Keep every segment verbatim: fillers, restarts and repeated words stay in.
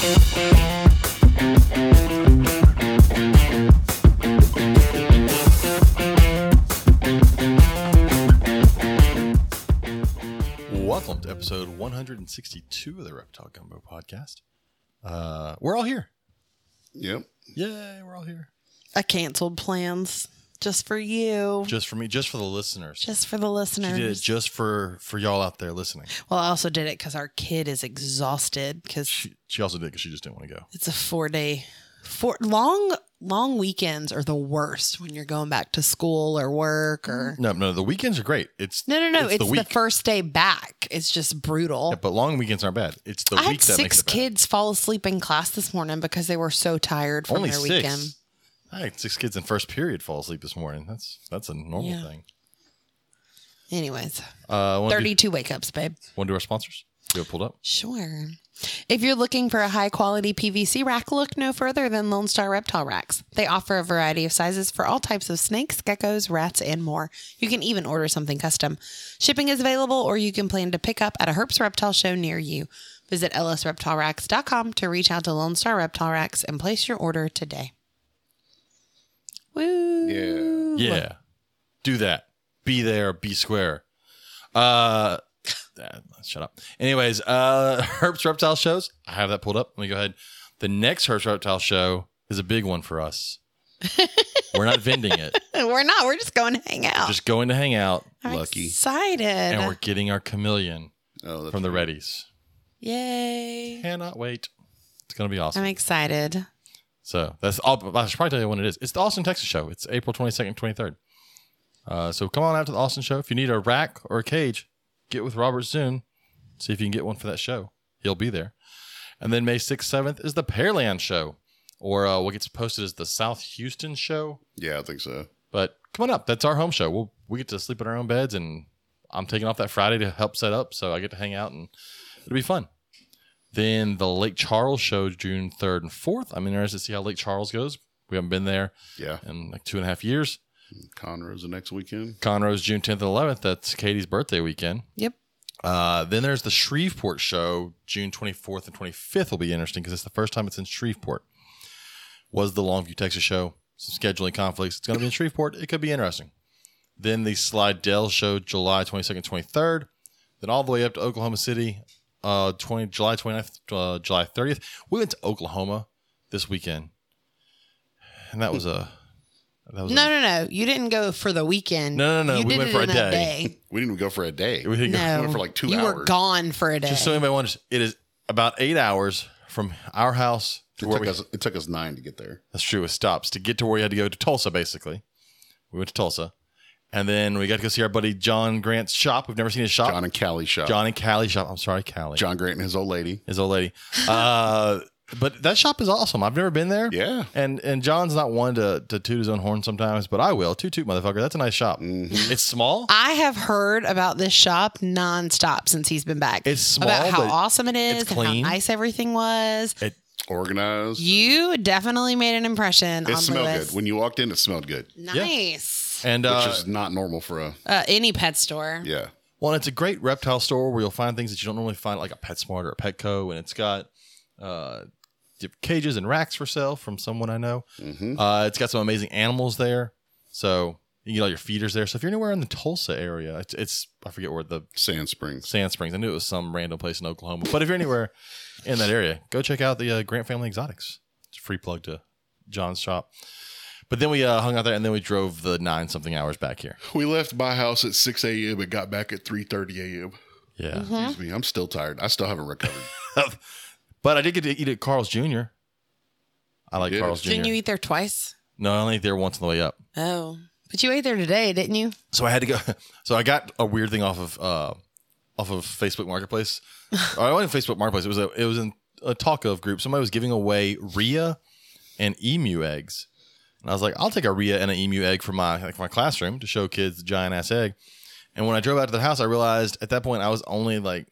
Welcome to episode one hundred sixty-two of the Reptile Gumbo Podcast. Uh, we're all here. Yep. Yay, we're all here. I canceled plans. Just for you. Just for me. Just for the listeners. Just for the listeners. She did it just for, for y'all out there listening. Well, I also did it because our kid is exhausted. Cause she, she also did it because she just didn't want to go. It's a four-day... Four, long long weekends are the worst when you're going back to school or work or... No, no, the weekends are great. It's No, no, no. It's, it's the, the first day back. It's just brutal. Yeah, but long weekends aren't bad. It's the I week that makes it I had six kids fall asleep in class this morning because they were so tired from Only their six. weekend. I had six kids in first period fall asleep this morning. That's that's a normal yeah. thing. Anyways, uh, thirty-two do, wake-ups, babe. Want to do our sponsors? Do it pulled up? Sure. If you're looking for a high-quality P V C rack, look no further than Lone Star Reptile Racks. They offer a variety of sizes for all types of snakes, geckos, rats, and more. You can even order something custom. Shipping is available, or you can plan to pick up at a Herps Reptile Show near you. Visit L S Reptile Racks dot com to reach out to Lone Star Reptile Racks and place your order today. Woo. Yeah. Yeah. Do that. Be there. Be square. Uh, shut up. Anyways, uh, Herps Reptile Shows. I have that pulled up. Let me go ahead. The next Herps Reptile Show is a big one for us. We're not vending it. We're not. We're just going to hang out. We're just going to hang out. I'm Lucky. excited. And we're getting our chameleon oh, from the Reddies. Yay. Cannot wait. It's going to be awesome. I'm excited. So that's all. I should probably tell you when it is. It's the Austin, Texas show. It's April twenty-second, twenty-third. Uh, so come on out to the Austin show. If you need a rack or a cage, get with Robert soon. See if you can get one for that show. He'll be there. And then May sixth, seventh is the Pearland show, or uh, what gets posted as the South Houston show. Yeah, I think so. But come on up. That's our home show. We'll, we get to sleep in our own beds, and I'm taking off that Friday to help set up. So I get to hang out, and it'll be fun. Then the Lake Charles show, June third and fourth. I'm interested to see how Lake Charles goes. We haven't been there yeah. in like two and a half years. Conroe's the next weekend. Conroe's June tenth and eleventh. That's Katie's birthday weekend. Yep. Uh, then there's the Shreveport show, June twenty-fourth and twenty-fifth will be interesting because it's the first time it's in Shreveport. Was the Longview, Texas show. Some scheduling conflicts. It's going to be in Shreveport. It could be interesting. Then the Slidell show, July twenty-second, twenty-third. Then all the way up to Oklahoma City. Uh, twenty July twenty-ninth, uh, July thirtieth. We went to Oklahoma this weekend, and that was a. That was no, a, no, no! You didn't go for the weekend. No, no, no! You we went for a day. day. We didn't go for a day. We didn't no, go we went for like two you hours. You were gone for a day. Just so anybody wonders, it is about eight hours from our house to it where took we, us. It took us nine to get there. That's true. It stops to get to where we had to go to Tulsa. Basically, we went to Tulsa. And then we got to go see our buddy John Grant's shop. We've never seen his shop. John and Callie's shop. John and Callie's shop. I'm sorry, Callie. John Grant and his old lady. His old lady. Uh, but that shop is awesome. I've never been there. Yeah. And and John's not one to, to toot his own horn sometimes, but I will. Toot, toot, motherfucker. That's a nice shop. Mm-hmm. It's small. I have heard about this shop nonstop since he's been back. It's small. About how awesome it is. It's clean. And how nice everything was. It, Organized. You definitely made an impression on It smelled Lewis. good. When you walked in, it smelled good. Nice. Yeah. And, Which uh, is not normal for a uh, any pet store. Yeah. Well, it's a great reptile store where you'll find things that you don't normally find, like a PetSmart or a Petco, and it's got uh, cages and racks for sale from someone I know. Mm-hmm. Uh, it's got some amazing animals there, so you can get all your feeders there. So if you're anywhere in the Tulsa area, it's, it's I forget where the Sand Springs. Sand Springs. I knew it was some random place in Oklahoma, but if you're anywhere in that area, go check out the uh, Grant Family Exotics. It's a free plug to John's shop. But then we uh, hung out there, and then we drove the nine-something hours back here. We left my house at six a.m. and got back at three thirty a.m. Yeah. Mm-hmm. Excuse me. I'm still tired. I still haven't recovered. But I did get to eat at Carl's Junior I like yeah. Carl's Junior Didn't you eat there twice? No, I only ate there once on the way up. Oh. But you ate there today, didn't you? So I had to go. So I got a weird thing off of uh, off of Facebook Marketplace. I went to Facebook Marketplace. It was, a, it was in a talk-of group. Somebody was giving away Rhea and emu eggs. And I was like, I'll take a Rhea and an emu egg for my like my classroom to show kids the giant-ass egg. And when I drove out to the house, I realized at that point I was only like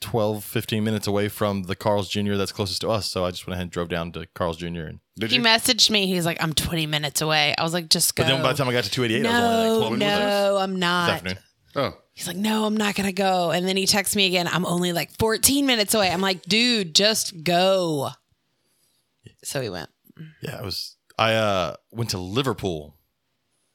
twelve, fifteen minutes away from the Carl's Junior that's closest to us. So I just went ahead and drove down to Carl's Junior And Did he you? messaged me. He's like, I'm twenty minutes away. I was like, just go. But then by the time I got to two eighty-eight, no, I was only like twelve minutes. No, I'm not. This afternoon. Oh. He's like, no, I'm not going to go. And then he texts me again. I'm only like fourteen minutes away. I'm like, dude, just go. So he went. Yeah, I was, I uh, went to Liverpool,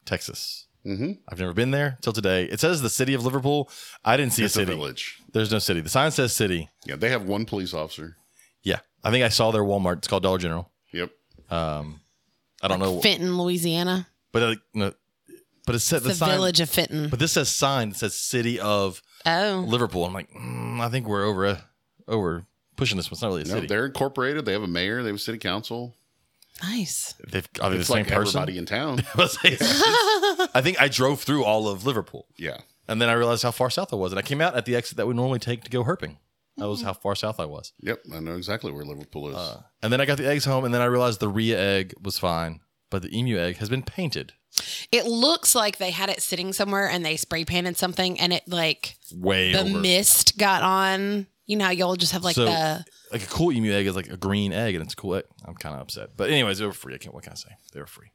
Texas. Mm-hmm. I've never been there till today. It says the city of Liverpool. I didn't see it's a city. A village. There's no city. The sign says city. Yeah, they have one police officer. Yeah. I think I saw their Walmart. It's called Dollar General. Yep. Um, I don't like know. Fenton, Louisiana. But uh, no. But it said the, the sign, village of Fenton. But this says sign that says city of oh. Liverpool. I'm like, mm, I think we're over uh, over pushing this one. It's not really a no, city. They're incorporated. They have a mayor. They have a city council. Nice. They've, are they it's the same like person? Everybody in town. I think I drove through all of Liverpool. Yeah. And then I realized how far south I was. And I came out at the exit that we normally take to go herping. That mm-hmm. was how far south I was. Yep. I know exactly where Liverpool is. Uh, and then I got the eggs home. And then I realized the Rhea egg was fine. But the emu egg has been painted. It looks like they had it sitting somewhere and they spray painted something and it like way the over. Mist got on. You know how y'all just have like so, the like a cool emu egg is like a green egg and it's cool egg. I'm kind of upset, but anyways, they were free. I can't. What can I say? They were free.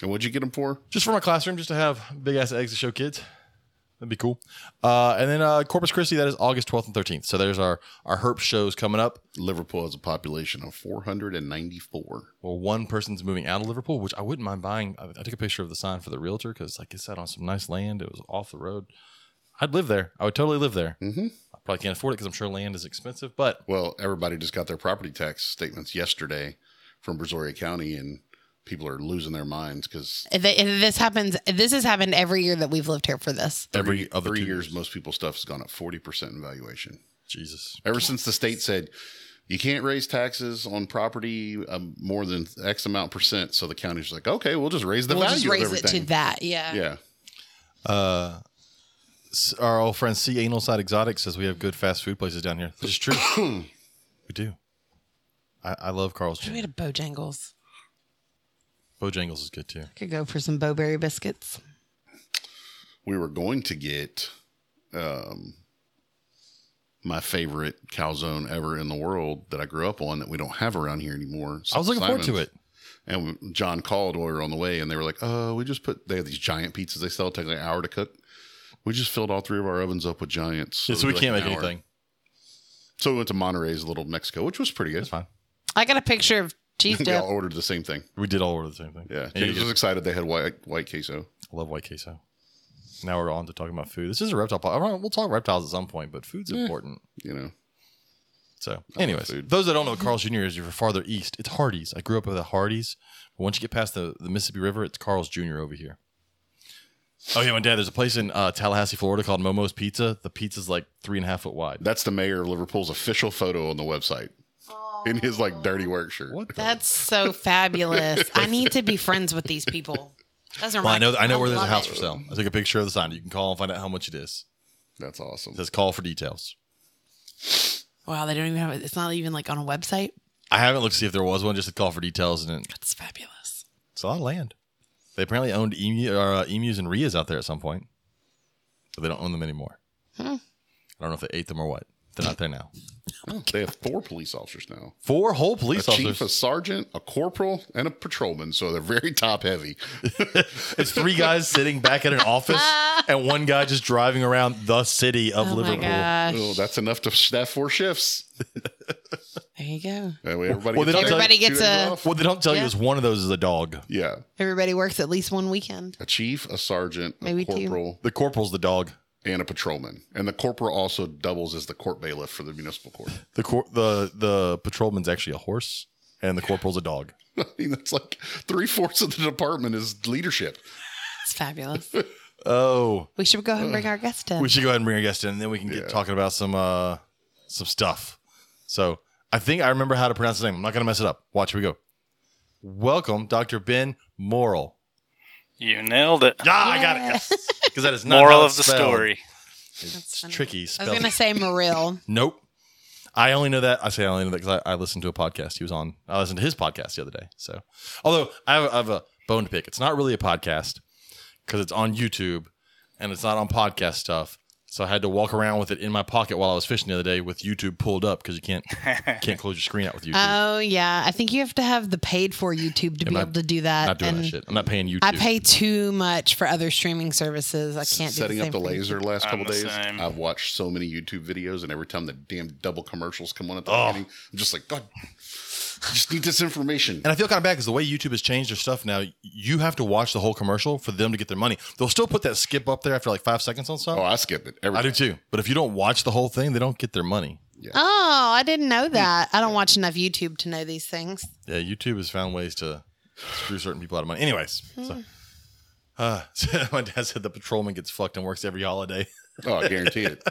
And what'd you get them for? Just for my classroom, just to have big ass eggs to show kids. That'd be cool. Uh, and then uh, Corpus Christi, that is August twelfth and thirteenth. So there's our, our herp shows coming up. Liverpool has a population of four hundred ninety-four. Well, one person's moving out of Liverpool, which I wouldn't mind buying. I, I took a picture of the sign for the realtor because like, it sat on some nice land. It was off the road. I'd live there. I would totally live there. Mm-hmm. I probably can't afford it because I'm sure land is expensive. But well, everybody just got their property tax statements yesterday from Brazoria County, and people are losing their minds because this happens. This has happened every year that we've lived here for this. Every other three years, years, most people's stuff has gone up forty percent in valuation. Jesus. Ever yes. since the state said you can't raise taxes on property um, more than X amount percent. So the county's like, okay, we'll just raise the we'll value just raise of everything. It to that. Yeah. Yeah. Uh, our old friend C. Anal Side Exotics says we have good fast food places down here. This is true. We do. I, I love Carl's Junior We had a Bojangles. Bojangles is good, too. I could go for some Bowberry biscuits. We were going to get um, my favorite calzone ever in the world that I grew up on that we don't have around here anymore. I was looking Simon's. forward to it. And we, John called while we were on the way, and they were like, oh, we just put – they have these giant pizzas they sell. It takes like an hour to cook. We just filled all three of our ovens up with giants. So, yeah, so we like can't an make hour. Anything. So we went to Monterey's Little Mexico, which was pretty good. That's fine. I got a picture of – we all ordered the same thing. We did all order the same thing. Yeah. James was excited they had white white queso. I love white queso. Now we're on to talking about food. This is a reptile podcast. We'll talk reptiles at some point, but food's eh, important. You know. So, anyways, those that don't know what Carl's Junior is, you're farther east. It's Hardee's. I grew up with a Hardee's. But once you get past the, the Mississippi River, it's Carl's Junior over here. Oh, yeah, my dad, there's a place in uh, Tallahassee, Florida called Momo's Pizza. The pizza's like three and a half foot wide. That's the mayor of Liverpool's official photo on the website. In his like dirty work shirt. What That's so fabulous. I need to be friends with these people. That's well, I know I know I where there's a house it. for sale. I took a picture of the sign. You can call and find out how much it is. That's awesome. It says call for details. Wow, they don't even have it. It's not even like on a website. I haven't looked to see if there was one. Just a call for details, and it, that's fabulous. It's a lot of land. They apparently owned emu, or, uh, emus and rheas out there at some point, but they don't own them anymore. Hmm. I don't know if they ate them or what. They're not there now. Oh, they have four police officers now. Four whole police a officers. A chief, a sergeant, a corporal, and a patrolman. So they're very top heavy. It's three guys sitting back at an office and one guy just driving around the city of oh Liverpool. Oh, that's enough to staff four shifts. There you go. That way everybody well, gets, well, everybody gets a. What they don't tell yeah. you is one of those is a dog. Yeah. Everybody works at least one weekend. A chief, a sergeant, maybe a corporal. Two. The corporal's the dog. And a patrolman, and the corporal also doubles as the court bailiff for the municipal court. The cor- the the patrolman's actually a horse, and the corporal's a dog. I mean, that's like three fourths of the department is leadership. It's fabulous. Oh, we should go ahead and bring our guest in. We should go ahead and bring our guest in, and then we can get yeah. talking about some uh, some stuff. So I think I remember how to pronounce his name. I'm not going to mess it up. Watch, here we go. Welcome, Doctor Ben Morrill. You nailed it. Ah, I got it. Yes. Because that is not moral of the spelled. Story. It's tricky spelling. I was going to say Morrill. Nope. I only know that. I say I only know that because I, I listened to a podcast he was on. I listened to his podcast the other day. So, although I have, I have a bone to pick. It's not really a podcast because it's on YouTube and it's not on podcast stuff. So I had to walk around with it in my pocket while I was fishing the other day with YouTube pulled up because you can't can't close your screen out with YouTube. Oh, yeah. I think you have to have the paid for YouTube to I'm be not, able to do that. I'm not doing and that shit. I'm not paying YouTube. I pay too much for other streaming services. I can't S- do that. Setting up the thing. Laser last I'm couple days. Same. I've watched so many YouTube videos, and every time the damn double commercials come on at the oh. beginning, I'm just like, God, I just need this information. And I feel kind of bad because the way YouTube has changed their stuff now, you have to watch the whole commercial for them to get their money. They'll still put that skip up there after like five seconds on something. Oh, I skip it. Every I time. do too. But if you don't watch the whole thing, they don't get their money. Yeah. Oh, I didn't know that. I don't watch enough YouTube to know these things. Yeah, YouTube has found ways to screw certain people out of money. Anyways, hmm. so, uh, so my dad said the patrolman gets fucked and works every holiday. Oh, I guarantee it.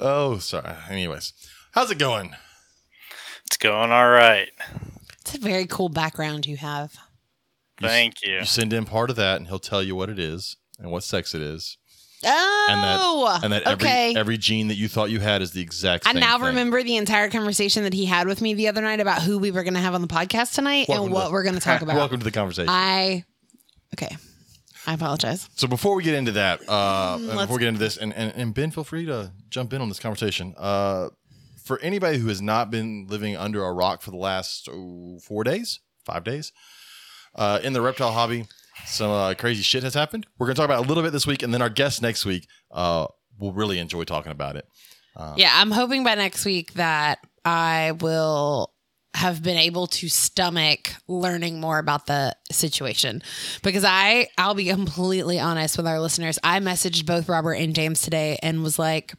Oh, sorry. Anyways, how's it going? It's going all right. It's a very cool background you have. You Thank s- you. You send in part of that, and he'll tell you what it is and what sex it is. Oh, and that, and that okay. every, every gene that you thought you had is the exact same I now thing. Remember the entire conversation that he had with me the other night about who we were going to have on the podcast tonight Welcome and what the, we're going to talk about. Welcome to the conversation. I, okay. I apologize. So before we get into that, uh, mm, before we get into this, and, and, and Ben, feel free to jump in on this conversation. Uh, For anybody who has not been living under a rock for the last oh, four days, five days, uh, in the reptile hobby, some uh, crazy shit has happened. We're going to talk about it a little bit this week, and then our guest next week uh, will really enjoy talking about it. Uh, yeah, I'm hoping by next week that I will have been able to stomach learning more about the situation. Because I, I'll be completely honest with our listeners. I messaged both Robert and James today and was like,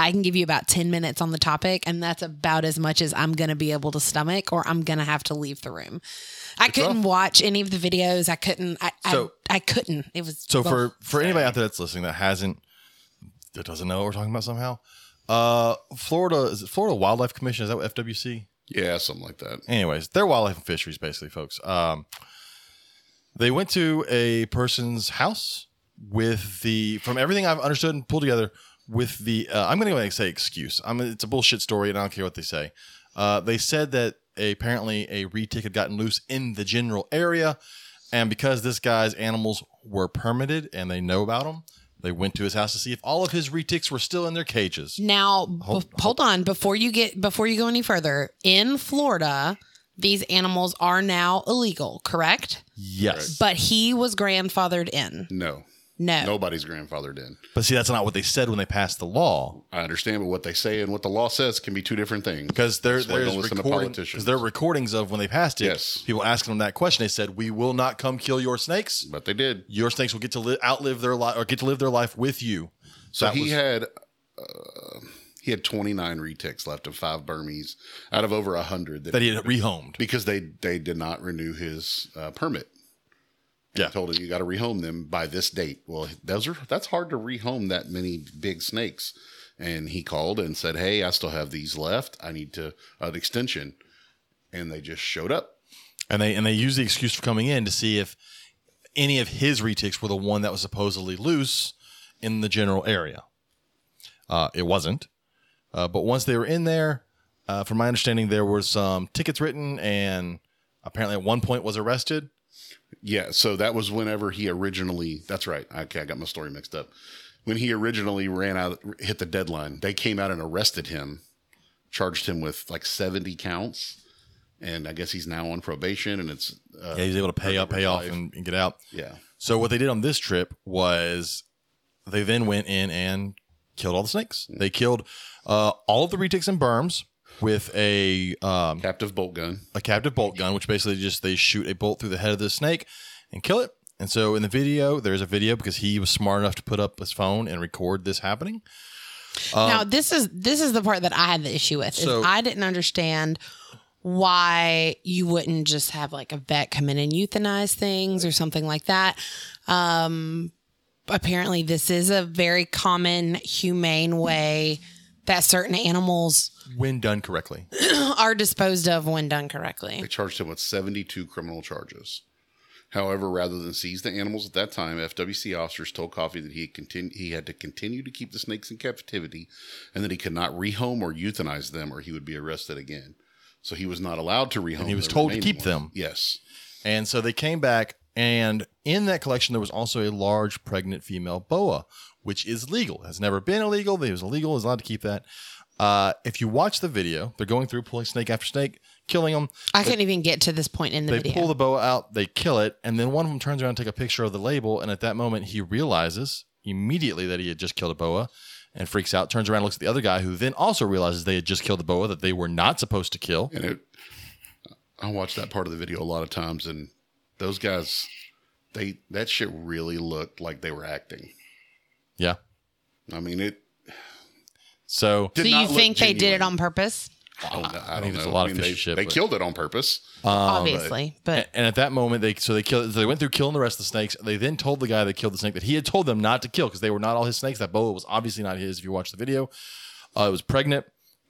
I can give you about ten minutes on the topic, and that's about as much as I'm going to be able to stomach, or I'm going to have to leave the room. I it's couldn't rough. watch any of the videos. I couldn't. I so, I, I couldn't. It was so well, for, for anybody out there that's listening that hasn't, that doesn't know what we're talking about somehow. Uh, Florida is it Florida Wildlife Commission? Is that what F W C? Yeah, something like that. Anyways, they're wildlife and fisheries, basically, folks. Um, they went to a person's house with the from everything I've understood and pulled together. With the, uh, I'm going to go ahead and say excuse. I'm, it's a bullshit story, and I don't care what they say. Uh, they said that a, apparently a retic had gotten loose in the general area, and because this guy's animals were permitted and they know about them, they went to his house to see if all of his retics were still in their cages. Now, hold, b- hold on before you get before you go any further. In Florida, these animals are now illegal, correct? Yes, but he was grandfathered in. No. No. Nobody's grandfathered in. But see, that's not what they said when they passed the law. I understand, but what they say and what the law says can be two different things. Because there, there's recording, there are recordings of when they passed it. Yes. People asking them that question. They said, we will not come kill your snakes. But they did. Your snakes will get to li- outlive their life or get to live their life with you. So that he was- had... Uh, He had twenty-nine retics left of five Burmese out of over one hundred. That, that he had rehomed. Because they, they did not renew his uh, permit. Yeah, told him you got to rehome them by this date. Well, those are that's hard to rehome that many big snakes. And he called and said, "Hey, I still have these left. I need to an extension." And they just showed up. And they and they used the excuse for coming in to see if any of his retics were the one that was supposedly loose in the general area. Uh, it wasn't. Uh, but once they were in there, uh, from my understanding, there were some tickets written, and apparently at one point was arrested. Yeah, so that was whenever he originally, that's right, okay, I got my story mixed up. When he originally ran out, hit the deadline, they came out and arrested him, charged him with like seventy counts, and I guess he's now on probation, and it's... Uh, yeah, he's able to pay up, pay off, and, and get out. Yeah. So what they did on this trip was they then went in and killed all the snakes. They killed uh, all of the retics and berms. With a um, captive bolt gun, a captive bolt gun, which basically just they shoot a bolt through the head of the snake and kill it. And so in the video, there's a video because he was smart enough to put up his phone and record this happening. Um, now this is this is the part that I had the issue with. So, is I didn't understand why you wouldn't just have like a vet come in and euthanize things or something like that. Um, apparently, this is a very common, humane way that certain animals, when done correctly, are disposed of when done correctly. They charged him with seventy-two criminal charges. However, rather than seize the animals at that time, F W C officers told Coffee that he continu- he had to continue to keep the snakes in captivity and that he could not rehome or euthanize them or he would be arrested again. So he was not allowed to rehome. And he was told to keep them. Yes. And so they came back And in that collection, there was also a large pregnant female boa, which is legal. It has never been illegal. It was illegal. It was allowed to keep that. Uh, if you watch the video, they're going through pulling snake after snake, killing them. I they, couldn't even get to this point in the they video. They pull the boa out, they kill it, and then one of them turns around to take a picture of the label, and at that moment, he realizes immediately that he had just killed a boa and freaks out, turns around, looks at the other guy, who then also realizes they had just killed the boa that they were not supposed to kill. And it, I watched that part of the video a lot of times, and those guys, they that shit really looked like they were acting. Yeah. I mean, it... So, so you think they did it on purpose? I don't know. I, I think it's a lot I mean, of fishy they, shit. They but, killed it on purpose, um, obviously. But and, and at that moment, they so they killed. So they went through killing the rest of the snakes. They then told the guy that killed the snake that he had told them not to kill because they were not all his snakes. That boa was obviously not his. If you watch the video, uh, it was pregnant.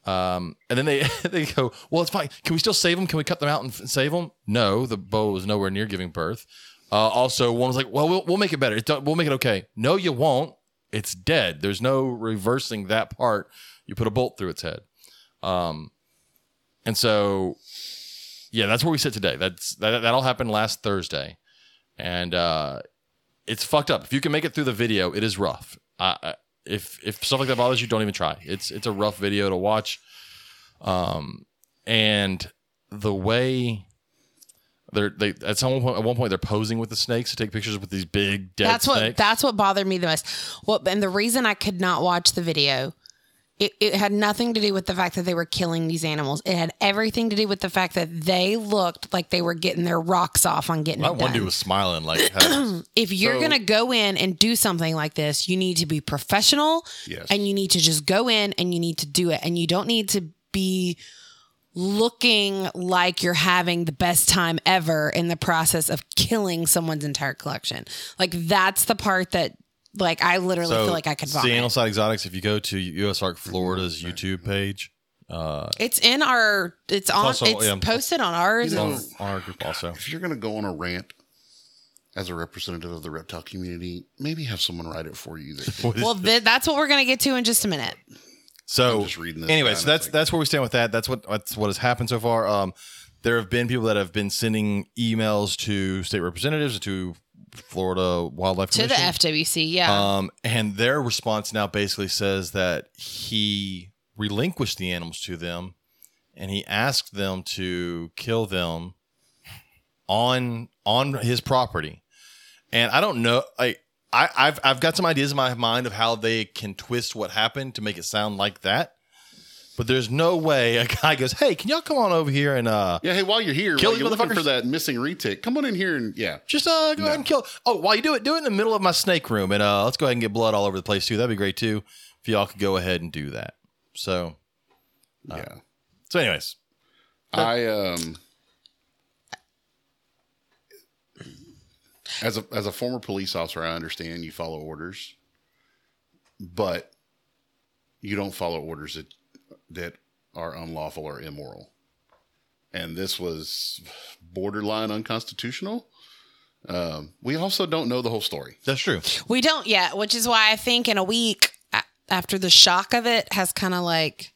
Um, and then they they go, well, it's fine. Can we still save them? Can we cut them out and save them? No, the boa was nowhere near giving birth. Uh, also, one was like, well, we'll, we'll make it better. It we'll make it okay. No, you won't. It's dead. There's no reversing that part. You put a bolt through its head. Um, and so, yeah, that's where we sit today. That's that, that all happened last Thursday. And uh, it's fucked up. If you can make it through the video, it is rough. I, I, if if stuff like that bothers you, don't even try. It's it's a rough video to watch. Um, and the way... They're they at some point, at one point they're posing with the snakes to take pictures with these big dead that's snakes. What, that's what bothered me the most. Well, and the reason I could not watch the video, it, it had nothing to do with the fact that they were killing these animals. It had everything to do with the fact that they looked like they were getting their rocks off on getting. That it done. One dude was smiling like, hey. If you're so, gonna go in and do something like this, you need to be professional, yes. And you need to just go in and you need to do it, and you don't need to be looking like you're having the best time ever in the process of killing someone's entire collection. Like, that's the part that, like, I literally so, feel like I could vomit. The Animal Planet Exotics, if you go to U S A R K Florida's YouTube page. Uh, it's in our, it's on, also, it's yeah, posted on ours. You know, on our group also. If you're going to go on a rant as a representative of the reptile community, maybe have someone write it for you. That well, th- that's what we're going to get to in just a minute. So anyway, so that's that's where we stand with that. That's what that's what has happened so far. Um, there have been people that have been sending emails to state representatives, to Florida Wildlife Commission, to the F W C, yeah. Um, and their response now basically says that he relinquished the animals to them, and he asked them to kill them on on his property. And I don't know, like. I, I've I've got some ideas in my mind of how they can twist what happened to make it sound like that, but there's no way a guy goes, "Hey, can y'all come on over here and uh, yeah, hey, while you're here, kill while you're looking for that missing retic, come on in here and yeah, just uh, go no. ahead and kill. Oh, while you do it, do it in the middle of my snake room, and uh, let's go ahead and get blood all over the place too. That'd be great too if y'all could go ahead and do that. So uh, yeah. So, anyways, that- I um. As a as a former police officer, I understand you follow orders, but you don't follow orders that that are unlawful or immoral. And this was borderline unconstitutional. Um, we also don't know the whole story. That's true. We don't yet, which is why I think in a week after the shock of it has kind of like,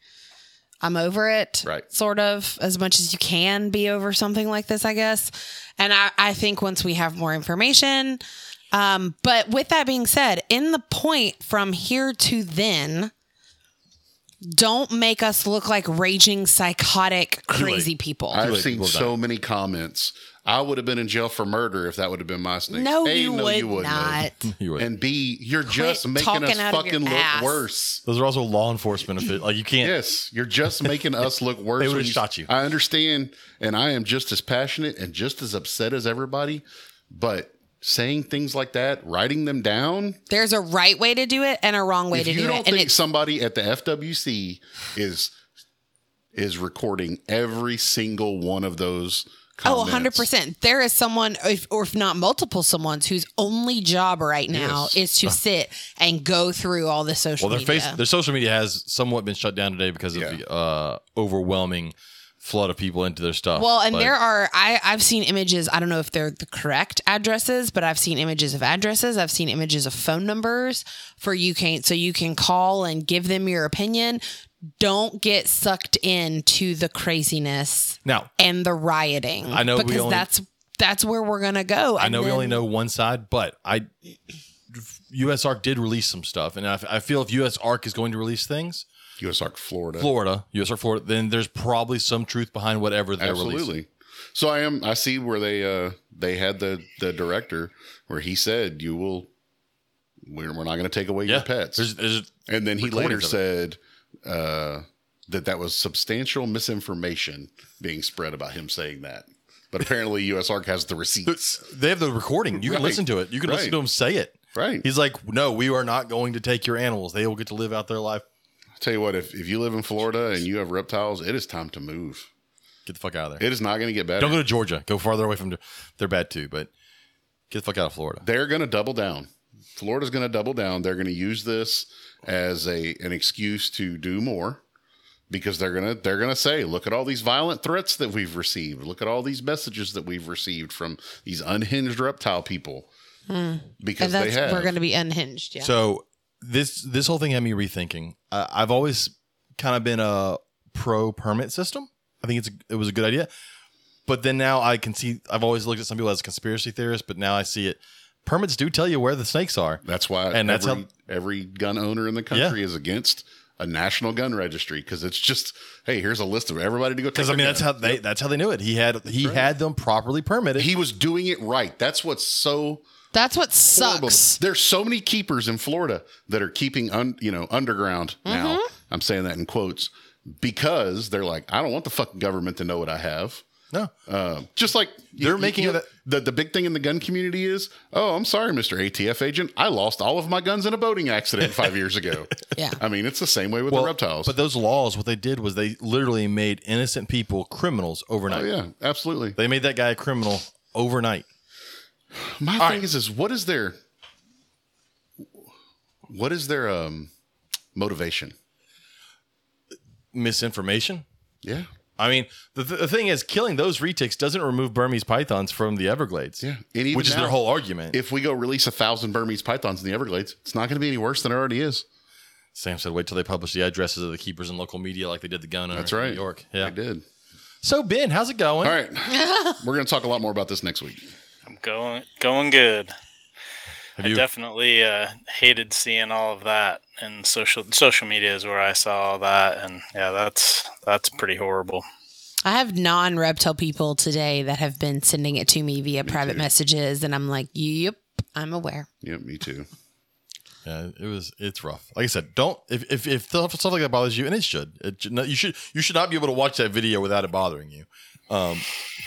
I'm over it, right. Sort of, as much as you can be over something like this, I guess. And I, I think once we have more information, um, but with that being said, in the point from here to then, don't make us look like raging, psychotic, crazy people. I've seen so many comments. I would have been in jail for murder if that would have been my snake. No, A, you, no would you would not. You would. And B, you're Quit just making us fucking look ass. worse. Those are also law enforcement. Of like you can't. Yes, you're just making us look worse. They would have shot you. I understand, and I am just as passionate and just as upset as everybody, but saying things like that, writing them down. There's a right way to do it and a wrong way to do it. If you don't think somebody at the F W C is is recording every single one of those comments. Oh, one hundred percent. There is someone, if, or if not multiple someone's, whose only job right now yes. is to sit and go through all the social well, their media. Face, their social media has somewhat been shut down today because yeah. of the uh, overwhelming flood of people into their stuff. Well, and like, there are, I, I've seen images, I don't know if they're the correct addresses, but I've seen images of addresses. I've seen images of phone numbers for you can, so you can call and give them your opinion. Don't get sucked into the craziness now and the rioting. I know because only, that's that's where we're going to go. I know then, we only know one side, but I U S A R C did release some stuff. And I, I feel if U S A R C is going to release things, U S A R C Florida, Florida, U S A R C Florida, then there's probably some truth behind whatever they're Absolutely. releasing. Absolutely. So I am. I see where they uh, they had the, the director where he said, you will, we're, we're not going to take away yeah, your pets. There's, there's and then he later said uh, that that was substantial misinformation being spread about him saying that. But apparently U S A R C has the receipts. They have the recording. You can right. listen to it. You can right. listen to him say it. Right. He's like, no, we are not going to take your animals. They will get to live out their life. I'll tell you what, if, if you live in Florida and you have reptiles, it is time to move. Get the fuck out of there. It is not going to get better. Don't go to Georgia. Go farther away from They're bad too, but get the fuck out of Florida. They're going to double down. Florida's going to double down. They're going to use this as a an excuse to do more. Because they're gonna they're gonna say, look at all these violent threats that we've received. Look at all these messages that we've received from these unhinged reptile people. Hmm. Because and that's, they have we're gonna be unhinged. Yeah. So this this whole thing had me rethinking. Uh, I've always kind of been a pro permit system. I think it's a, it was a good idea, but then now I can see I've always looked at some people as conspiracy theorists, but now I see it. Permits do tell you where the snakes are. That's why, and every, that's how every gun owner in the country yeah. is against a national gun registry, because it's just, hey, here's a list of everybody to go. Because I mean, gun. that's how they that's how they knew it. He had he right. had them properly permitted. He was doing it right. That's what's so. That's what horrible. sucks. There's so many keepers in Florida that are keeping un, you know underground mm-hmm. now. I'm saying that in quotes because they're like, I don't want the fucking government to know what I have. No, uh, just like they're you, making you know, it a- the the big thing in the gun community is, oh, I'm sorry, Mister A T F agent, I lost all of my guns in a boating accident five years ago. Yeah, I mean it's the same way with well, the reptiles. But those laws, what they did was they literally made innocent people criminals overnight. Oh yeah, absolutely. They made that guy a criminal overnight. My all thing right. is, is what is their what is their um, motivation? Misinformation. Yeah. I mean, the, th- the thing is, killing those retics doesn't remove Burmese pythons from the Everglades, yeah, which now, is their whole argument. If we go release a thousand Burmese pythons in the Everglades, it's not going to be any worse than it already is. Sam said, wait till they publish the addresses of the keepers in local media like they did the gun owner That's right. in New York. Yeah, they did. So, Ben, how's it going? All right. We're going to talk a lot more about this next week. I'm going going good. Have I you? definitely uh, hated seeing all of that. And social social media is where I saw all that, and yeah, that's that's pretty horrible. I have non-reptile people today that have been sending it to me via me private too. messages, and I'm like, "Yep, I'm aware." Yep, me too. Yeah, it was it's rough. Like I said, don't if if, if stuff like that bothers you, and it should, it should not, you should you should not be able to watch that video without it bothering you. Um,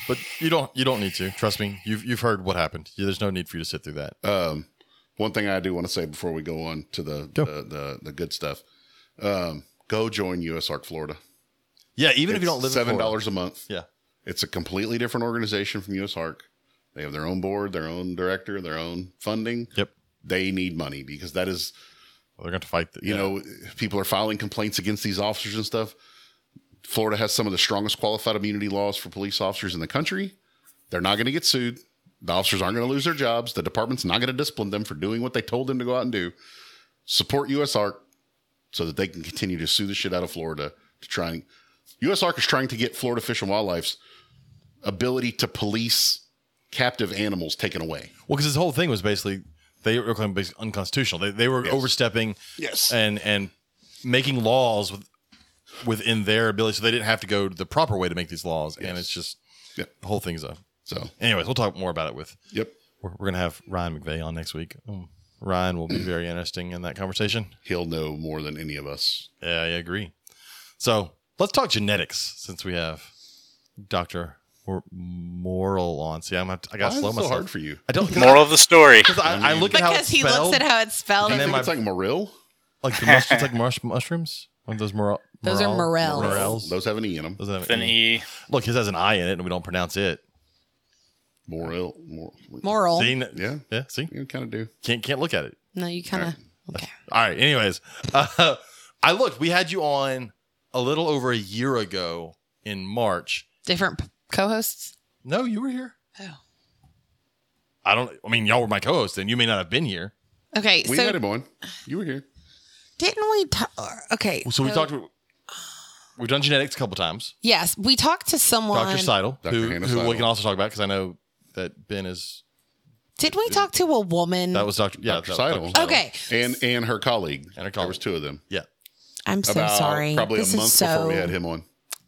but you don't you don't need to. Trust me, you've you've heard what happened. There's no need for you to sit through that. Um. One thing I do want to say before we go on to the go. the, the, the good stuff, um, go join U S A R C Florida. Yeah, even it's if you don't live seven dollars in Florida. a month. Yeah. It's a completely different organization from U S A R C. They have their own board, their own director, their own funding. Yep. They need money because that is well, – they're going to fight. The, you yeah. know, people are filing complaints against these officers and stuff. Florida has some of the strongest qualified immunity laws for police officers in the country. They're not going to get sued. The officers aren't going to lose their jobs. The department's not going to discipline them for doing what they told them to go out and do. Support U S A R C so that they can continue to sue the shit out of Florida to try and U S A R C is trying to get Florida Fish and Wildlife's ability to police captive animals taken away. Well, because this whole thing was basically they were unconstitutional. They they were yes. overstepping yes. and and making laws with, within their ability, so they didn't have to go the proper way to make these laws. Yes. And it's just yep. the whole thing's a. So, anyways, we'll talk more about it with. Yep, we're, we're gonna have Ryan McVeigh on next week. Um, Ryan will be very interesting in that conversation. He'll know more than any of us. Yeah, I agree. So let's talk genetics since we have Doctor Morrill on. See, I'm to, I got slow myself. Why is it so hard for you? I don't. Moral I, of the story. I, I, I look at how it's spelled. Because he looks at how it's spelled. And then it's like Morrill. Like the mushrooms, like marsh mushrooms. One of those Morrill. Those are Morels. Morels. Those have an E in them. Those have an E. Look, his has an I in it, and we don't pronounce it. Moral, moral. See, yeah, yeah. See, you kind of do. Can't can't look at it. No, you kind of. Okay. All right. Anyways, uh, I looked. We had you on a little over a year ago in March. Different p- co-hosts. No, you were here. Oh. I don't. I mean, y'all were my co-hosts, and you may not have been here. Okay. We so, had him on. You were here. Didn't we? T- okay. So, so we talked. To, we've done genetics a couple times. Yes, we talked to someone. Doctor Seidel, Doctor who, who Seidel. we can also talk about because I know. that Ben is. Did we talk to a woman? That was Doctor Yeah, Doctor Seidel. Okay. And and her colleague. And her colleague. There was two of them. Yeah. I'm so About sorry. Probably this a month so... before we had him on.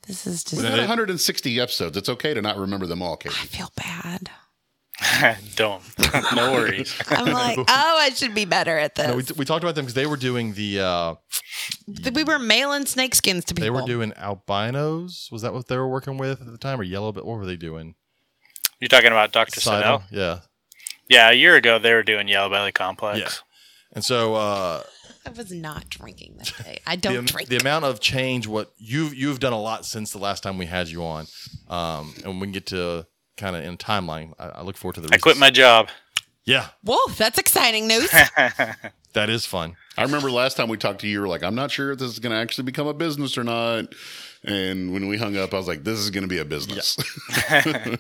This is just... We had one hundred sixty episodes. It's okay to not remember them all, Katie. I feel bad. Don't. No worries. I'm like, oh, I should be better at this. No, we, we talked about them because they were doing the... Uh, we were mailing snake skins to people. They were doing albinos. Was that what they were working with at the time? Or yellow? But what were they doing? You're talking about Doctor Seidel? Yeah. Yeah, a year ago, they were doing Yellow Belly Complex. Yeah. And so... Uh, I was not drinking that day. I don't the, drink. The amount of change, what you've you've done a lot since the last time we had you on, um, and we can get to kind of in a timeline. I, I look forward to the. Reasons. I quit my job. Yeah. Whoa, that's exciting news. That is fun. I remember last time we talked to you, you were like, "I'm not sure if this is going to actually become a business or not." And when we hung up, I was like, "This is going to be a business." Yeah.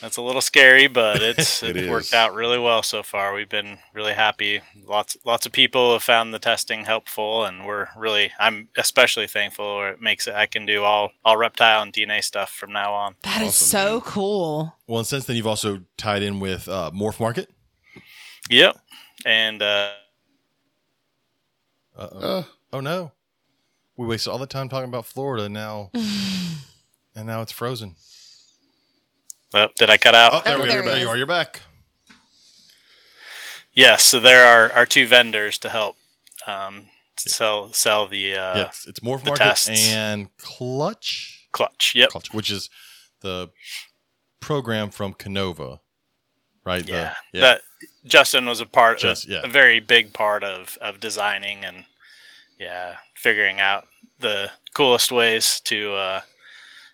That's a little scary, but it's it it worked out really well so far. We've been really happy. Lots lots of people have found the testing helpful, and we're really, I'm especially thankful, or it makes it, I can do all, all reptile and D N A stuff from now on. That awesome, is so man. Cool. Well, and since then, you've also tied in with uh, Morph Market. Yep. And, uh, uh, oh no. We wasted all the time talking about Florida now, and now it's frozen. Oh, did I cut out? Oh, there, oh, we there, there you are. You're back. Yes, yeah, so there are our two vendors to help um, sell sell the uh, yes, it's Morph Market tests. And Clutch. Clutch, yep. Clutch, which is the program from Kinova, right? Yeah, the, yeah. That Justin was a part, Just, of, yeah. a very big part of, of designing and yeah, figuring out the coolest ways to. Uh,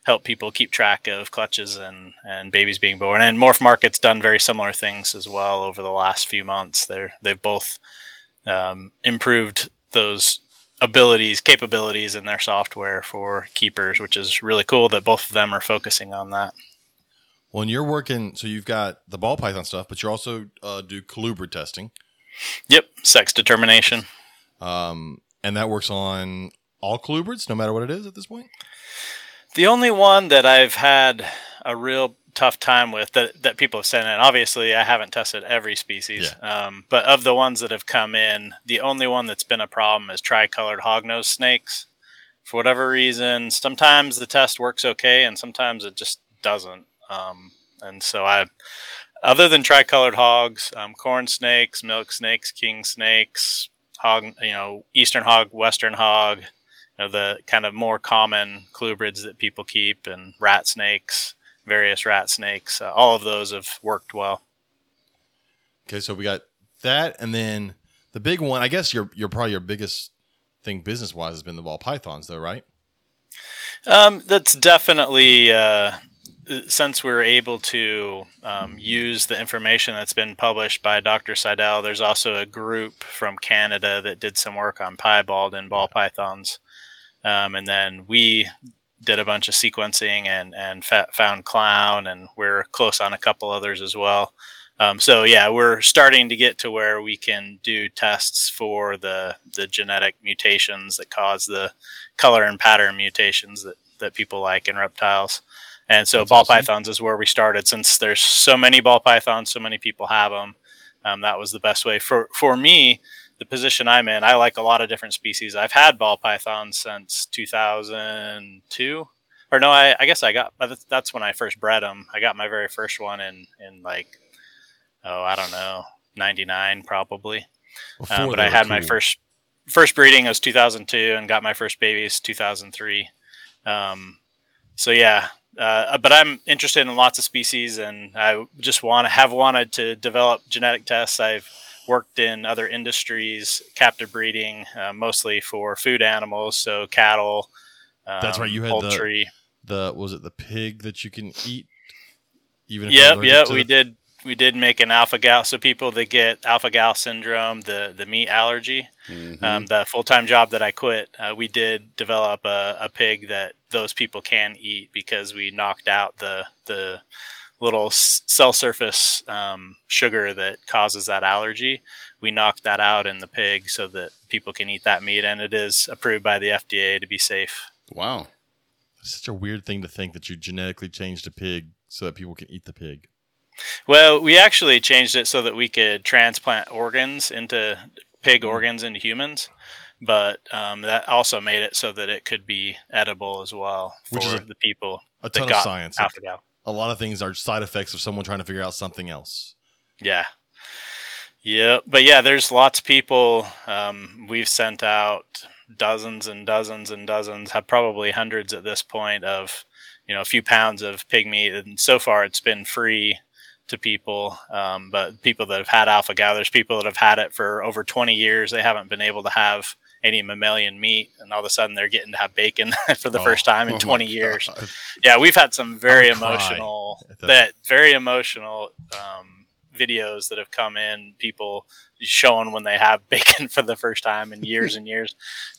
help people keep track of clutches and, and babies being born. And Morph Market's done very similar things as well over the last few months. They're, they've both um, improved those abilities, capabilities in their software for keepers, which is really cool that both of them are focusing on that. Well, and you're working, so you've got the ball python stuff, but you also uh, do colubrid testing. Yep, sex determination. Um, and that works on all colubrids, no matter what it is at this point? The only one that I've had a real tough time with that, that people have sent in, obviously I haven't tested every species, yeah. um, but of the ones that have come in, the only one that's been a problem is tricolored hognose snakes. For whatever reason, sometimes the test works okay and sometimes it just doesn't. Um, and so I, other than tricolored hogs, um, corn snakes, milk snakes, king snakes, hog, you know, eastern hog, western hog, the kind of more common colubrids that people keep, and rat snakes, various rat snakes, uh, all of those have worked well. Okay, so we got that, and then the big one, I guess your your probably your biggest thing business wise has been the ball pythons, though, right? Um, that's definitely uh, since we were able to um, use the information that's been published by Doctor Seidel. There's also a group from Canada that did some work on piebald and ball pythons. Um, and then we did a bunch of sequencing and, and fa- found clown, and we're close on a couple others as well. Um, so, yeah, we're starting to get to where we can do tests for the, the genetic mutations that cause the color and pattern mutations that, that people like in reptiles. And so That's ball awesome. pythons is where we started. Since there's so many ball pythons, so many people have them, um, that was the best way. For, for me... the position I'm in, I like a lot of different species. I've had ball pythons since two thousand two, or no, I, I guess I got, that's when I first bred them. I got my very first one in, in like, oh, I don't know, ninety-nine probably. Uh, but I had my first, first breeding was two thousand two and got my first babies two thousand three. Um, so yeah, uh, but I'm interested in lots of species, and I just want to have wanted to develop genetic tests. I've worked in other industries, captive breeding, uh, mostly for food animals, so cattle. Um, That's right. You had poultry. The, the was it the pig that you can eat? Even if yep, yeah, we the... did. We did make an alpha-gal. So people that get alpha-gal syndrome, the the meat allergy, mm-hmm. um, the full-time job that I quit, uh, we did develop a, a pig that those people can eat because we knocked out the the. little cell surface um, sugar that causes that allergy. We knocked that out in the pig so that people can eat that meat, and it is approved by the F D A to be safe. Wow. It's such a weird thing to think that you genetically changed a pig so that people can eat the pig. Well, we actually changed it so that we could transplant organs into pig organs into humans, but um, that also made it so that it could be edible as well for Which is a, the people. A ton that got of science. Alpha-Gal. A lot of things are side effects of someone trying to figure out something else. Yeah. Yeah. But yeah, there's lots of people. Um, we've sent out dozens and dozens and dozens, have probably hundreds at this point of, you know, a few pounds of pig meat. And so far it's been free to people. Um, but people that have had alpha-gal, there's people that have had it for over twenty years. They haven't been able to have any mammalian meat, and all of a sudden they're getting to have bacon for the oh, first time in oh twenty years. God. Yeah, we've had some very emotional, that very emotional um, videos that have come in, people showing when they have bacon for the first time in years and years.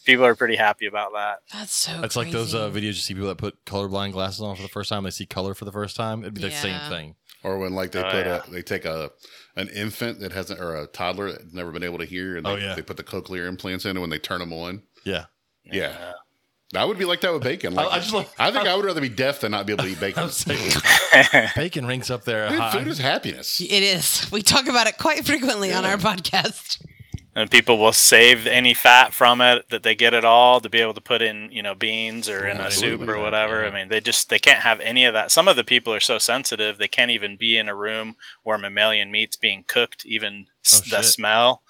People are pretty happy about that. That's so It's crazy. Like those uh, videos you see people that put colorblind glasses on for the first time, they see color for the first time. It'd be yeah. the same thing. Or when like they oh, put yeah. a, they take a an infant that hasn't or a toddler that's never been able to hear, and they, oh, yeah. they put the cochlear implants in, and when they turn them on, yeah, yeah, yeah. I would be like that with bacon. Like, I, I just, like, I think I, I would rather be deaf than not be able to eat bacon. Bacon rings up there. Dude, high. Food is happiness. It is. We talk about it quite frequently yeah. on our podcast. And people will save any fat from it that they get at all to be able to put in, you know, beans or yeah, in a soup or whatever. Yeah. I mean, they just, they can't have any of that. Some of the people are so sensitive, they can't even be in a room where mammalian meat's being cooked. Even oh, the shit. smell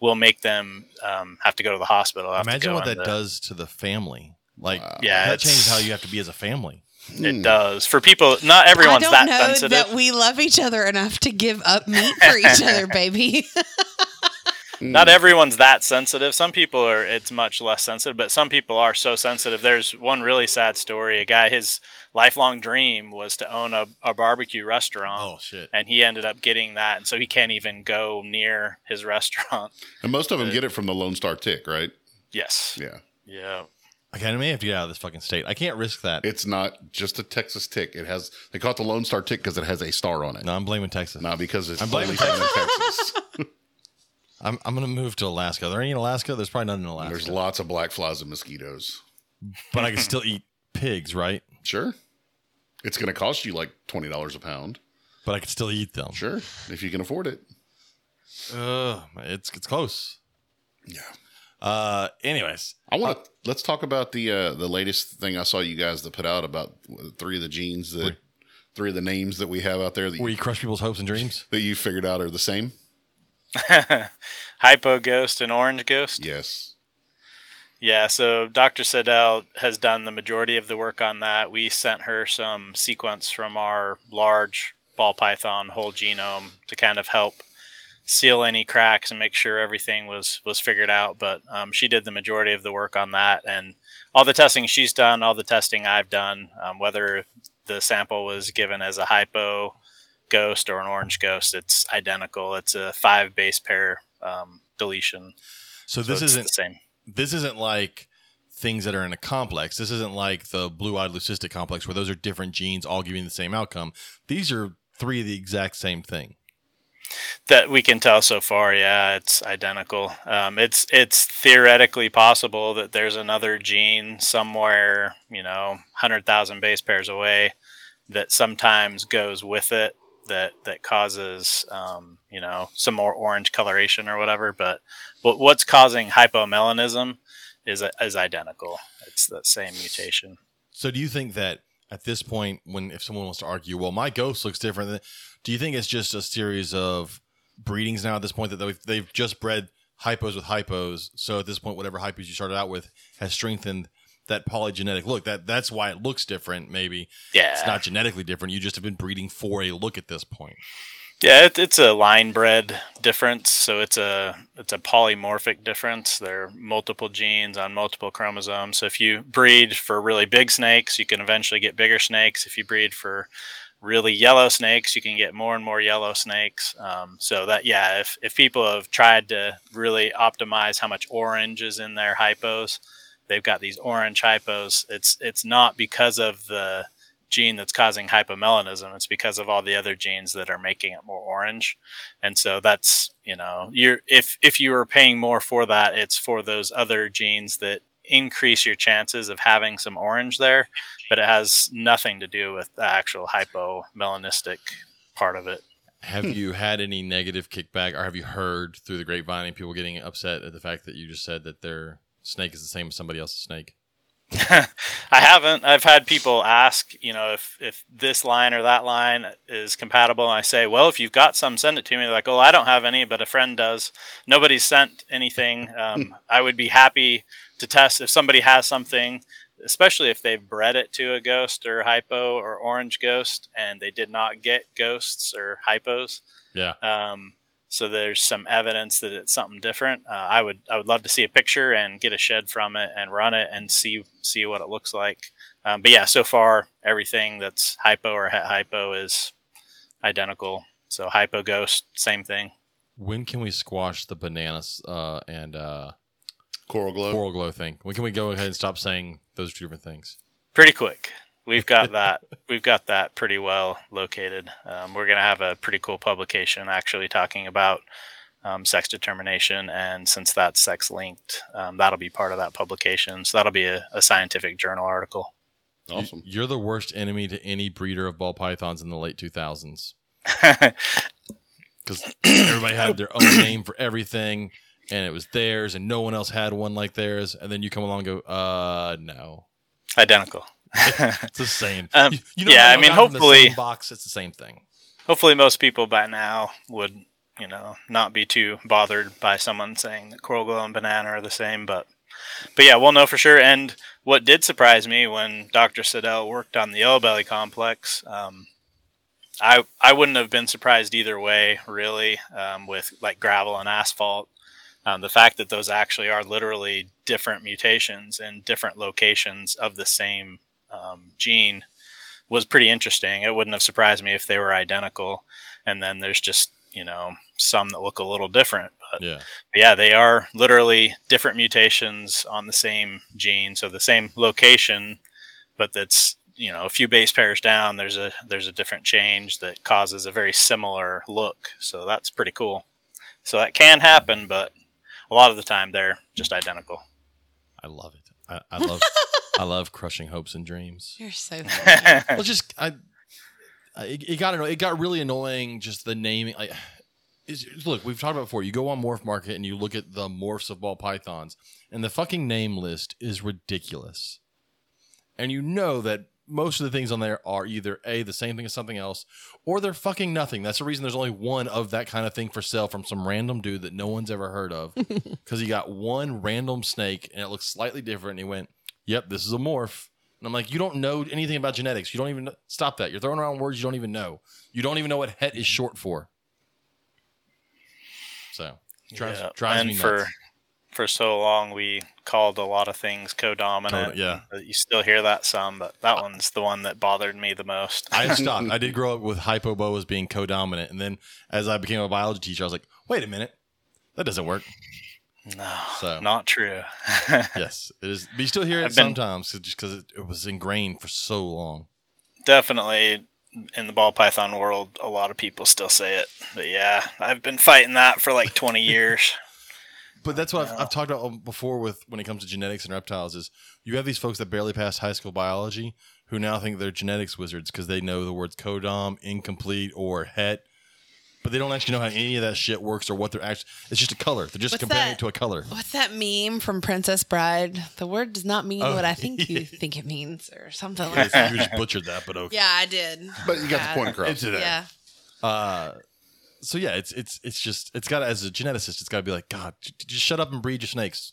will make them um, have to go to the hospital. Imagine what that the, does to the family. Like, wow. yeah, that changes how you have to be as a family. It does. For people, not everyone's that sensitive. I don't know that we love each other enough to give up meat for each other, baby. Not everyone's that sensitive. Some people are, it's much less sensitive, but some people are so sensitive. There's one really sad story. A guy, his lifelong dream was to own a, a barbecue restaurant. Oh, shit. And he ended up getting that. And so he can't even go near his restaurant. And most of them it, get it from the Lone Star tick, right? Yes. Yeah. Yeah. Okay, I may have to get out of this fucking state. I can't risk that. It's not just a Texas tick. It has they call it the Lone Star tick because it has a star on it. No, I'm blaming Texas. No, because it's I'm blaming Texas. I'm I'm gonna move to Alaska. Are there any in Alaska? There's probably none in Alaska. There's lots of black flies and mosquitoes. But I can still eat pigs, right? Sure. It's gonna cost you like twenty dollars a pound. But I can still eat them. Sure, if you can afford it. Uh, it's it's close. Yeah. Uh, anyways, I want to let's talk about the uh, the latest thing I saw you guys that put out about three of the genes that, where, three of the names that we have out there. That where you, you crush people's hopes and dreams that you figured out are the same. Hypo ghost and orange ghost. Yes. Yeah. So Doctor Seidel has done the majority of the work on that. We sent her some sequence from our large ball python whole genome to kind of help seal any cracks and make sure everything was, was figured out. But um, she did the majority of the work on that, and all the testing she's done, all the testing I've done, um, whether the sample was given as a hypo ghost or an orange ghost, it's identical. It's a five base pair um deletion. So this so isn't the same. This isn't like things that are in a complex. This isn't like the blue-eyed leucistic complex where those are different genes all giving the same outcome. These are three of the exact same thing that we can tell so far. Yeah, it's identical. Um, it's it's theoretically possible that there's another gene somewhere, you know, one hundred thousand base pairs away that sometimes goes with it, that that causes um, you know, some more orange coloration or whatever. But but what's causing hypomelanism is is identical. It's the same mutation. So do you think that at this point, when if someone wants to argue, well, my ghost looks different, do you think it's just a series of breedings now at this point that they've, they've just bred hypos with hypos? So at this point, whatever hypos you started out with has strengthened that polygenetic look. That that's why it looks different. Maybe yeah, it's not genetically different. You just have been breeding for a look at this point. Yeah, it, it's a line bred difference. So it's a it's a polymorphic difference. There are multiple genes on multiple chromosomes. So if you breed for really big snakes, you can eventually get bigger snakes. If you breed for really yellow snakes, you can get more and more yellow snakes. Um, so that yeah, if if people have tried to really optimize how much orange is in their hypos, they've got these orange hypos. It's it's not because of the gene that's causing hypomelanism. It's because of all the other genes that are making it more orange. And so that's, you know, you're if if you were paying more for that, it's for those other genes that increase your chances of having some orange there. But it has nothing to do with the actual hypomelanistic part of it. Have you had any negative kickback, or have you heard through the grapevine and people getting upset at the fact that you just said that their snake is the same as somebody else's snake? I haven't. I've had people ask, you know, if, if this line or that line is compatible. And I say, well, if you've got some, send it to me. They're like, oh, I don't have any, but a friend does. Nobody's sent anything. Um, I would be happy to test if somebody has something, especially if they've bred it to a ghost or hypo or orange ghost and they did not get ghosts or hypos. Yeah. Um, so there's some evidence that it's something different. Uh, I would, I would love to see a picture and get a shed from it and run it and see, see what it looks like. Um, but yeah, so far everything that's hypo or hypo is identical. So hypo ghost, same thing. When can we squash the bananas, uh, and, uh, Coral glow. Coral glow thing. When can we go ahead and stop saying those two different things? Pretty quick. We've got that. We've got that pretty well located. Um, we're going to have a pretty cool publication actually talking about um, sex determination. And since that's sex linked, um, that'll be part of that publication. So that'll be a, a scientific journal article. Awesome. You're the worst enemy to any breeder of ball pythons in the late two thousands. Because everybody had their own name for everything. And it was theirs, and no one else had one like theirs. And then you come along and go, uh, no. Identical. It's the same. Um, you, you know, yeah, I mean, hopefully. Box, it's the same thing. Hopefully most people by now would, you know, not be too bothered by someone saying that coral glow and banana are the same. But, but yeah, we'll know for sure. And what did surprise me when Doctor Seidel worked on the yellow belly complex, um, I, I wouldn't have been surprised either way, really, um, with like gravel and asphalt. Um, the fact that those actually are literally different mutations in different locations of the same um, gene was pretty interesting. It wouldn't have surprised me if they were identical. And then there's just, you know, some that look a little different. But yeah, but yeah they are literally different mutations on the same gene. So the same location, but that's, you know, a few base pairs down, there's a there's a different change that causes a very similar look. So that's pretty cool. So that can happen, but a lot of the time, they're just identical. I love it. I, I love, I love crushing hopes and dreams. You're so funny. Well, just I, I it got it got really annoying. Just the naming. Like, look, we've talked about before. You go on Morph Market and you look at the morphs of ball pythons, and the fucking name list is ridiculous. And you know that most of the things on there are either A, the same thing as something else, or they're fucking nothing. That's the reason there's only one of that kind of thing for sale from some random dude that no one's ever heard of, because he got one random snake and it looks slightly different. And he went, yep, this is a morph. And I'm like, you don't know anything about genetics. You don't even know. Stop that. You're throwing around words you don't even know. You don't even know what het is short for. So drives, yeah. drives and me for- nuts. For so long, we called a lot of things co-dominant. Yeah. You still hear that some, but that one's the one that bothered me the most. I stopped. I did grow up with hypoboas being co-dominant. And then as I became a biology teacher, I was like, wait a minute. That doesn't work. No, so, not true. Yes, it is. But you still hear it I've sometimes been, just because it, it was ingrained for so long. Definitely. In the ball python world, a lot of people still say it. But yeah, I've been fighting that for like twenty years. But that's what I've, I've talked about before with when it comes to genetics and reptiles is you have these folks that barely passed high school biology who now think they're genetics wizards because they know the words codom, incomplete, or het, but they don't actually know how any of that shit works or what they're actually – it's just a color. They're just what's comparing that, it to a color. What's that meme from Princess Bride? The word does not mean oh, what I think you think it means or something like that. You just butchered that, but okay. Yeah, I did. But you got yeah, the point across. It's today. Yeah. Uh, So yeah, it's it's it's just it's got as a geneticist, it's got to be like God, j- just shut up and breed your snakes.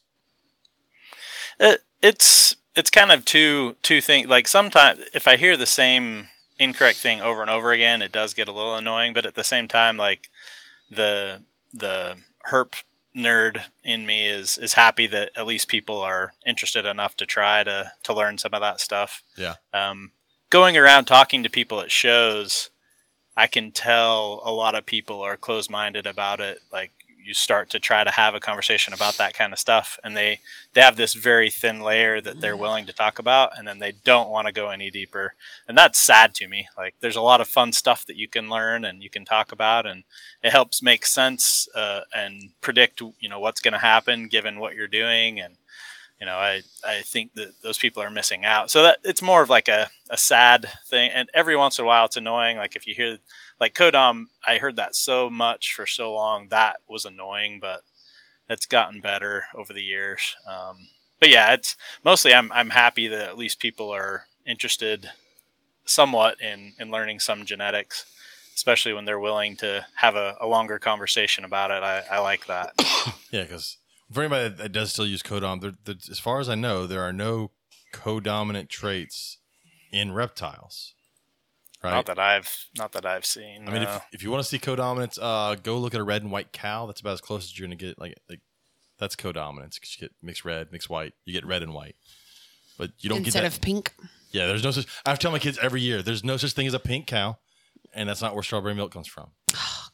It, it's it's kind of two two things. Like sometimes if I hear the same incorrect thing over and over again, it does get a little annoying. But at the same time, like the the herp nerd in me is is happy that at least people are interested enough to try to to learn some of that stuff. Yeah. Um, going around talking to people at shows. I can tell a lot of people are closed-minded about it. Like you start to try to have a conversation about that kind of stuff, and they, they have this very thin layer that they're willing to talk about, and then they don't want to go any deeper. And that's sad to me. Like there's a lot of fun stuff that you can learn and you can talk about, and it helps make sense uh, and predict, you know, what's going to happen given what you're doing. And you know, I, I think that those people are missing out. So that it's more of like a, a sad thing. And every once in a while it's annoying. Like if you hear like Kodom, I heard that so much for so long, that was annoying, but it's gotten better over the years. Um, but yeah, it's mostly I'm, I'm happy that at least people are interested somewhat in, in learning some genetics, especially when they're willing to have a, a longer conversation about it. I, I like that. Yeah. Cause for anybody that does still use codom, there, there, as far as I know, there are no codominant traits in reptiles. Right? Not that I've, not that I've seen. I mean, no. if, if you want to see codominance, uh, go look at a red and white cow. That's about as close as you're going to get. Like, like that's codominance. Cause you get mixed red, mixed white. You get red and white, but you don't Instead get that. Instead of pink. Yeah. There's no such. I have to tell my kids every year, there's no such thing as a pink cow, and that's not where strawberry milk comes from.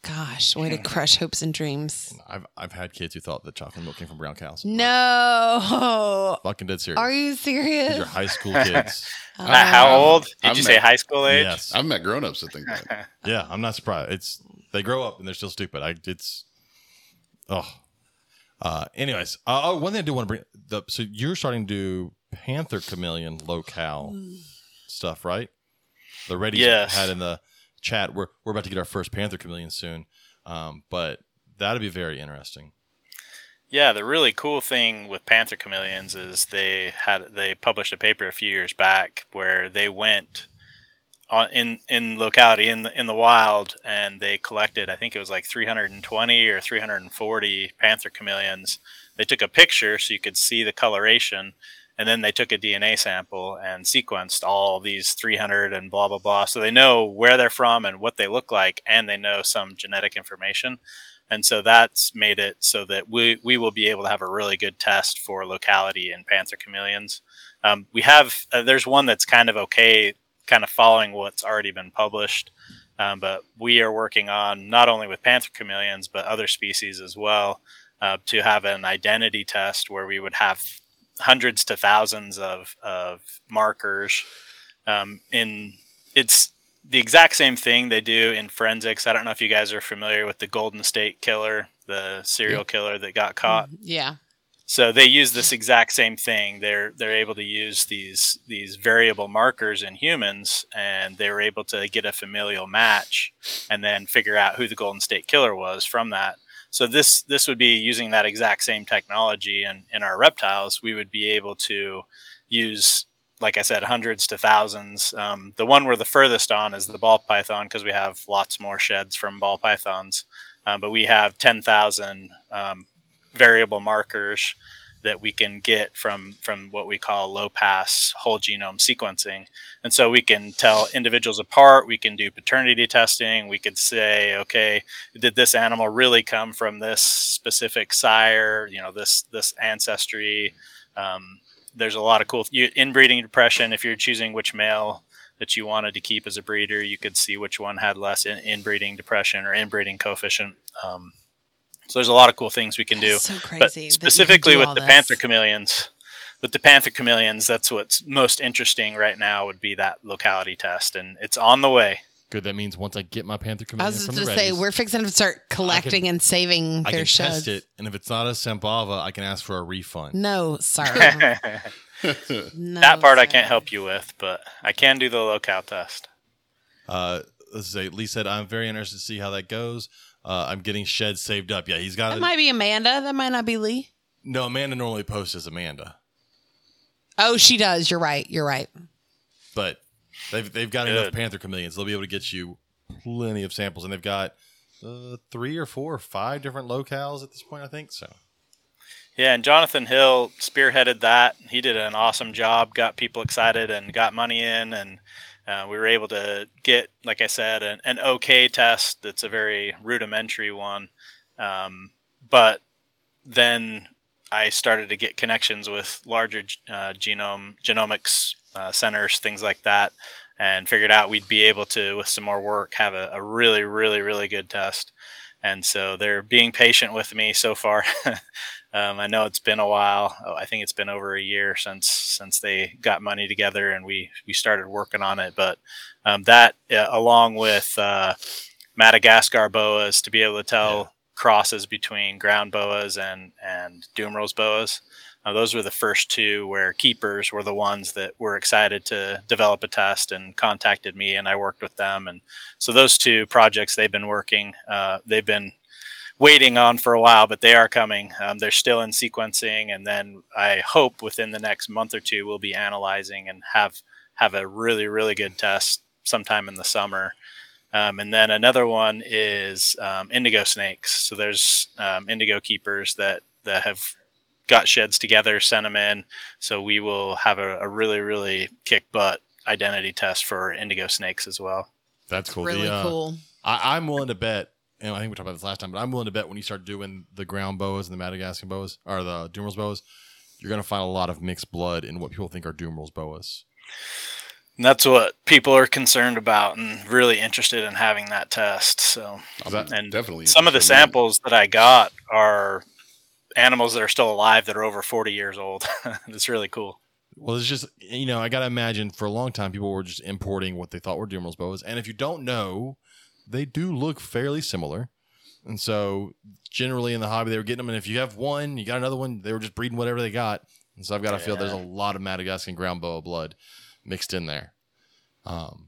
Gosh, way to crush hopes and dreams. I've I've had kids who thought that chocolate milk came from brown cows. No. Fucking dead serious. Are you serious? These are high school kids. uh, How old? Did I'm you met, say high school age? Yes. I've met grown-ups that think that. Yeah, I'm not surprised. It's they grow up and they're still stupid. I it's oh. Uh, anyways, uh, oh, one thing I do want to bring the so you're starting to do panther chameleon locale stuff, right? The Reddies yes. had in the chat, we're we're about to get our first panther chameleon soon, um, but that'll be very interesting. Yeah, the really cool thing with panther chameleons is they had they published a paper a few years back where they went on in in locality in the, in the wild, and they collected, I think it was like three hundred twenty or three hundred forty panther chameleons. They took a picture so you could see the coloration, and then they took a D N A sample and sequenced all these three hundred and blah, blah, blah. So they know where they're from and what they look like, and they know some genetic information. And so that's made it so that we, we will be able to have a really good test for locality in panther chameleons. Um, we have, uh, there's one that's kind of okay, kind of following what's already been published. Um, but we are working on not only with panther chameleons, but other species as well, uh, to have an identity test where we would have hundreds to thousands of, of markers. Um, in it's the exact same thing they do in forensics. I don't know if you guys are familiar with the Golden State Killer, the serial killer that got caught. Yeah. So they use this exact same thing. They're they're able to use these these variable markers in humans, and they were able to get a familial match and then figure out who the Golden State Killer was from that. So this this would be using that exact same technology, and in our reptiles, we would be able to use, like I said, hundreds to thousands. Um, the one we're the furthest on is the ball python, because we have lots more sheds from ball pythons. Um, but we have ten thousand um, variable markers that we can get from, from what we call low-pass whole genome sequencing. And so we can tell individuals apart, we can do paternity testing, we could say, okay, did this animal really come from this specific sire, you know, this this ancestry? Um, there's a lot of cool th- inbreeding depression. If you're choosing which male that you wanted to keep as a breeder, you could see which one had less in- inbreeding depression or inbreeding coefficient. Um So there's a lot of cool things we can that's do, so crazy but specifically do with the this. panther chameleons, with the panther chameleons, that's what's most interesting right now would be that locality test, and it's on the way. Good. That means once I get my panther chameleon, I was from just going to say we're fixing to start collecting can, and saving I their sheds. I can test it, and if it's not a Sambava, I can ask for a refund. No, sorry. no, that part sorry. I can't help you with, but I can do the locale test. Uh, let's say Lee said, "I'm very interested to see how that goes." Uh, I'm getting sheds saved up. Yeah, he's got it. That might be Amanda. That might not be Lee. No, Amanda normally posts as Amanda. Oh, she does. You're right. You're right. But they've they've got Good. enough panther chameleons. They'll be able to get you plenty of samples, and they've got uh, three or four or five different locales at this point, I think. So. Yeah, and Jonathan Hill spearheaded that. He did an awesome job, got people excited, and got money in, and. Uh, we were able to get, like I said, an, an okay test that's a very rudimentary one. Um, but then I started to get connections with larger uh, genome genomics uh, centers, things like that, and figured out we'd be able to, with some more work, have a, a really, really, really good test. And so they're being patient with me so far. Um, I know it's been a while. Oh, I think it's been over a year since since they got money together and we, we started working on it. But um, that, uh, along with uh, Madagascar boas, to be able to tell yeah. crosses between ground boas and, and Dumeril's boas, Uh, those were the first two where keepers were the ones that were excited to develop a test and contacted me, and I worked with them. And so those two projects they've been working, uh, they've been waiting on for a while, but they are coming. Um, they're still in sequencing. And then I hope within the next month or two, we'll be analyzing and have, have a really, really good test sometime in the summer. Um, and then another one is um, indigo snakes. So there's um, indigo keepers that, that have got sheds together, sent them in. So we will have a, a really, really kick butt identity test for indigo snakes as well. That's cool. Really the, uh, cool. I, I'm willing to bet, and I think we talked about this last time, but I'm willing to bet when you start doing the ground boas and the Madagascan boas, or the Dumeril's boas, you're going to find a lot of mixed blood in what people think are Dumeril's boas. And that's what people are concerned about and really interested in having that test. So, oh, that and definitely some of the samples that I got are animals that are still alive that are over forty years old. It's really cool. Well, it's just, you know, I got to imagine for a long time, people were just importing what they thought were Dumeril's boas. And if you don't know, they do look fairly similar. And so generally in the hobby, they were getting them. And if you have one, you got another one, they were just breeding whatever they got. And so I've got to yeah. feel there's a lot of Madagascan ground boa blood mixed in there. Um,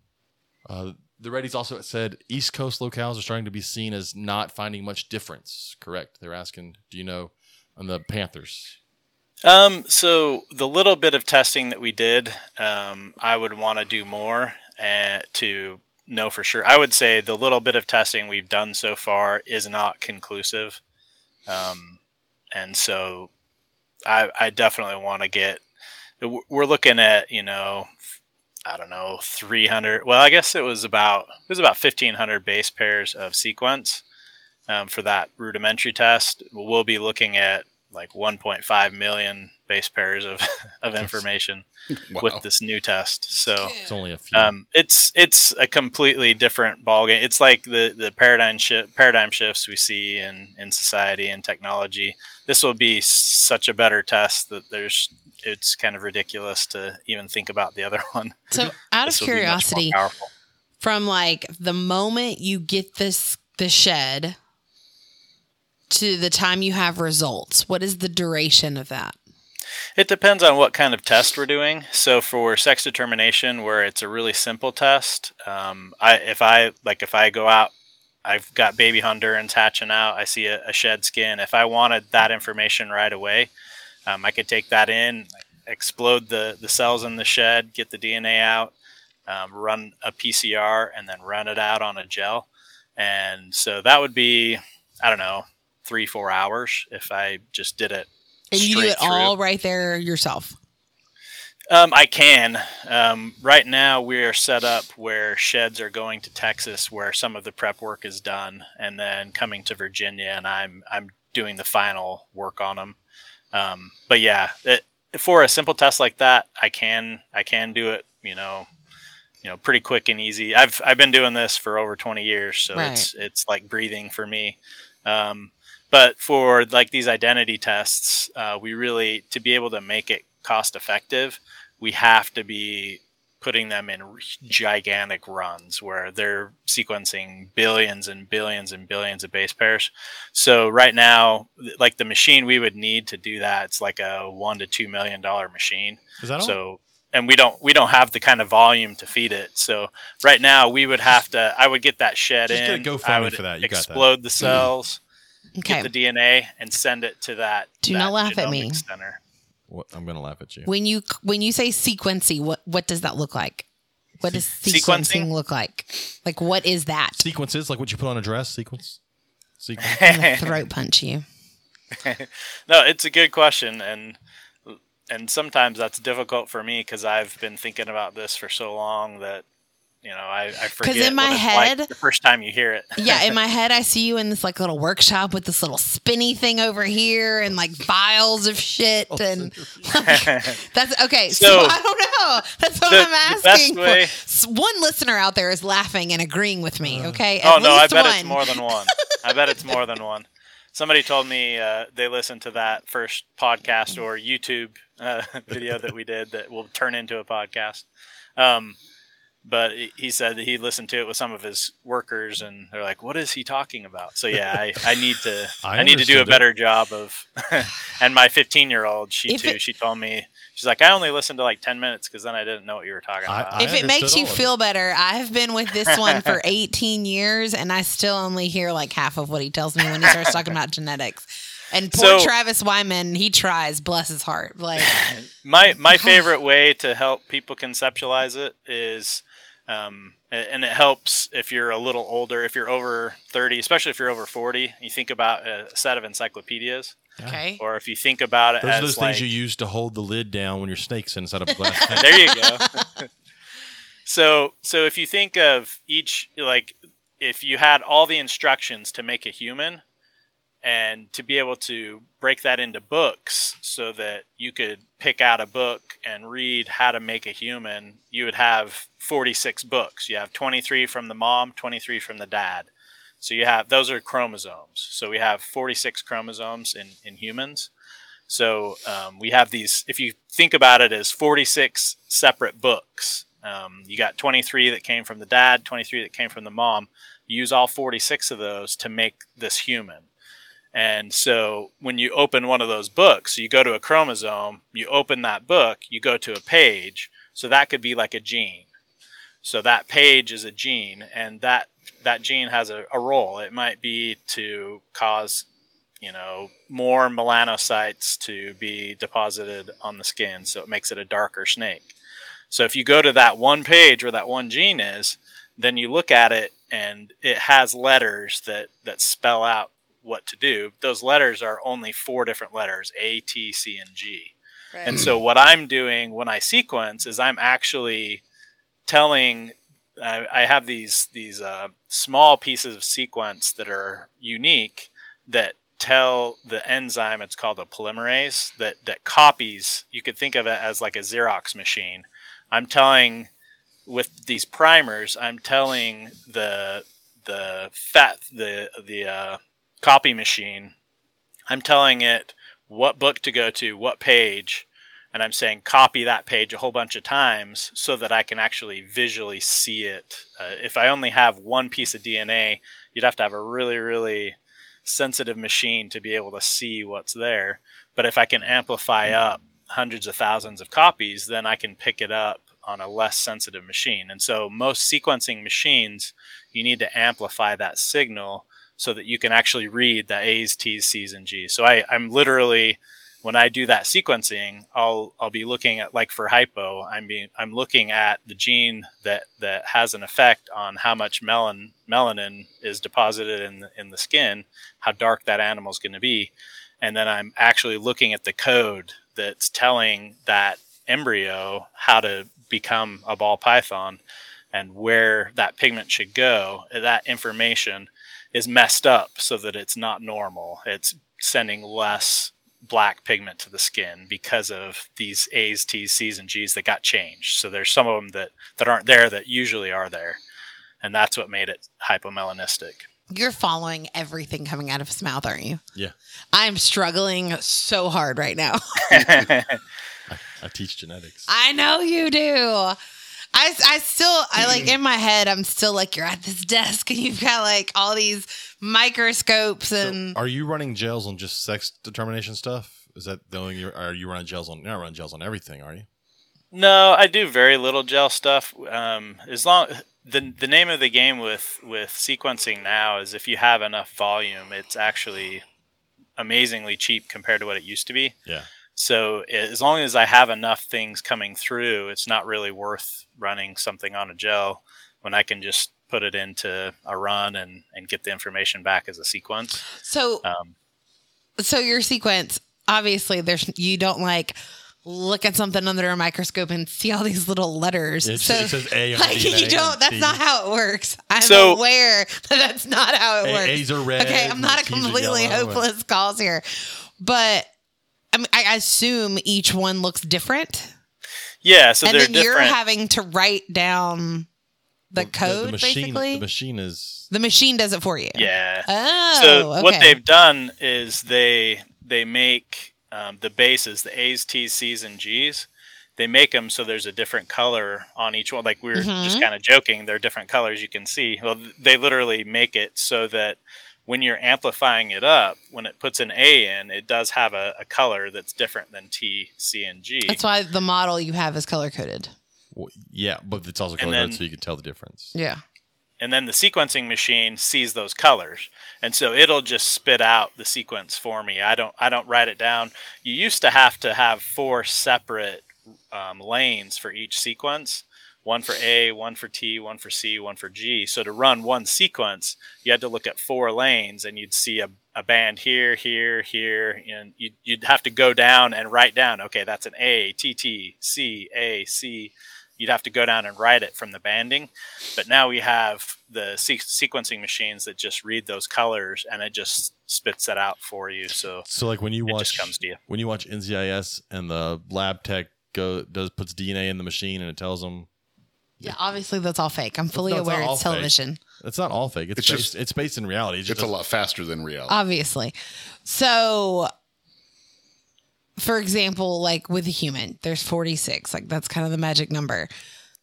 uh, the Reddies also said East Coast locales are starting to be seen as not finding much difference. Correct. They're asking, do you know on the Panthers? Um, so the little bit of testing that we did, um, I would want to do more uh, to know for sure. I would say the little bit of testing we've done so far is not conclusive. Um, and so I, I definitely want to get, we're looking at, you know, I don't know, three hundred. Well, I guess it was about, it was about fifteen hundred base pairs of sequence um, for that rudimentary test. We'll be looking at like one point five million base pairs of, of information wow. with this new test. So it's only a few. Um, it's, it's a completely different ballgame. It's like the, the paradigm shift, paradigm shifts we see in, in society and technology. This will be such a better test that there's, it's kind of ridiculous to even think about the other one. So out of curiosity, from like the moment you get this, the shed to the time you have results, what is the duration of that? It depends on what kind of test we're doing. So for sex determination, where it's a really simple test, um, I, if I, like if I go out, I've got baby Hondurans hatching out, I see a, a shed skin. If I wanted that information right away, Um, I could take that in, explode the, the cells in the shed, get the D N A out, um, run a P C R, and then run it out on a gel. And so that would be, I don't know, three, four hours if I just did it. And you do it through. All right there yourself? Um, I can. Um, right now we are set up where sheds are going to Texas where some of the prep work is done and then coming to Virginia, and I'm I'm doing the final work on them. Um, but yeah, it, for a simple test like that, I can, I can do it, you know, you know, pretty quick and easy. I've, I've been doing this for over twenty years, so right. it's, it's like breathing for me. Um, but for like these identity tests, uh, we really, to be able to make it cost effective, we have to be putting them in gigantic runs where they're sequencing billions and billions and billions of base pairs. So right now, like the machine we would need to do that, it's like a one to two million dollar machine. Is that all? So, and we don't we don't have the kind of volume to feed it. So right now we would have to. I would get that shed Just in. Go I would for that. You explode got that. The cells, okay. Get the D N A, and send it to that. Do that not laugh at me. Center. What, I'm going to laugh at you. When you when you say sequencing, what, what does that look like? What does sequencing, sequencing look like? Like, what is that? Sequences, like what you put on a dress, sequence? Sequence. I'm going to throat punch you. No, it's a good question. And and sometimes that's difficult for me because I've been thinking about this for so long that, you know, I, I forget in my what it's head, like the first time you hear it. Yeah, in my head, I see you in this like little workshop with this little spinny thing over here and like vials of shit. And like, that's okay. So, so I don't know. That's what the, I'm asking. Way, for. One listener out there is laughing and agreeing with me. Okay. At oh, no, I bet one. It's more than one. I bet it's more than one. Somebody told me uh, they listened to that first podcast or YouTube uh, video that we did that will turn into a podcast. Um, But he said that he listened to it with some of his workers, and they're like, "What is he talking about?" So yeah, I, I need to I, I need to do a better it. job of. And my fifteen-year-old, she if too, it, she told me, she's like, "I only listened to like ten minutes because then I didn't know what you were talking about." I, I if it makes you feel it. better, I've been with this one for eighteen years, and I still only hear like half of what he tells me when he starts talking about genetics. And poor so, Travis Wyman, he tries, bless his heart. Like my my favorite way to help people conceptualize it is. Um, and it helps if you're a little older, if you're over thirty, especially if you're over forty, you think about a set of encyclopedias. Okay. Or if you think about it those as those like, things you use to hold the lid down when your snake's inside of a glass. There you go. so, so if you think of each, like if you had all the instructions to make a human and to be able to break that into books so that you could pick out a book and read how to make a human, you would have forty-six books. You have twenty-three from the mom, twenty-three from the dad. So you have, those are chromosomes. So we have forty-six chromosomes in, in humans. So um, we have these, if you think about it as forty-six separate books, um, you got twenty-three that came from the dad, twenty-three that came from the mom. You use all forty-six of those to make this human. And so when you open one of those books, you go to a chromosome, you open that book, you go to a page. So that could be like a gene. So that page is a gene, and that, that gene has a, a role. It might be to cause, you know, more melanocytes to be deposited on the skin, so it makes it a darker snake. So if you go to that one page where that one gene is, then you look at it, and it has letters that, that spell out what to do. Those letters are only four different letters, A, T, C, and G. Right. And so what I'm doing when I sequence is I'm actually telling, I, I have these these uh, small pieces of sequence that are unique that tell the enzyme, it's called a polymerase, that, that copies, you could think of it as like a Xerox machine. I'm telling, with these primers, I'm telling the the fat, the, the uh, copy machine, I'm telling it what book to go to, what page, and I'm saying copy that page a whole bunch of times so that I can actually visually see it. Uh, if I only have one piece of D N A, you'd have to have a really, really sensitive machine to be able to see what's there. But if I can amplify up hundreds of thousands of copies, then I can pick it up on a less sensitive machine. And so most sequencing machines, you need to amplify that signal so that you can actually read the A's, T's, C's, and G's. So I, I'm literally... when I do that sequencing, I'll I'll be looking at, like for hypo, I'm being I'm looking at the gene that, that has an effect on how much melan, melanin is deposited in the, in the skin, how dark that animal's going to be, and then I'm actually looking at the code that's telling that embryo how to become a ball python and where that pigment should go. That information is messed up so that it's not normal. It's sending less black pigment to the skin because of these A's, T's, C's, and G's that got changed. So there's some of them that, that aren't there that usually are there. And that's what made it hypomelanistic. You're following everything coming out of his mouth, aren't you? Yeah. I'm struggling so hard right now. I, I teach genetics. I know you do. I, I still, I like in my head, I'm still like, you're at this desk and you've got like all these microscopes and. So are you running gels on just sex determination stuff? Is that the only, are you running gels on, you're not running gels on everything, are you? No, I do very little gel stuff. Um, as long, the the name of the game with, with sequencing now is if you have enough volume, it's actually amazingly cheap compared to what it used to be. Yeah. So as long as I have enough things coming through, it's not really worth running something on a gel when I can just put it into a run and, and get the information back as a sequence. So, um, so your sequence, obviously there's, you don't like look at something under a microscope and see all these little letters. It, so it says A on like D N A, you don't, that's D. not how it works. I'm so, aware that that's not how it a, works. A's are red. Okay. I'm not a completely hopeless cause here, but I assume each one looks different. Yeah, so and they're then different. You're having to write down the well, code. The, the machine, basically, the machine is the machine does it for you. Yeah. Oh. So okay. What they've done is they they make um, the bases, the A's, T's, C's, and G's, they make them so there's a different color on each one. Like we were mm-hmm. just kind of joking, they're different colors you can see. Well, they literally make it so that when you're amplifying it up, when it puts an A in, it does have a, a color that's different than T, C, and G. That's why the model you have is color-coded. Well, yeah, but it's also color-coded so you can tell the difference. Yeah. And then the sequencing machine sees those colors. And so it'll just spit out the sequence for me. I don't I don't write it down. You used to have to have four separate um, lanes for each sequence. One for A, one for T, one for C, one for G. So to run one sequence, you had to look at four lanes, and you'd see a, a band here, here, here, and you'd, you'd have to go down and write down, okay, that's an A, T, T, C, A, C. You'd have to go down and write it from the banding. But now we have the se- sequencing machines that just read those colors, and it just spits that out for you. So, so like when you it watch, just comes to you. When you watch N C I S and the lab tech go, does puts D N A in the machine, and it tells them. Yeah, obviously that's all fake. I'm fully no, it's aware it's television. Fake. It's not all fake. It's, it's based, just it's based in reality. It's, it's a lot faster than reality. Obviously. So, for example, like with a human, there's forty-six. Like that's kind of the magic number.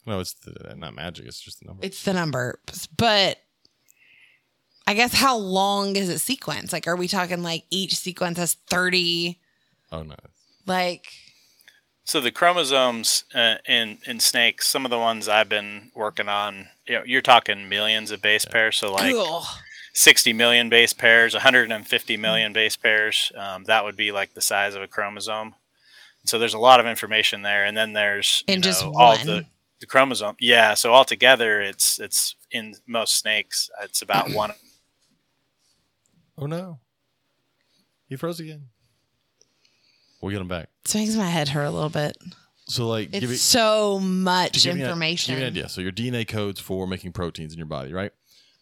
No, it's the, not magic. It's just the number. It's the number. But I guess how long is it sequenced? Like, are we talking like each sequence has thirty? Oh, no. Like... So the chromosomes uh, in in snakes, some of the ones I've been working on, you know, you're talking millions of base yeah. pairs. So like cool. sixty million base pairs, one hundred fifty million base pairs. Um, that would be like the size of a chromosome. So there's a lot of information there, and then there's in you know, just one. all the the chromosome. Yeah. So altogether, it's it's in most snakes, it's about one. Oh no! He froze again. We'll get them back. This makes my head hurt a little bit. So, like, it's give me, so much give information. Me an, give me an idea. So, your D N A codes for making proteins in your body, right?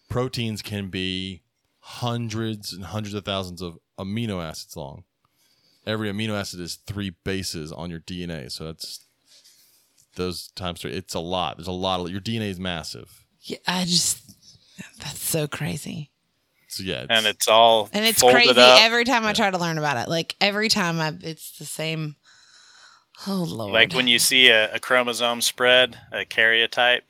Proteins can be hundreds and hundreds of thousands of amino acids long. Every amino acid is three bases on your D N A. So, that's those times three. It's a lot. There's a lot of your D N A is massive. Yeah, I just, that's so crazy. So yeah, it's, and it's all and it's crazy up. Every time yeah. I try to learn about it. Like every time, I it's the same. Oh Lord! Like when you see a, a chromosome spread, a karyotype,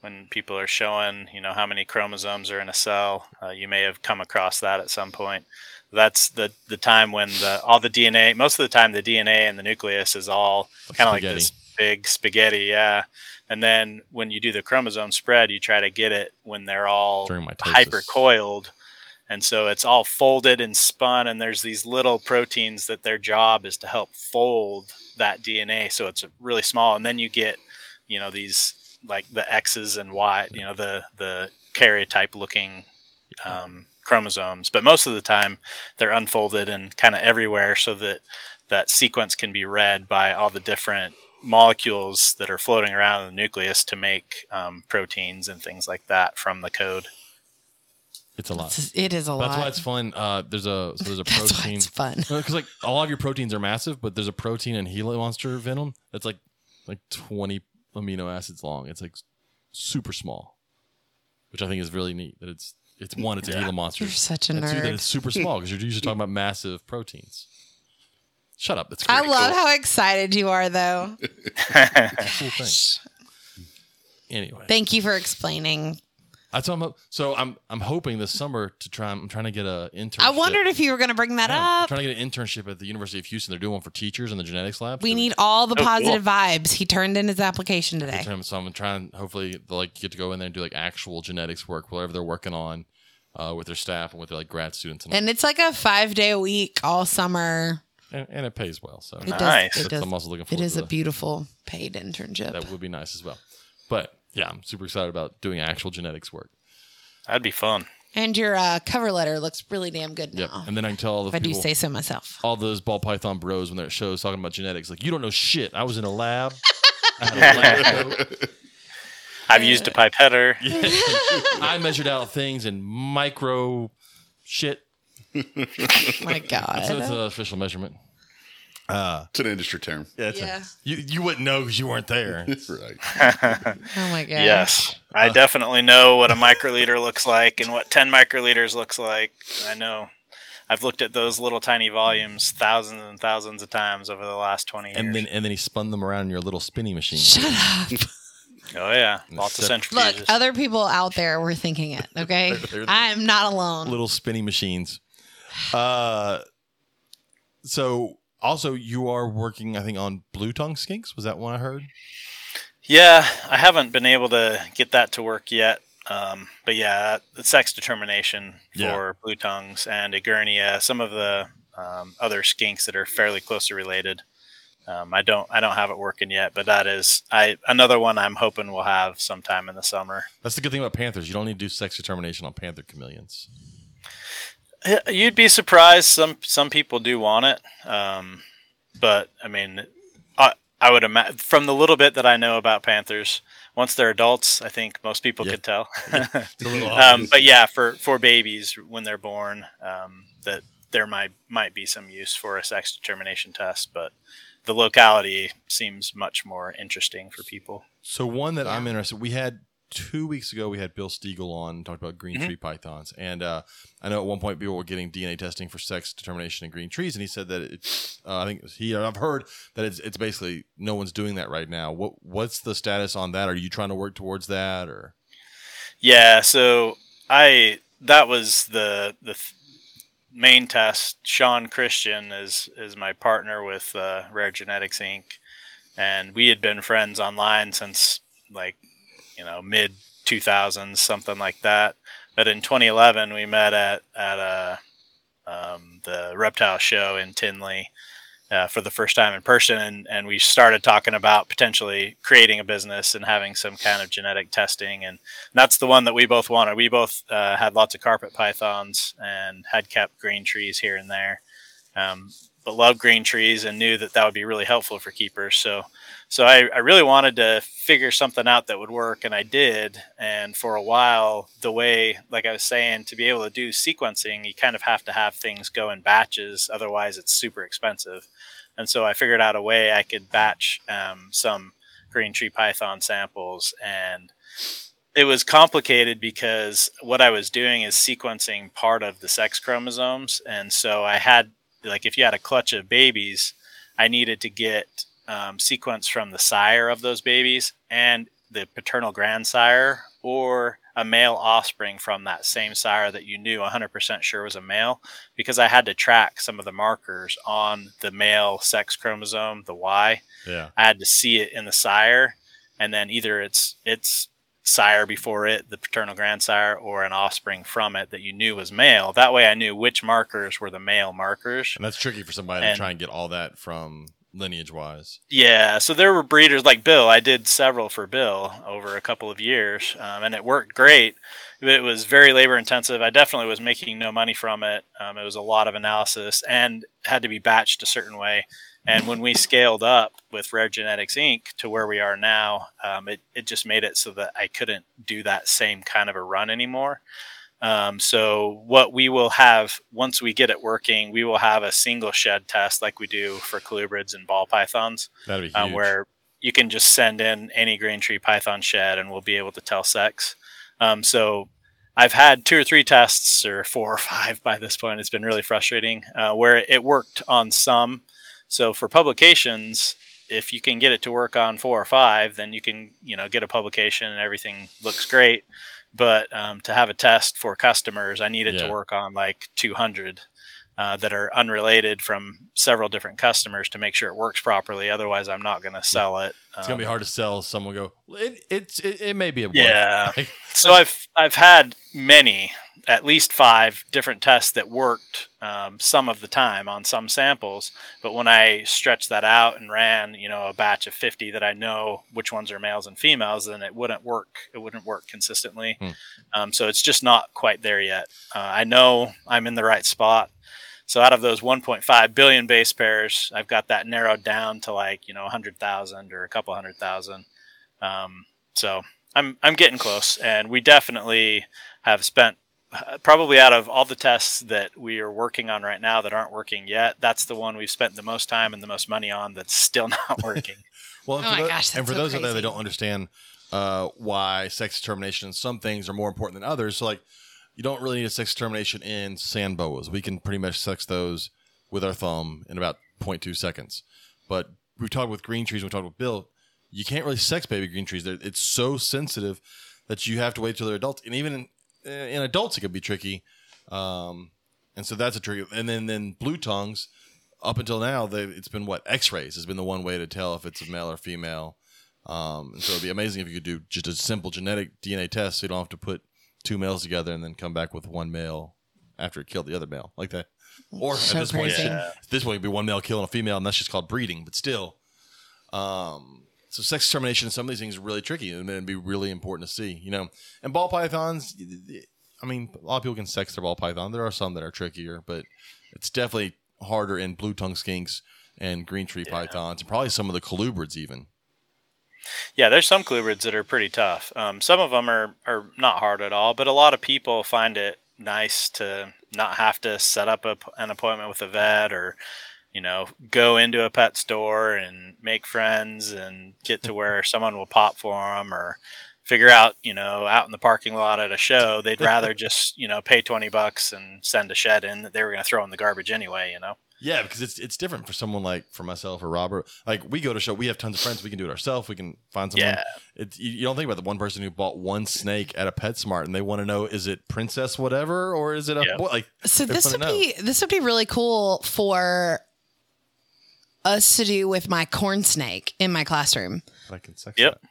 when people are showing, you know, how many chromosomes are in a cell, uh, you may have come across that at some point. That's the the time when the all the D N A, most of the time, the D N A and the nucleus is all kind of like this big spaghetti. Yeah. And then when you do the chromosome spread, you try to get it when they're all hypercoiled. And so it's all folded and spun, and there's these little proteins that their job is to help fold that D N A. So it's really small. And then you get, you know, these like the X's and Y, you know, the, the karyotype looking um, chromosomes. But most of the time they're unfolded and kind of everywhere so that that sequence can be read by all the different molecules that are floating around in the nucleus to make um, proteins and things like that from the code. It's a lot. It is a but lot. That's why it's fun. Uh, there's a so there's a protein. That's why it's fun. Because like all of your proteins are massive, but there's a protein in Gila monster venom that's like like twenty amino acids long. It's like super small, which I think is really neat. That it's it's one, it's yeah. a Gila monster. You're such a nerd. Two, that it's super small because you're usually talking about massive proteins. Shut up. That's I love cool. how excited you are, though. Cool thing. Anyway, thank you for explaining. That's what I'm up. So I'm I'm hoping this summer to try. I'm trying to get an internship. I wondered if you were going to bring that yeah, up. I'm trying to get an internship at the University of Houston. They're doing one for teachers in the genetics lab. We so need all the oh, positive cool. vibes. He turned in his application today. So I'm trying. Hopefully, like get to go in there and do like actual genetics work, whatever they're working on uh, with their staff and with their like grad students. And, and it's like a five day a week all summer. And, and it pays well. So it nice. Does, it does, I'm also looking forward. It is to a that. Beautiful paid internship. That would be nice as well, but. Yeah, I'm super excited about doing actual genetics work. That'd be fun. And your uh, cover letter looks really damn good now. Yep. And then I can tell all the if people... If I do say so myself. All those ball python bros when they're at shows talking about genetics. Like, you don't know shit. I was in a lab. I had a lab coat. I've used a pipetter. Yeah. I measured out things in micro shit. My God. So it's an official measurement. Uh, it's an industry term. Yeah, it's yeah. A, you you wouldn't know because you weren't there. Right. Oh my god. Yes, I uh, definitely know what a microliter looks like and what ten microliters looks like. I know. I've looked at those little tiny volumes thousands and thousands of times over the last twenty years. And then and then he spun them around in your little spinning machine. Shut up. Oh, yeah. Lots of centrifuges. Look, other people out there were thinking it, okay? I am not alone. Little spinning machines. Uh, so also you are working, I think, on blue tongue skinks. Was that one I heard? Yeah, I haven't been able to get that to work yet. Um, but yeah, sex determination for yeah. blue tongues and Agurnia, some of the um, other skinks that are fairly closely related. Um, I don't, I don't have it working yet, but that is I another one I'm hoping we'll have sometime in the summer. That's the good thing about panthers; you don't need to do sex determination on panther chameleons. You'd be surprised. Some some people do want it, um, but I mean, I, I would imagine from the little bit that I know about panthers, once they're adults, I think most people yeah. could tell. um, but yeah, for, for babies when they're born, um, that there might might be some use for a sex determination test, but. The locality seems much more interesting for people. So one that yeah. I'm interested, we had two weeks ago, we had Bill Stiegel on, talked about green mm-hmm. tree pythons. And uh, I know at one point people were getting D N A testing for sex determination in green trees. And he said that it's, uh, I think he, I've heard that it's, it's basically no one's doing that right now. What What's the status on that? Are you trying to work towards that or? Yeah. So I, that was the, the, th- main test. Sean Christian is is my partner with uh, Rare Genetics Incorporated, and we had been friends online since like you know mid two thousands, something like that. But in twenty eleven, we met at at a um, the reptile show in Tinley uh, for the first time in person, and and we started talking about potentially creating a business and having some kind of genetic testing, and that's the one that we both wanted. We both uh, had lots of carpet pythons and had kept green trees here and there, um, but loved green trees and knew that that would be really helpful for keepers. So, so I, I really wanted to figure something out that would work, and I did. And for a while, the way, like I was saying, to be able to do sequencing, you kind of have to have things go in batches. Otherwise, it's super expensive. And so I figured out a way I could batch um, some green tree python samples. And it was complicated because what I was doing is sequencing part of the sex chromosomes. And so I had, like, if you had a clutch of babies, I needed to get um, sequence from the sire of those babies and the paternal grandsire or a male offspring from that same sire that you knew one hundred percent sure was a male, because I had to track some of the markers on the male sex chromosome, the Y. Yeah. I had to see it in the sire, and then either it's it's sire before it, the paternal grandsire, or an offspring from it that you knew was male. That way I knew which markers were the male markers. And that's tricky for somebody and, to try and get all that from lineage-wise. Yeah, so there were breeders like Bill. I did several for Bill over a couple of years, um, and it worked great. It was very labor-intensive. I definitely was making no money from it. Um, it was a lot of analysis and had to be batched a certain way. And when we scaled up with Rare Genetics Incorporated to where we are now, um, it, it just made it so that I couldn't do that same kind of a run anymore. Um, so what we will have, once we get it working, we will have a single shed test like we do for colubrids and ball pythons. That'd be huge. Um, where you can just send in any green tree python shed and we'll be able to tell sex. Um, so I've had two or three tests, or four or five by this point. It's been really frustrating uh, where it worked on some. So for publications, if you can get it to work on four or five, then you can, you know, get a publication and everything looks great. But um, to have a test for customers, I needed yeah. to work on like two hundred uh, that are unrelated from several different customers to make sure it works properly. Otherwise, I'm not going to sell it. Um, it's going to be hard to sell. Someone will go, it, it's, it, it may be a yeah. So I've I've had many, at least five different tests that worked um, some of the time on some samples. But when I stretched that out and ran, you know, a batch of fifty that I know which ones are males and females, then it wouldn't work. It wouldn't work consistently. Hmm. Um, so it's just not quite there yet. Uh, I know I'm in the right spot. So out of those one point five billion base pairs, I've got that narrowed down to like, you know, one hundred thousand or a couple hundred thousand. Um, so I'm, I'm getting close, and we definitely have spent probably out of all the tests that we are working on right now that aren't working yet, that's the one we've spent the most time and the most money on that's still not working. Well, oh my those, gosh, that's and for so those crazy. Out there that don't understand uh, why sex determination, some things are more important than others. So like you don't really need a sex termination in sand boas. We can pretty much sex those with our thumb in about zero point two seconds. But we talked with green trees, we talked with Bill, you can't really sex baby green trees. They're, it's so sensitive that you have to wait till they're adults. And even in, in adults, it could be tricky. Um, and so that's a tricky. And then, then blue tongues, up until now, it's been what? X-rays has been the one way to tell if it's a male or female. Um, and so it'd be amazing if you could do just a simple genetic D N A test so you don't have to put two males together and then come back with one male after it killed the other male like that. Or so at this point, yeah. at this point, it'd be one male killing a female, and that's just called breeding. But still, um, so sex determination in some of these things is really tricky, and it'd be really important to see, you know. And ball pythons, I mean, a lot of people can sex their ball python. There are some that are trickier, but it's definitely harder in blue tongue skinks and green tree yeah. pythons, and probably some of the colubrids even. Yeah, there's some colubrids that are pretty tough. Um, some of them are, are not hard at all, but a lot of people find it nice to not have to set up a, an appointment with a vet or, you know, go into a pet store and make friends and get to where someone will pop for them or figure out, you know, out in the parking lot at a show, they'd rather just, you know, pay twenty bucks and send a shed in that they were going to throw in the garbage anyway, you know? Yeah, because it's it's different for someone like for myself or Robert. Like we go to show, we have tons of friends. We can do it ourselves. We can find someone. Yeah. It, you, you don't think about the one person who bought one snake at a PetSmart and they want to know, is it princess whatever or is it a yeah. boy? Like, so this would be this would be really cool for us to do with my corn snake in my classroom. I can sex yep. that.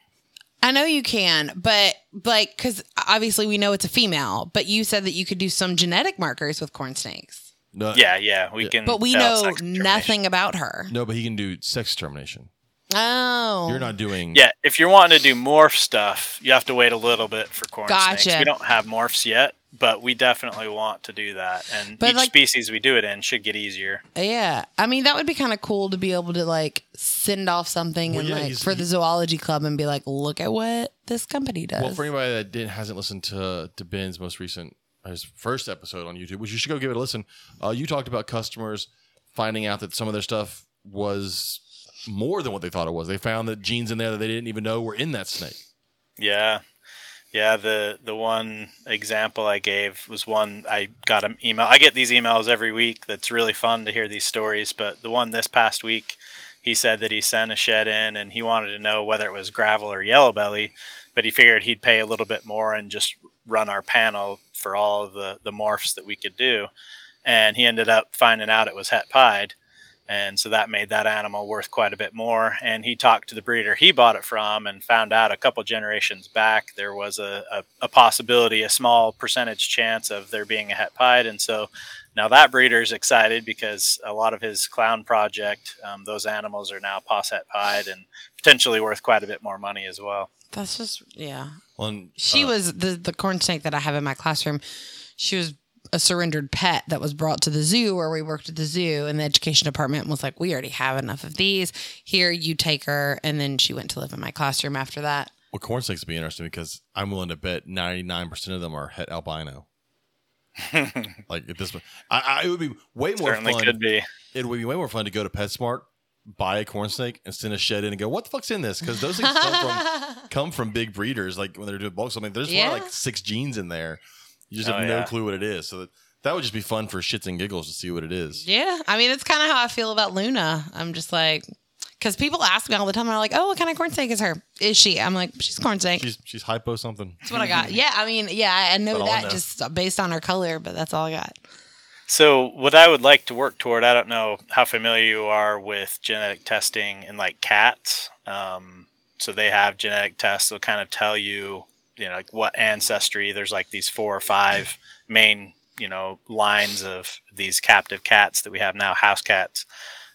I know you can, but like because obviously we know it's a female. But you said that you could do some genetic markers with corn snakes. No. Yeah, yeah, we yeah. can. But we know nothing about her. No, but he can do sex termination. Oh, you're not doing. Yeah, if you're wanting to do morph stuff, you have to wait a little bit for corn gotcha. snakes. We don't have morphs yet, but we definitely want to do that. And but each like, species we do it in should get easier. Yeah, I mean that would be kind of cool to be able to like send off something well, and yeah, like for he, the zoology club and be like, look at what this company does. Well, for anybody that didn't hasn't listened to to Ben's most recent. His first episode on YouTube, which you should go give it a listen. Uh, you talked about customers finding out that some of their stuff was more than what they thought it was. They found that genes in there that they didn't even know were in that snake. Yeah. Yeah. The, the one example I gave was one I got an email. I get these emails every week. That's really fun to hear these stories. But the one this past week, he said that he sent a shed in and he wanted to know whether it was gravel or yellow belly, but he figured he'd pay a little bit more and just run our panel for all of the, the morphs that we could do. And he ended up finding out it was het pied. And so that made that animal worth quite a bit more. And he talked to the breeder he bought it from and found out a couple generations back, there was a, a, a possibility, a small percentage chance of there being a het pied. And so now that breeder's excited because a lot of his clown project, um, those animals are now pos het pied and potentially worth quite a bit more money as well. That's just, yeah. One, she uh, was the, the corn snake that I have in my classroom. She was a surrendered pet that was brought to the zoo where we worked at the zoo. And the education department was like, we already have enough of these. Here, you take her. And then she went to live in my classroom after that. Well, corn snakes would be interesting because I'm willing to bet ninety-nine percent of them are het albino. Like at this point, I, I, it would be way more Certainly fun. Could be. It would be way more fun to go to PetSmart, buy a corn snake and send a shed in and go, what the fuck's in this? Because those things come, from, come from big breeders. Like when they're doing bulk something, there's yeah. like six genes in there. You just oh, have no yeah. clue what it is. So that, that would just be fun for shits and giggles to see what it is. Yeah. I mean, it's kind of how I feel about Luna. I'm just like, because people ask me all the time, they're like, oh, what kind of corn snake is her? Is she? I'm like, she's corn snake. She's, she's hypo something. That's what I got. Yeah. I mean, yeah, I know that just based on her color, but that's all I got. So what I would like to work toward, I don't know how familiar you are with genetic testing in like cats. Um, so they have genetic tests that will kind of tell you, you know, like what ancestry. There's like these four or five main, you know, lines of these captive cats that we have now, house cats.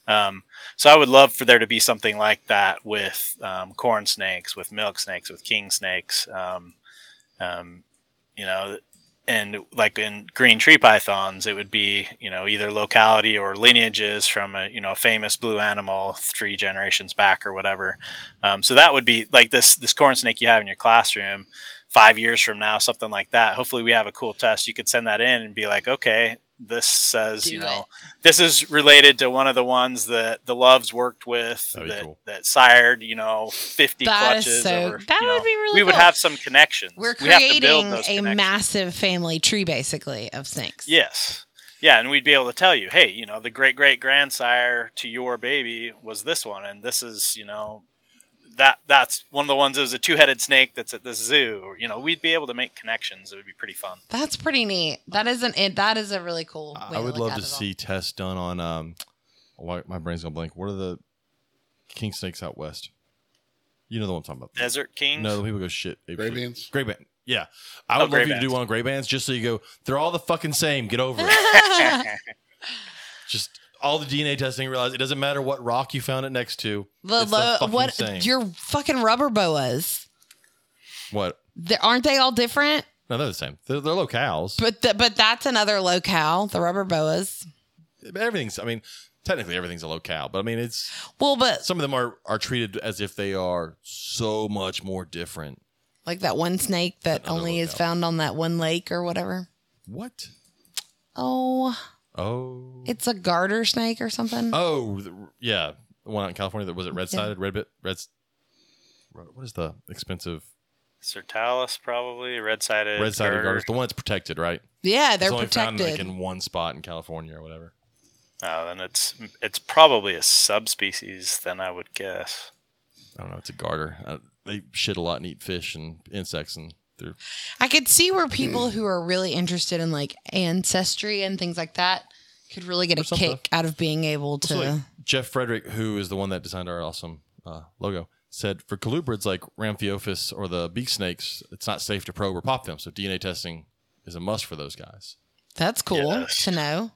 Um, so I would love for there to be something like that with um, corn snakes, with milk snakes, with king snakes, um, um, you know, and like in green tree pythons, it would be, you know, either locality or lineages from a, you know, a famous blue animal three generations back or whatever. Um, so that would be like this, this corn snake you have in your classroom five years from now, something like that. Hopefully we have a cool test. You could send that in and be like, okay, This says, Do you know, it. This is related to one of the ones that the Loves worked with that, cool. that sired, you know, fifty that clutches. So, over, that would know, be really We cool. would have some connections. We're creating we have to build those a massive family tree, basically, of snakes. Yes. Yeah, and we'd be able to tell you, hey, you know, the great-great-grandsire to your baby was this one, and this is, you know, that that's one of the ones that was a two-headed snake that's at this zoo. You know, we'd be able to make connections. It would be pretty fun. That's pretty neat. That isn't it. That is a really cool way I would to love to see all. tests done on, um, my brain's going to blank. What are the king snakes out west? You know the one I'm talking about. Desert kings? No, people go shit. Gray bands? Gray bands. Yeah, I would oh, love you bands. to do one on gray bands just so you go, they're all the fucking same. Get over it. Just all the D N A testing, realize it doesn't matter what rock you found it next to. The, it's lo- the fucking what, same. Your fucking rubber boas. What? They, aren't they all different? No, they're the same. They're, they're locales. But the, but that's another locale, the rubber boas. Everything's, I mean, technically everything's a locale, but I mean, it's. Well, but. Some of them are, are treated as if they are so much more different. Like that one snake that Another only is out. found on that one lake or whatever. What? Oh. Oh. It's a garter snake or something. Oh, the, yeah. The one out in California that was it red-sided? Yeah. Red bit? Red, what is the expensive? Sertalis, probably. Red-sided. Red-sided garter. garters. The one that's protected, right? Yeah, they're it's only protected. Found like in one spot in California or whatever. Oh, then it's, it's probably a subspecies, then I would guess. I don't know. It's a garter. I don't, They shit a lot and eat fish and insects and they're. I could see where people who are really interested in like ancestry and things like that could really get a kick out of being able to. Like Jeff Frederick, who is the one that designed our awesome uh, logo, said for colubrids like Ramphiophis or the beak snakes, it's not safe to probe or pop them. So D N A testing is a must for those guys. That's cool yeah. to know.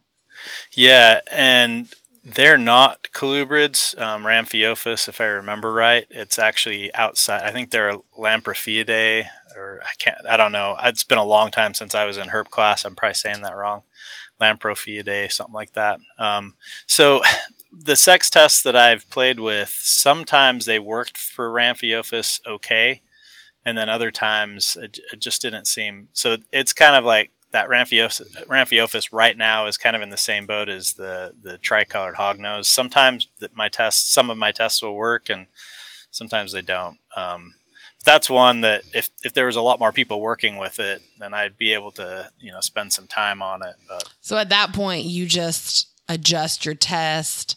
Yeah, and. They're not colubrids. Um, Ramphiophis, if I remember right, it's actually outside. I think they're Lampropheidae, or I can't. I don't know. It's been a long time since I was in herp class. I'm probably saying that wrong. Lampropheidae, something like that. Um, so the sex tests that I've played with, sometimes they worked for Ramphiophis okay, and then other times it, it just didn't seem. So it's kind of like. That Ramphiophis, Ramphiophis right now is kind of in the same boat as the, the tricolored hognose. Sometimes that my tests, some of my tests will work, and sometimes they don't. Um, that's one that if, if there was a lot more people working with it, then I'd be able to you know spend some time on it. But. So at that point, you just adjust your test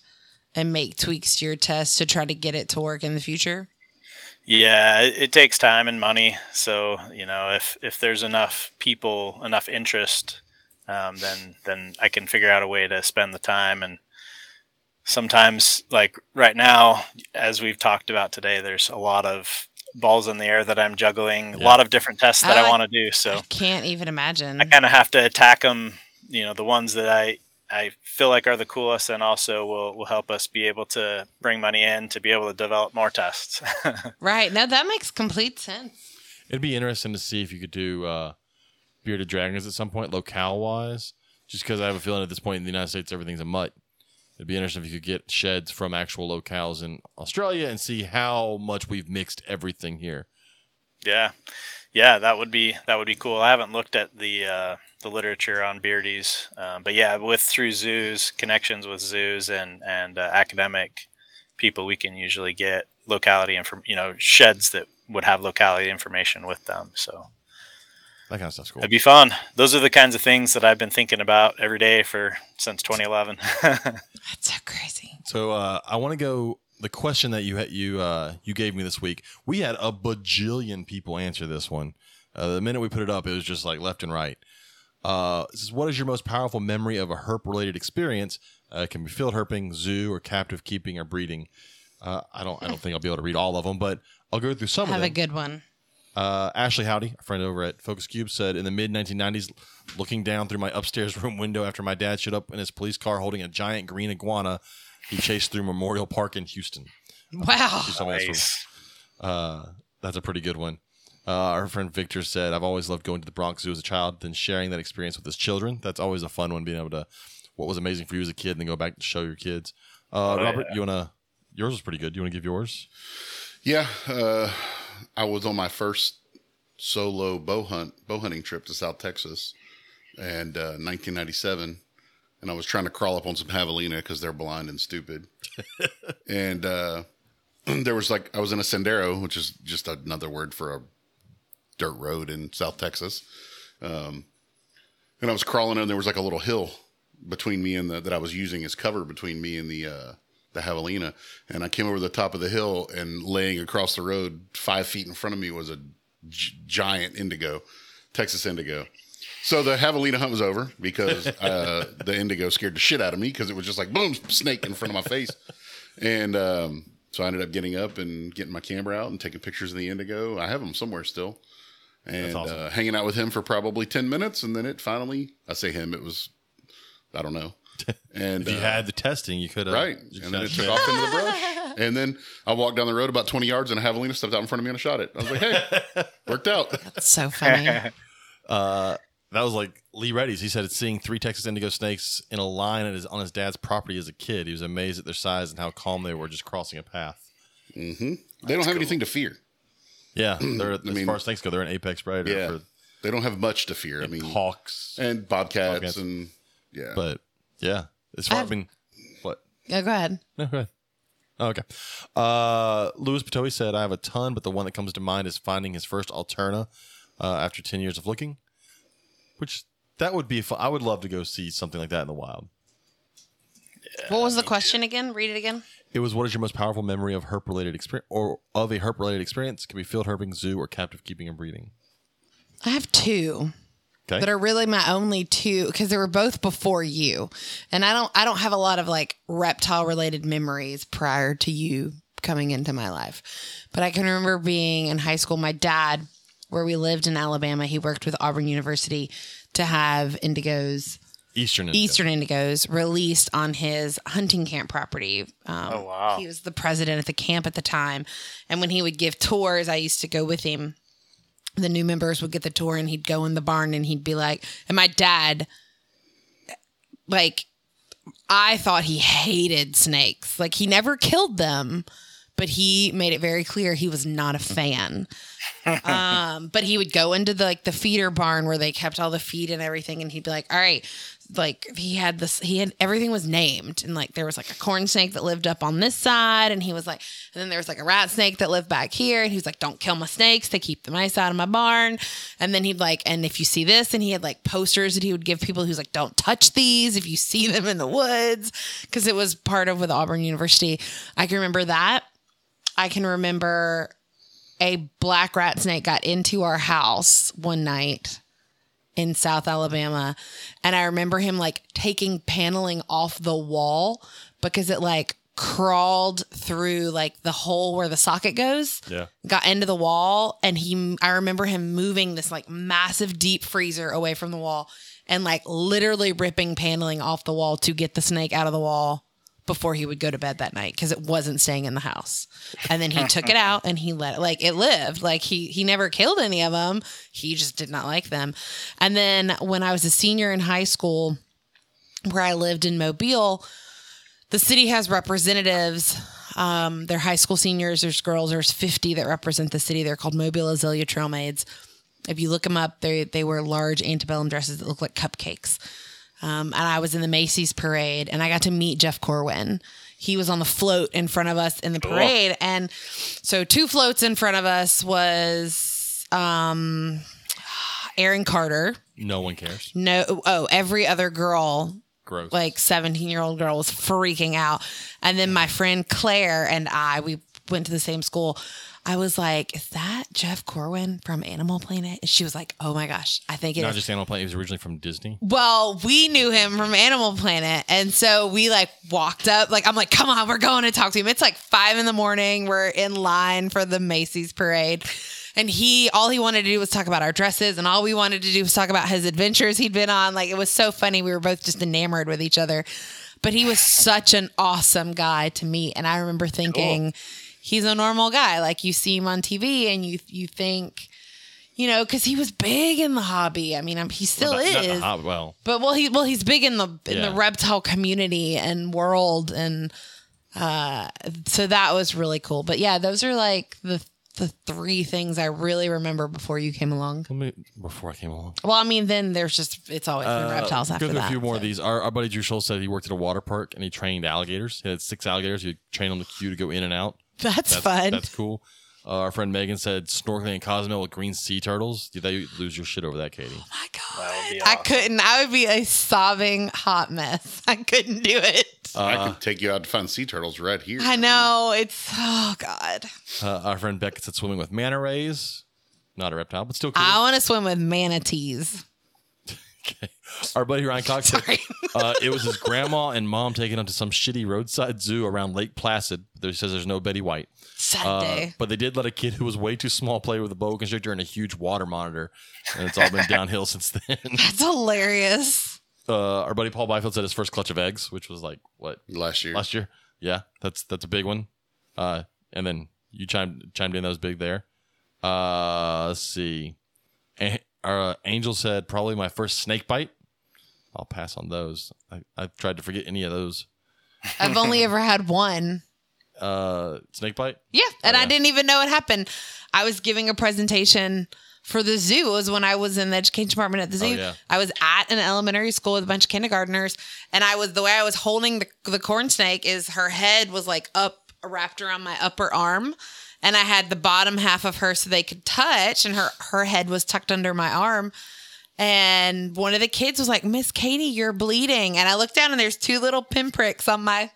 and make tweaks to your test to try to get it to work in the future. Yeah, it takes time and money. So, you know, if, if there's enough people, enough interest, um, then then I can figure out a way to spend the time. And sometimes, like right now, as we've talked about today, there's a lot of balls in the air that I'm juggling, yeah. a lot of different tests that I, I want to do. So I can't even imagine. I kind of have to attack them, you know, the ones that I... I feel like are the coolest and also will, will help us be able to bring money in to be able to develop more tests. Right. No, that makes complete sense. It'd be interesting to see if you could do uh, bearded dragons at some point, locale-wise, just because I have a feeling at this point in the United States, everything's a mutt. It'd be interesting if you could get sheds from actual locales in Australia and see how much we've mixed everything here. Yeah. Yeah, that would be that would be cool. I haven't looked at the... Uh, the literature on beardies, um, but yeah, with through zoos, connections with zoos and and uh, academic people, we can usually get locality inform you know sheds that would have locality information with them. So that kind of stuff's cool. It'd be fun. Those are the kinds of things that I've been thinking about every day for since twenty eleven. That's so crazy. So uh, I want to go. The question that you had, you uh, you gave me this week, we had a bajillion people answer this one. Uh, the minute we put it up, it was just like left and right. Uh, this is, what is your most powerful memory of a herp-related experience? Uh, it can be field herping, zoo, or captive keeping or breeding. Uh, I don't I don't think I'll be able to read all of them, but I'll go through some Have of them. Have a good one. Uh, Ashley Howdy, a friend over at Focus Cube, said, in the mid nineteen nineties, looking down through my upstairs room window after my dad showed up in his police car holding a giant green iguana he chased through Memorial Park in Houston. Wow. Um, nice. uh, that's a pretty good one. Uh, our friend Victor said, I've always loved going to the Bronx Zoo as a child, then sharing that experience with his children. That's always a fun one, being able to, what was amazing for you as a kid, and then go back to show your kids. Uh, oh, Robert, yeah. you want to, yours was pretty good. Do you want to give yours? Yeah. Uh, I was on my first solo bow hunt, bow hunting trip to South Texas and uh, nineteen ninety-seven. and I was trying to crawl up on some javelina because they're blind and stupid. And uh, there was like, I was in a sendero, which is just another word for a dirt road in South Texas. Um, and I was crawling and there was like a little hill between me and the, that I was using as cover between me and the, uh, the javelina. And I came over the top of the hill, and laying across the road five feet in front of me was a g- giant indigo, Texas indigo. So the javelina hunt was over because uh, the indigo scared the shit out of me because it was just like, boom, snake in front of my face. And um, so I ended up getting up and getting my camera out and taking pictures of the indigo. I have them somewhere still. And awesome. uh, hanging out with him for probably ten minutes. And then it finally, I say him, it was, I don't know. And if you uh, had the testing, you could have. Right. And then it took off into the brush. And then I walked down the road about twenty yards and a javelina stepped out in front of me and I shot it. I was like, hey, worked out. That's so funny. uh, that was like Lee Reddy's. He said it's seeing three Texas indigo snakes in a line at his, on his dad's property as a kid. He was amazed at their size and how calm they were just crossing a path. Mm-hmm. They That's don't have cool. anything to fear. Yeah. They're, as mean, far as snakes go, they're an apex predator. Yeah, for, they don't have much to fear. I mean, hawks. And bobcats. bobcats. And yeah. But. Yeah, it's hard. I mean, what? Yeah, go ahead. No, go ahead. Oh, okay. Uh, Louis Patoe said, I have a ton, but the one that comes to mind is finding his first Alterna uh, after ten years of looking, which that would be fun. I would love to go see something like that in the wild. Yeah, what was the question yeah. again? Read it again. It was, what is your most powerful memory of herp-related experience or of a herp-related experience? It could be field herping, zoo, or captive keeping and breeding. I have two. Okay. That are really my only two, because they were both before you, and I don't I don't have a lot of like reptile related memories prior to you coming into my life, but I can remember being in high school. My dad, where we lived in Alabama, he worked with Auburn University to have indigos, Eastern indigos, Eastern indigos released on his hunting camp property. Um, oh wow! He was the president at the camp at the time, and when he would give tours, I used to go with him. The new members would get the tour and he'd go in the barn and he'd be like, and my dad, like, I thought he hated snakes. Like, he never killed them, but he made it very clear he was not a fan. um, but he would go into the, like the feeder barn where they kept all the feed and everything. And he'd be like, all right, like he had this, he had, everything was named. And like, there was like a corn snake that lived up on this side. And he was like, and then there was like a rat snake that lived back here. And he was like, don't kill my snakes. They keep the mice out of my barn. And then he'd like, and if you see this, and he had like posters that he would give people who's like, don't touch these if you see them in the woods. Cause it was part of with Auburn University. I can remember that. I can remember a black rat snake got into our house one night in South Alabama. And I remember him like taking paneling off the wall because it like crawled through like the hole where the socket goes, yeah, got into the wall. And he, I remember him moving this like massive deep freezer away from the wall and like literally ripping paneling off the wall to get the snake out of the wall before he would go to bed that night because it wasn't staying in the house. And then he took it out and he let it, like it lived. Like he, he never killed any of them. He just did not like them. And then when I was a senior in high school where I lived in Mobile, the city has representatives. Um, they're high school seniors. There's girls. There's fifty that represent the city. They're called Mobile Azalea Trailmaids. If you look them up, they, they wear large antebellum dresses that look like cupcakes. Um, and I was in the Macy's parade and I got to meet Jeff Corwin. He was on the float in front of us in the parade. Oh. And so two floats in front of us was um, Aaron Carter. No one cares. No. Oh, every other girl. Gross. Like seventeen-year-old girl was freaking out. And then my friend Claire and I, we went to the same school. I was like, is that Jeff Corwin from Animal Planet? And she was like, oh my gosh, I think it Not is. Not just Animal Planet. He was originally from Disney. Well, we knew him from Animal Planet. And so we like walked up. Like, I'm like, come on, we're going to talk to him. It's like five in the morning. We're in line for the Macy's parade. And he, all he wanted to do was talk about our dresses. And all we wanted to do was talk about his adventures he'd been on. Like, it was so funny. We were both just enamored with each other. But he was such an awesome guy to meet. And I remember thinking... Cool. He's a normal guy. Like, you see him on T V and you you think, you know, because he was big in the hobby. I mean, I'm, he still well, not, is. Not the hobby, well, but well, he well he's big in the in yeah. the reptile community and world, and uh, so that was really cool. But yeah, those are like the the three things I really remember before you came along. Let me, before I came along. Well, I mean, then there's just, it's always been uh, reptiles after that. Go through a few more so. of these. Our, our buddy Drew Schultz said he worked at a water park and he trained alligators. He had six alligators. He trained on the queue to go in and out. That's, that's fun. That's cool. Uh, our friend Megan said snorkeling in Cozumel with green sea turtles. Did they lose your shit over that, Katie? Oh my God. Awesome. I couldn't. I would be a sobbing hot mess. I couldn't do it. Uh, I could take you out to find sea turtles right here. I know. It's, oh God. Uh, our friend Beckett said swimming with manta rays. Not a reptile, but still cool. I want to swim with manatees. Okay. Our buddy Ryan Cox said uh, it was his grandma and mom taking him to some shitty roadside zoo around Lake Placid. There says there's no Betty White. Saturday. Uh, but they did let a kid who was way too small play with a boa constrictor and a huge water monitor. And it's all been downhill since then. That's hilarious. Uh, our buddy Paul Byfield said his first clutch of eggs, which was like, what? Last year. Last year. Yeah, that's that's a big one. Uh, and then you chimed, chimed in. That was big there. Uh, let's see. And our uh, Angel said probably my first snake bite. I'll pass on those. I, I've tried to forget any of those. I've only ever had one. Uh, snake bite? Yeah. And oh, yeah. I didn't even know it happened. I was giving a presentation for the zoo. It was when I was in the education department at the zoo. Oh, yeah. I was at an elementary school with a bunch of kindergartners. And I was, the way I was holding the, the corn snake is her head was like up, wrapped around my upper arm. And I had the bottom half of her so they could touch, and her, her head was tucked under my arm. And one of the kids was like, Miss Katie, you're bleeding. And I looked down and there's two little pinpricks on my,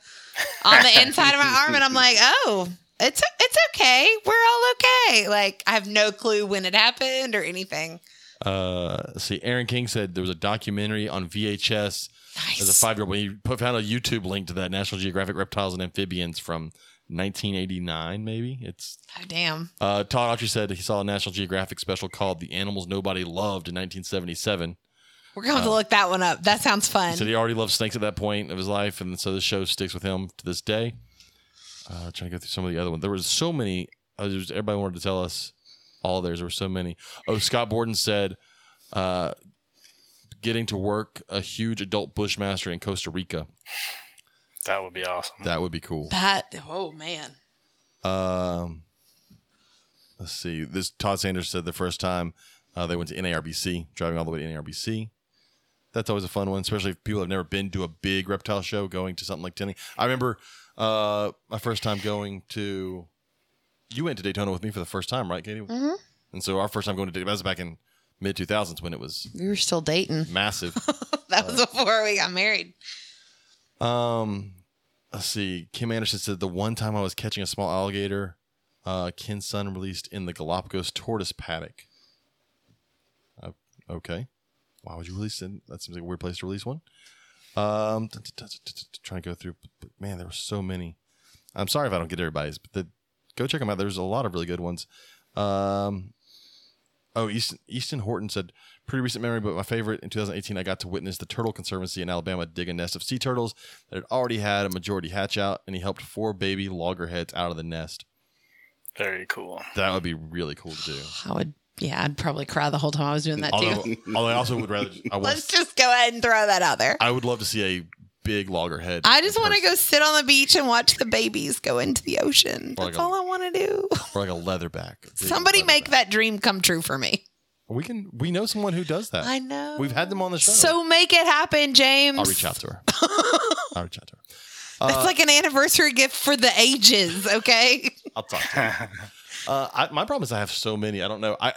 on the inside of my arm. And I'm like, oh, it's, it's okay. We're all okay. Like, I have no clue when it happened or anything. Uh, see, Aaron King said there was a documentary on V H S nice. as a five-year-old. He found a YouTube link to that, National Geographic Reptiles and Amphibians from nineteen eighty-nine, maybe. It's oh damn. Uh, Todd Autry said he saw a National Geographic special called "The Animals Nobody Loved" in nineteen seventy-seven. We're going to have uh, to look that one up. That sounds fun. He said he already loved snakes at that point of his life, and so the show sticks with him to this day. Uh, trying to go through some of the other ones. There was so many. Uh, was, everybody wanted to tell us all theirs. There were so many. Oh, Scott Borden said, uh, "Getting to work a huge adult bushmaster in Costa Rica." That would be awesome. That would be cool. That, oh, man. Um, let's see. This Todd Sanders said the first time uh, they went to N A R B C, driving all the way to N A R B C. That's always a fun one, especially if people have never been to a big reptile show, going to something like Tennessee. I remember uh, my first time going to, you went to Daytona with me for the first time, right, Katie? Mm-hmm. And so our first time going to Daytona, that was back in mid two thousands when it was. We were still dating. Massive. That was uh, before we got married. Um, let's see. Kim Anderson said the one time I was catching a small alligator, uh, Ken's son released in the Galapagos tortoise paddock. Uh, okay, why would you release it? That seems like a weird place to release one. Um, trying to go through, but man, there were so many. I'm sorry if I don't get everybody's, but the, go check them out. There's a lot of really good ones. Um, oh, Easton, Easton Horton said. Pretty recent memory, but my favorite, in two thousand eighteen, I got to witness the Turtle Conservancy in Alabama dig a nest of sea turtles that had already had a majority hatch out, and he helped four baby loggerheads out of the nest. Very cool. That would be really cool to do. I would, yeah, I'd probably cry the whole time I was doing that, although, too. Although I also would rather... I was, let's just go ahead and throw that out there. I would love to see a big loggerhead. I just want to go sit on the beach and watch the babies go into the ocean. That's like all a, I want to do. Or like a leatherback. Somebody leatherback. Make that dream come true for me. We can. We know someone who does that. I know. We've had them on the show. So make it happen, James. I'll reach out to her. I'll reach out to her. Uh, That's like an anniversary gift for the ages, okay? I'll talk to her. Uh, I, my problem is I have so many. I don't know. I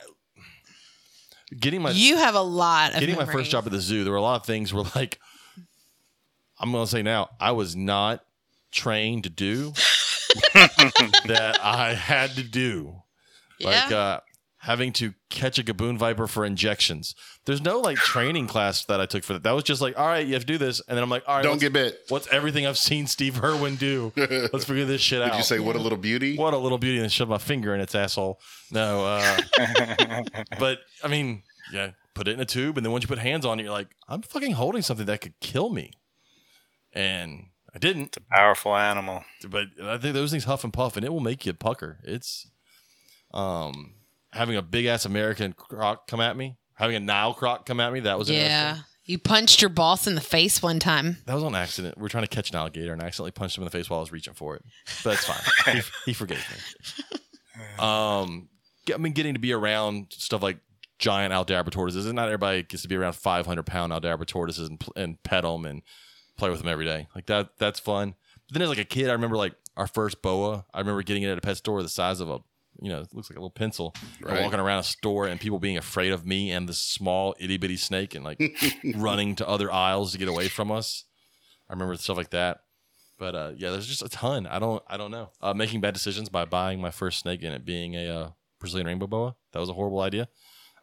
getting my. You have a lot of Getting memories. My first job at the zoo, there were a lot of things where, like, I'm going to say now, I was not trained to do that I had to do. Yeah. Like, uh, having to catch a Gaboon Viper for injections. There's no like training class that I took for that. That was just like, all right, you have to do this. And then I'm like, all right. Don't get bit. What's everything I've seen Steve Irwin do? Let's figure this shit out. Did you say, what a little beauty? What a little beauty. And shove my finger in its asshole. No. Uh, but I mean, yeah, put it in a tube. And then once you put hands on it, you're like, I'm fucking holding something that could kill me. And I didn't. It's a powerful animal. But I think those things huff and puff and it will make you pucker. It's, um, having a big-ass American croc come at me. Having a Nile croc come at me. That was interesting. Yeah. You punched your boss in the face one time. That was on accident. We were trying to catch an alligator, and I accidentally punched him in the face while I was reaching for it. But that's fine. he, he forgave me. Um, I mean, getting to be around stuff like giant Aldabra tortoises, and not everybody gets to be around five hundred pound Aldabra tortoises and, and pet them and play with them every day. Like that, that's fun. But then as like a kid, I remember like our first boa. I remember getting it at a pet store the size of a, you know, it looks like a little pencil. Right. Walking around a store and people being afraid of me and this small itty bitty snake and like running to other aisles to get away from us. I remember stuff like that. But uh, yeah, there's just a ton. I don't, I don't know. Uh, making bad decisions by buying my first snake and it being a uh, Brazilian rainbow boa. That was a horrible idea.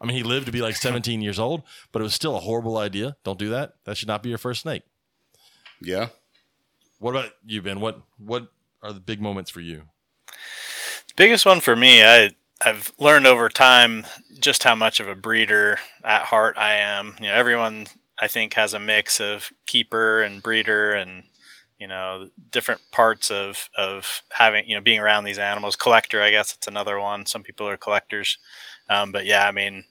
I mean, he lived to be like seventeen years old, but it was still a horrible idea. Don't do that. That should not be your first snake. Yeah. What about you, Ben? What what are the big moments for you? The biggest one for me, I I've learned over time just how much of a breeder at heart I am. You know, everyone I think has a mix of keeper and breeder, and you know, different parts of of having, you know, being around these animals. Collector, I guess it's another one. Some people are collectors. Um, but yeah, I mean,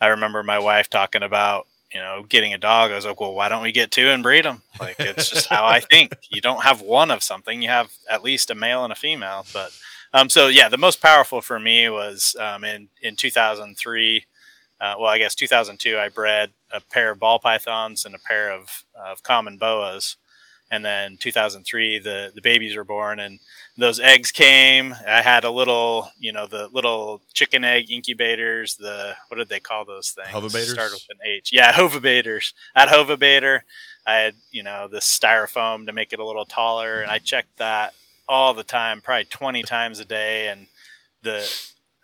I remember my wife talking about, you know, getting a dog. I was like, well, why don't we get two and breed them? Like, it's just how I think. You don't have one of something. You have at least a male and a female. But um, so, yeah, the most powerful for me was um, in, in two thousand three. Uh, well, I guess two thousand two, I bred a pair of ball pythons and a pair of, of common boas. And then two thousand three, the, the babies were born and those eggs came. I had a little, you know, the little chicken egg incubators, the, what did they call those things? Hovabators? Start with an H. Yeah, hovabators. At hovabator, I had, you know, this styrofoam to make it a little taller. And I checked that all the time, probably twenty times a day. And the,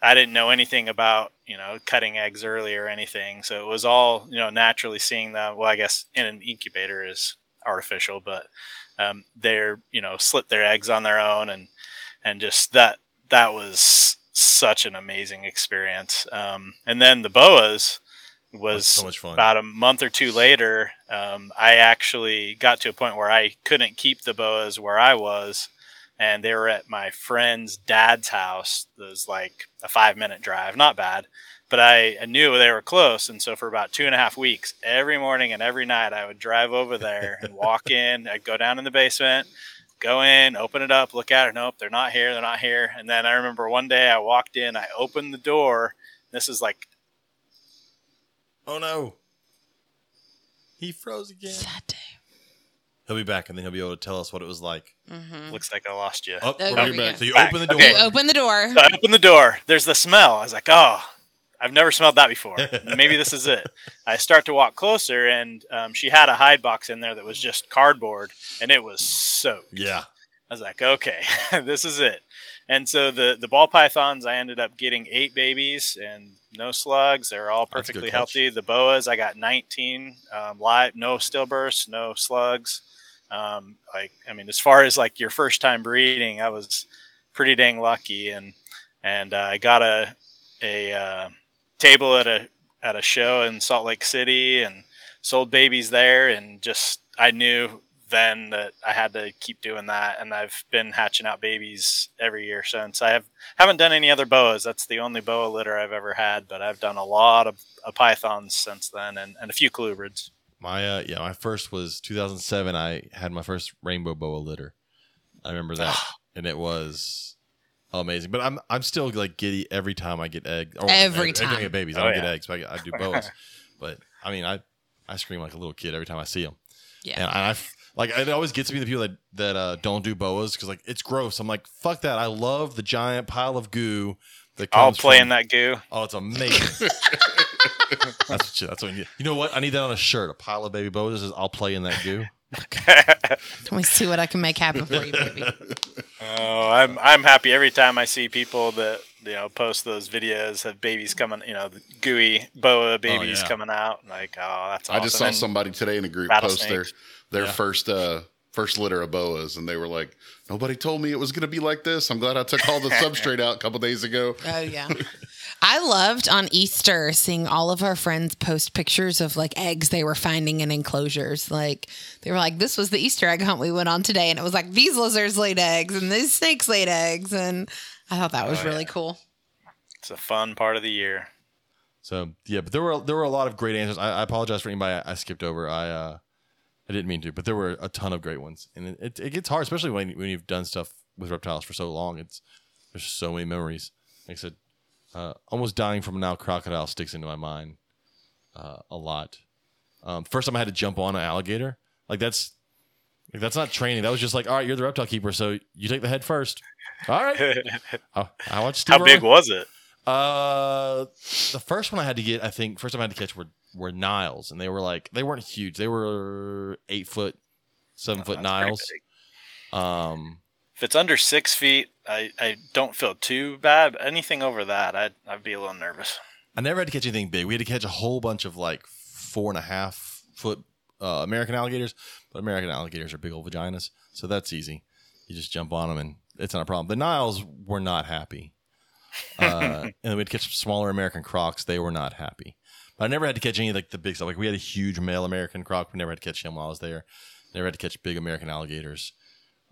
I didn't know anything about, you know, cutting eggs early or anything. So it was all, you know, naturally seeing them. Well, I guess in an incubator is artificial, but um they're, you know, slit their eggs on their own, and and just that that was such an amazing experience. Um and then the boas was so much fun. About a month or two later, um I actually got to a point where I couldn't keep the boas where I was, and they were at my friend's dad's house. It was like a five minute drive, not bad. But I knew they were close, and so for about two and a half weeks, every morning and every night, I would drive over there and walk in. I'd go down in the basement, go in, open it up, look at it. Nope, they're not here. They're not here. And then I remember one day I walked in, I opened the door. This is like, oh no, he froze again. Sad day. He'll be back, and then he'll be able to tell us what it was like. Mm-hmm. Looks like I lost you. Oh, oh, we're back. So you back. Open the door. Okay. You open the door. So I open the door. There's the smell. I was like, oh. I've never smelled that before. Maybe this is it. I start to walk closer, and um, she had a hide box in there that was just cardboard, and it was soaked. Yeah. I was like, okay, this is it. And so the, the ball pythons, I ended up getting eight babies and no slugs. They're all perfectly healthy. The boas, I got nineteen um, live, no stillbirths, no slugs. Um, like, I mean, as far as like your first time breeding, I was pretty dang lucky, and and uh, I got a a uh, table at a at a show in Salt Lake City and sold babies there, and just I knew then that I had to keep doing that, and I've been hatching out babies every year since. I have haven't done any other boas. That's the only boa litter I've ever had, but I've done a lot of, of pythons since then, and, and a few colubrids. My uh, yeah, my first was two thousand seven. I had my first rainbow boa litter. I remember that, and it was amazing. But I'm I'm still like giddy every time I get egg. Or every egg, time I get babies, I don't oh, yeah. get eggs. But I, I do boas. But I mean, I, I scream like a little kid every time I see them. Yeah. And I like it always gets me the people that that uh, don't do boas because like it's gross. I'm like fuck that. I love the giant pile of goo. That comes I'll play from, in that goo. Oh, it's amazing. that's what you, that's what you need. You know what? I need that on a shirt. A pile of baby boas is I'll play in that goo. Okay. Let me see what I can make happen for you, baby. Oh, I'm I'm happy every time I see people that, you know, post those videos of babies coming, you know, the gooey boa babies oh, yeah. coming out. Like, oh, that's awesome. I just saw and somebody today in a group post their their yeah. first uh, first litter of boas, and they were like, nobody told me it was going to be like this. I'm glad I took all the substrate out a couple days ago. Oh, yeah. I loved on Easter seeing all of our friends post pictures of like eggs they were finding in enclosures. Like they were like, this was the Easter egg hunt we went on today. And it was like, these lizards laid eggs and these snakes laid eggs. And I thought that was oh, really yeah. cool. It's a fun part of the year. So, yeah, but there were, there were a lot of great answers. I, I apologize for anybody I, I skipped over. I, uh, I didn't mean to, but there were a ton of great ones. And it, it, it gets hard, especially when, when you've done stuff with reptiles for so long. It's, there's so many memories. Like I said, uh, almost dying from a Nile crocodile sticks into my mind uh, a lot. Um, first time I had to jump on an alligator. Like that's like that's not training. That was just like, all right, you're the reptile keeper, so you take the head first. All right. I, I watched Steve Irwin. How big was it? Uh, the first one I had to get, I think, first time I had to catch were were Niles, and they were like they weren't huge. They were eight foot, seven oh, foot Niles. Um, if it's under six feet, I, I don't feel too bad. But anything over that, I'd I'd be a little nervous. I never had to catch anything big. We had to catch a whole bunch of like four and a half foot uh, American alligators, but American alligators are big old vaginas, so that's easy. You just jump on them, and it's not a problem. The Niles were not happy. uh, and we'd catch smaller American crocs. They were not happy. But I never had to catch any of like the big stuff. Like we had a huge male American croc. We never had to catch him while I was there. Never had to catch big American alligators.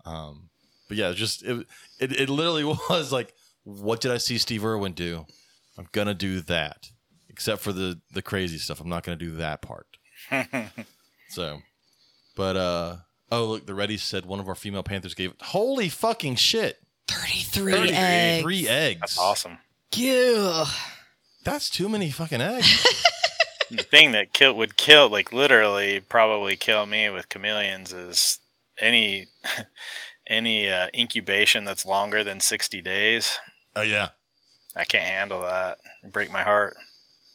Um, but yeah, it just it, it it literally was like, what did I see Steve Irwin do? I'm gonna do that. Except for the the crazy stuff. I'm not gonna do that part. So, but uh oh look, the Reddies said one of our female panthers gave holy fucking shit. thirty-three, thirty-three eggs. Three eggs. That's awesome. Ew. That's too many fucking eggs. The thing that kill, would kill, like literally probably kill me with chameleons is any any uh, incubation that's longer than sixty days. Oh, yeah. I can't handle that. It'd break my heart.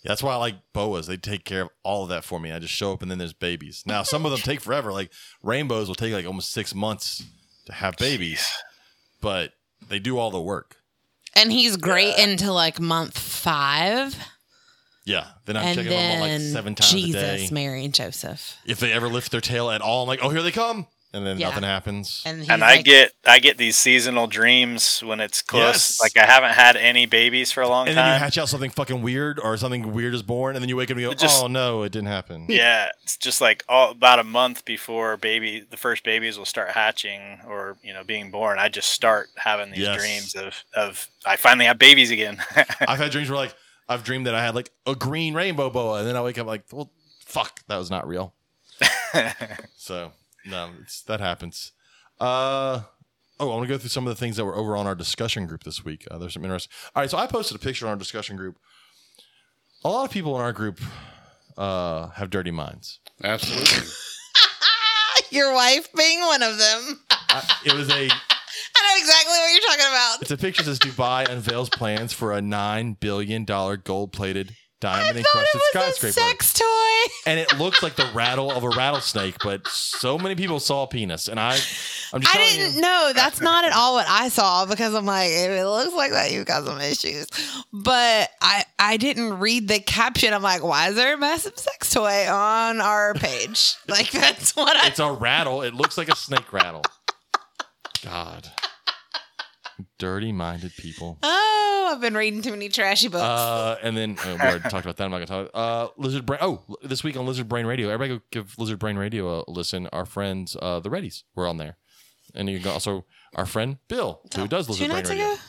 Yeah, that's why I like boas. They take care of all of that for me. I just show up and then there's babies. Now, some of them take forever. Like rainbows will take like almost six months to have babies. Jeez. But they do all the work. And he's great yeah. into like month five. Yeah. Then I'm and checking them like seven times Jesus, a day. Jesus, Mary, and Joseph. If they ever lift their tail at all, I'm like, oh, here they come. And then yeah. nothing happens. And, and like, I get I get these seasonal dreams when it's close. Yes. Like I haven't had any babies for a long and time. And then you hatch out something fucking weird or something weird is born. And then you wake up and you go, just, oh, no, it didn't happen. Yeah. It's just like all, about a month before baby, the first babies will start hatching or, you know, being born. I just start having these yes. dreams of, of I finally have babies again. I've had dreams where like I've dreamed that I had like a green rainbow boa. And then I wake up like, well, fuck, that was not real. So. No, it's, that happens. Uh, oh, I want to go through some of the things that were over on our discussion group this week. Uh, there's some interesting. All right, so I posted a picture on our discussion group. A lot of people in our group uh, have dirty minds. Absolutely. Your wife being one of them. I, it was a. I know exactly what you're talking about. It's a picture that says Dubai unveils plans for a nine billion dollar gold-plated diamond encrusted skyscraper. A sex toy. And it looks like the rattle of a rattlesnake, but so many people saw penis, and I, I'm just I didn't you. know. That's not at all what I saw because I'm like, if it looks like that, you've got some issues. But I, I didn't read the caption. I'm like, why is there a massive sex toy on our page? Like that's what I. It's a rattle. It looks like a snake rattle. God, dirty-minded people. Oh. I've been reading too many trashy books. Uh, and then uh, we already talked about that. I'm not gonna talk. Uh, Lizard Brain. Oh, this week on Lizard Brain Radio, everybody go give Lizard Brain Radio a listen. Our friends, uh, the Reddies, were on there, and you can also our friend Bill, who oh, does Lizard Brain Radio. Two nights ago?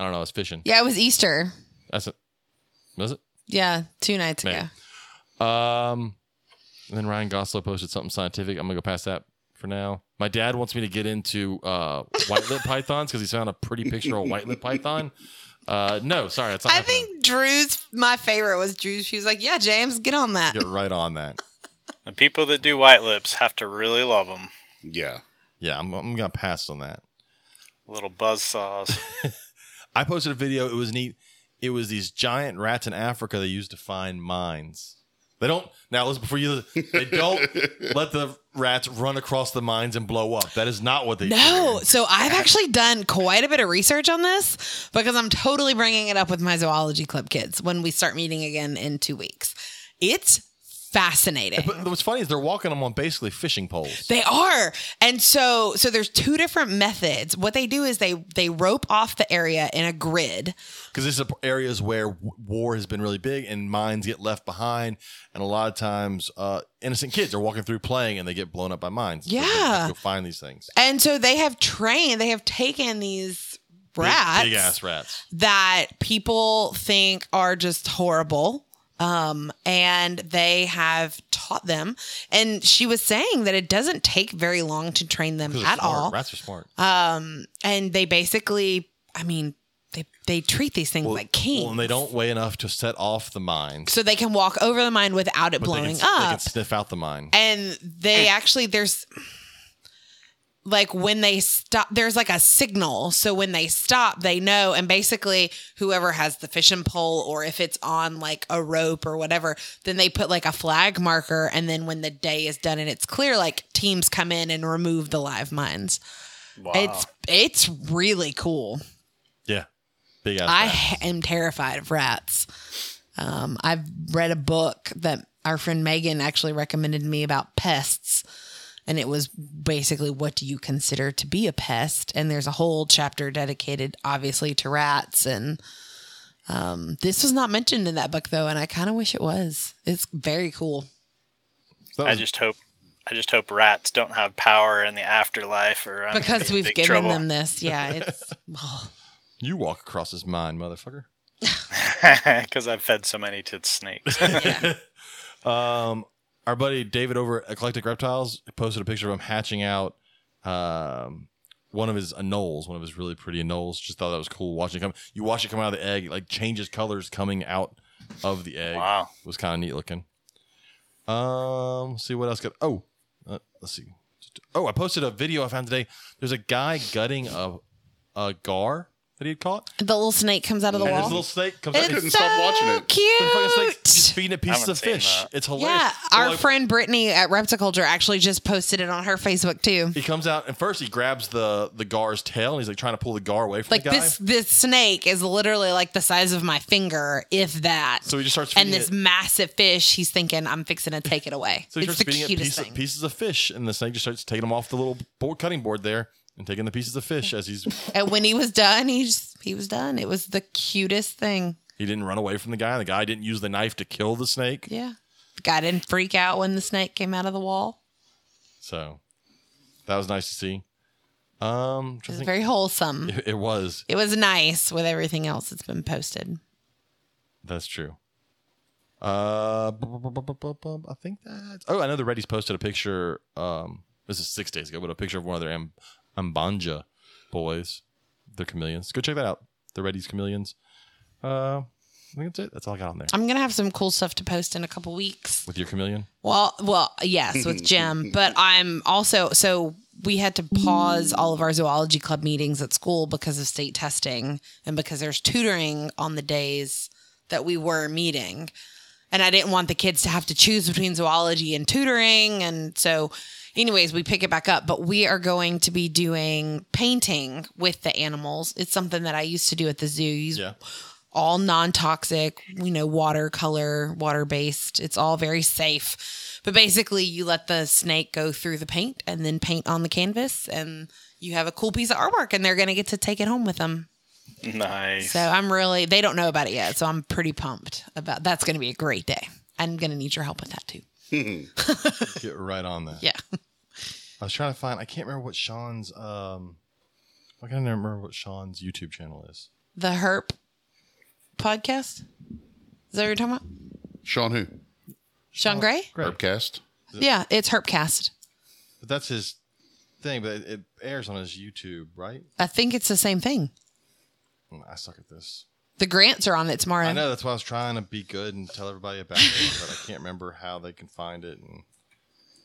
I don't know. I was fishing. Yeah, it was Easter. That's it. Was it? Yeah, two nights Man. ago. Um, and then Ryan Goslow posted something scientific. I'm gonna go past that for now. My dad wants me to get into uh, white-lip pythons because he found a pretty picture of a white-lip python. Uh, no, sorry. That's not I happening. think Drew's, my favorite was Drew's. She was like, yeah, James, get on that. Get right on that. The people that do white lips have to really love them. Yeah. Yeah, I'm, I'm going to pass on that. Little buzzsaws. I posted a video. It was neat. It was these giant rats in Africa they used to find mines. They don't, now listen, before you, they don't let the rats run across the mines and blow up. That is not what they no. do. No, so I've actually done quite a bit of research on this because I'm totally bringing it up with my zoology club kids when we start meeting again in two weeks. It's fascinating. But what's funny is they're walking them on basically fishing poles. They are. And so so there's two different methods. What they do is they they rope off the area in a grid. Because this is areas where w- war has been really big and mines get left behind. And a lot of times uh, innocent kids are walking through playing and they get blown up by mines. Yeah. So they have to go find these things. And so they have trained, they have taken these rats. Big, big ass rats. That people think are just horrible. Um, and they have taught them, and she was saying that it doesn't take very long to train them at all. Rats are smart. Um, and they basically, I mean, They they treat these things well, like kings. Well, and they don't weigh enough to set off the mine. So they can walk over the mine without it but blowing they can, up. They can sniff out the mine. And they actually, there's like when they stop, there's like a signal. So when they stop, they know. And basically whoever has the fishing pole or if it's on like a rope or whatever, then they put like a flag marker. And then when the day is done and it's clear, like teams come in and remove the live mines. Wow. It's, it's really cool. Yeah. I am terrified of rats. Um, I've read a book that our friend Megan actually recommended me about pests. And it was basically, what do you consider to be a pest? And there's a whole chapter dedicated, obviously, to rats. And um, this was not mentioned in that book, though. And I kind of wish it was. It's very cool. So- I just hope. I just hope rats don't have power in the afterlife. Or I'm because we've given trouble. them this. Yeah, it's... Oh. You walk across his mind, motherfucker. Because I've fed so many to snakes. Yeah. um, our buddy David over at Eclectic Reptiles posted a picture of him hatching out um, one of his anoles, one of his really pretty anoles. Just thought that was cool watching it come. You watch it come out of the egg, it like changes colors coming out of the egg. Wow. It was kind of neat looking. Um, let's see what else. Got. Oh, uh, let's see. Oh, I posted a video I found today. There's a guy gutting a, a gar. That he'd caught. The little snake comes out of the and wall. His little snake comes it's out. I couldn't so stop watching it. Cute. He's feeding it pieces of fish. That. It's hilarious. Yeah, so our like, friend Brittany at Repticulture actually just posted it on her Facebook too. He comes out and first he grabs the the gar's tail and he's like trying to pull the gar away from like the guy. Like this, this snake is literally like the size of my finger, if that. So he just starts feeding and this it. massive fish. He's thinking, I'm fixing to take it away. So he it's starts the feeding it piece of, pieces of fish, and the snake just starts taking them off the little board, cutting board there. And taking the pieces of fish as he's... And when he was done, he just, he was done. It was the cutest thing. He didn't run away from the guy. The guy didn't use the knife to kill the snake. Yeah. The guy didn't freak out when the snake came out of the wall. So, that was nice to see. Um, it was very wholesome. It, it was. It was nice with everything else that's been posted. That's true. Uh, I think that... Oh, I know the Reddies posted a picture... Um, this is six days ago, but a picture of one of their... Amb- Ambanja boys. They're chameleons. Go check that out. The Reddy's chameleons. Uh, I think that's it. That's all I got on there. I'm going to have some cool stuff to post in a couple weeks. With your chameleon? Well, well, yes, with Jim. But I'm also... So we had to pause all of our zoology club meetings at school because of state testing and because there's tutoring on the days that we were meeting. And I didn't want the kids to have to choose between zoology and tutoring. And so... Anyways, we pick it back up, but we are going to be doing painting with the animals. It's something that I used to do at the zoo. Yeah. All non-toxic, you know, watercolor, water-based. It's all very safe. But basically, you let the snake go through the paint and then paint on the canvas, and you have a cool piece of artwork, and they're going to get to take it home with them. Nice. So I'm really, they don't know about it yet, so I'm pretty pumped about that's going to be a great day. I'm going to need your help with that, too. Get right on that. Yeah. I was trying to find, I can't remember what Sean's, um, I can't remember what Sean's YouTube channel is. The Herp podcast? Is that what you're talking about? Sean who? Sean, Sean Gray? Gray? Herpcast. Yeah, it's Herpcast. But that's his thing, but it, it airs on his YouTube, right? I think it's the same thing. I suck at this. The grants are on it tomorrow. I know. That's why I was trying to be good and tell everybody about it, but I can't remember how they can find it. And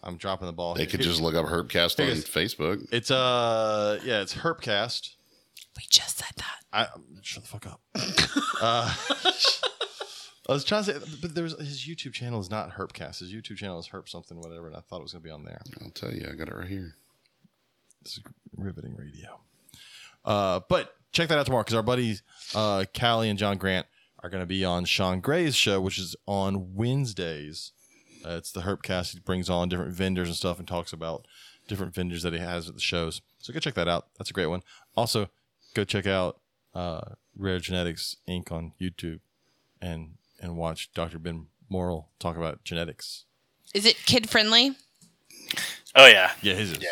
I'm dropping the ball. They here. could just look up Herpcast on Facebook. It's, uh, yeah, it's Herpcast. We just said that. I, shut the fuck up. uh, I was trying to say, but there's his YouTube channel is not Herpcast. His YouTube channel is Herp something, whatever, and I thought it was going to be on there. I'll tell you. I got it right here. This is riveting radio. Uh, but. Check that out tomorrow because our buddies uh, Callie and John Grant are going to be on Sean Gray's show, which is on Wednesdays. Uh, it's the Herpcast. He brings on different vendors and stuff and talks about different vendors that he has at the shows. So go check that out. That's a great one. Also, go check out uh, Rare Genetics Incorporated on YouTube and and watch Doctor Ben Morrill talk about genetics. Is it kid friendly? Oh, yeah. Yeah, his is. Yeah.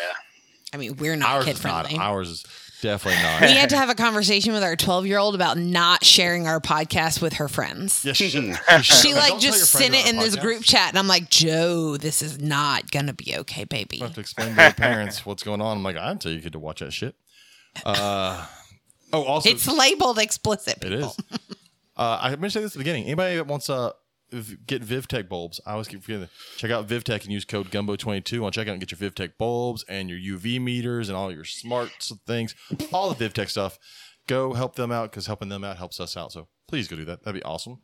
I mean, we're not Ours kid is friendly. Not. Ours is. Definitely not. We had to have a conversation with our twelve-year-old about not sharing our podcast with her friends. Yes, she should. She like Don't just sent it in podcast. This group chat, and I'm like, Joe, this is not gonna be okay, baby. I have to explain to your parents what's going on. I'm like, I didn't tell your kid to watch that shit. Uh, Oh, also, it's labeled explicit. People. It is. uh, I'm going to say this at the beginning. Anybody that wants to uh, get VivTech bulbs, I always keep forgetting. Check out VivTech and use code Gumbo twenty-two on checkout and get your VivTech bulbs and your U V meters and all your smarts and things, all the VivTech stuff. Go help them out because helping them out helps us out. So please go do that. That'd be awesome.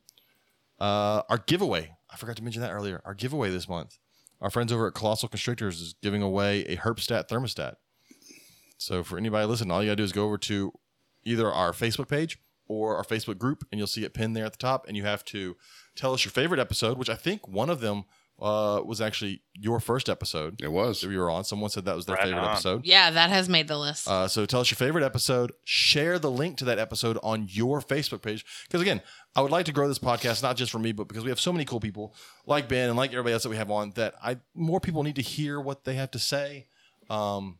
Uh, our giveaway. I forgot to mention that earlier. Our giveaway this month. Our friends over at Colossal Constrictors is giving away a Herpstat thermostat. So for anybody listening, all you gotta do is go over to either our Facebook page or our Facebook group, and you'll see it pinned there at the top. And you have to tell us your favorite episode, which I think one of them uh, was actually your first episode. It was. That we were on. Someone said that was their right favorite on. episode. Yeah, that has made the list. Uh, so tell us your favorite episode. Share the link to that episode on your Facebook page. Because, again, I would like to grow this podcast, not just for me, but because we have so many cool people like Ben and like everybody else that we have on, that I more people need to hear what they have to say. Um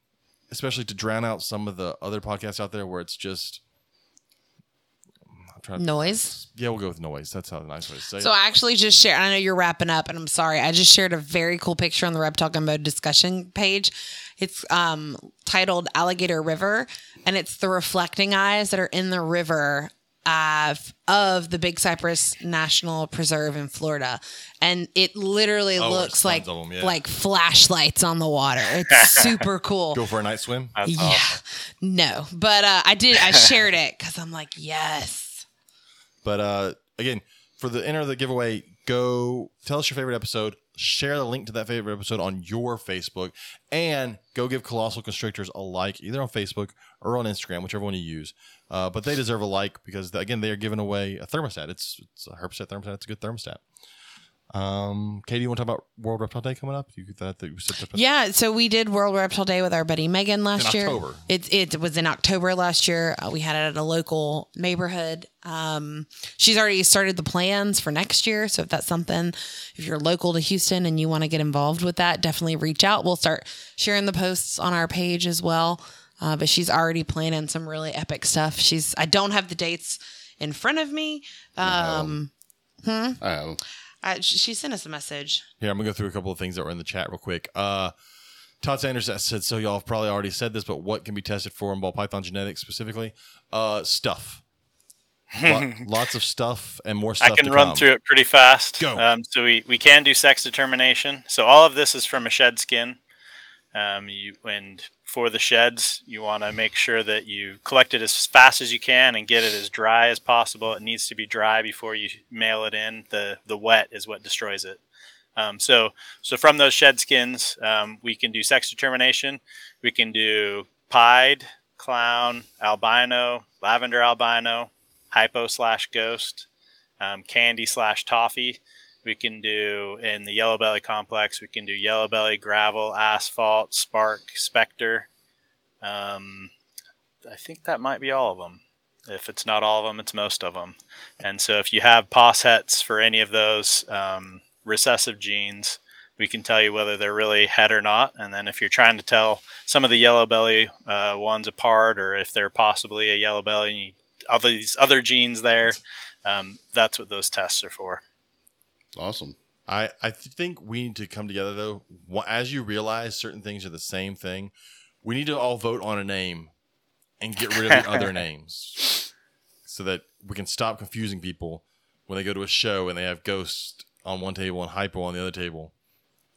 Especially to drown out some of the other podcasts out there where it's just I'm trying to, noise. Yeah, we'll go with noise. That's how the nice way to say it. So I actually just shared. I know you're wrapping up, and I'm sorry. I just shared a very cool picture on the Reptile Gumbo discussion page. It's um, titled "Alligator River," and it's the reflecting eyes that are in the river uh, of the Big Cypress National Preserve in Florida, and it literally oh, looks like them, yeah. like flashlights on the water. It's super cool. Go for a night swim? That's yeah, awesome. No, but uh, I did. I shared it because I'm like, yes. But uh, again, for the enter the giveaway, go tell us your favorite episode. Share the link to that favorite episode on your Facebook, and go give Colossal Constrictors a like either on Facebook or on Instagram, whichever one you use. Uh, but they deserve a like because, again, they are giving away a thermostat. It's, it's a Herpstat thermostat. It's a good thermostat. Um, Katie, you want to talk about World Reptile Day coming up? You that, that you Yeah, so we did World Reptile Day with our buddy Megan last in year. October. It, it was in October last year. Uh, we had it at a local neighborhood. Um, she's already started the plans for next year. So if that's something, if you're local to Houston and you want to get involved with that, definitely reach out. We'll start sharing the posts on our page as well. Uh, but she's already planning some really epic stuff. She's I don't have the dates in front of me. Um, no. hmm? Oh. I, she sent us a message. Here, I'm going to go through a couple of things that were in the chat real quick. Uh, Todd Sanders said, so y'all have probably already said this, but what can be tested for in ball python genetics specifically? Uh, stuff. Lot, lots of stuff and more stuff I can to run come. through it pretty fast. Go. Um, so we, we can do sex determination. So all of this is from a shed skin. Um, you, and for the sheds, you want to make sure that you collect it as fast as you can and get it as dry as possible. It needs to be dry before you mail it in. The the wet is what destroys it. Um, so so from those shed skins, um, we can do sex determination. We can do pied, clown, albino, lavender albino, hypo slash ghost, um, candy slash toffee. We can do, in the yellow belly complex, we can do yellow belly, gravel, asphalt, spark, specter. Um, I think that might be all of them. If it's not all of them, it's most of them. And so if you have poshets for any of those um, recessive genes, we can tell you whether they're really het or not. And then if you're trying to tell some of the yellow belly uh, ones apart, or if they're possibly a yellow belly, all these other genes there, um, that's what those tests are for. Awesome. I, I think we need to come together, though. As you realize certain things are the same thing, we need to all vote on a name and get rid of the other names so that we can stop confusing people when they go to a show and they have ghosts on one table and hypo on the other table.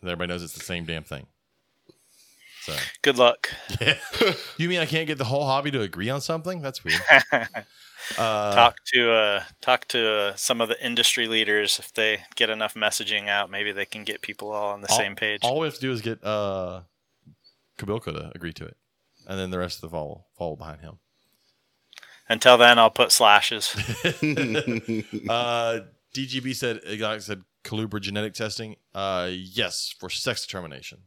And everybody knows it's the same damn thing. So good luck. Yeah. You mean I can't get the whole hobby to agree on something? That's weird. Uh, talk to uh, talk to uh, some of the industry leaders. If they get enough messaging out, maybe they can get people all on the all, same page. All we have to do is get uh, Kabilko to agree to it, and then the rest of the follow follow behind him. Until then, I'll put slashes. uh, D G B said exotic said colubrid genetic testing. Uh, yes, for sex determination.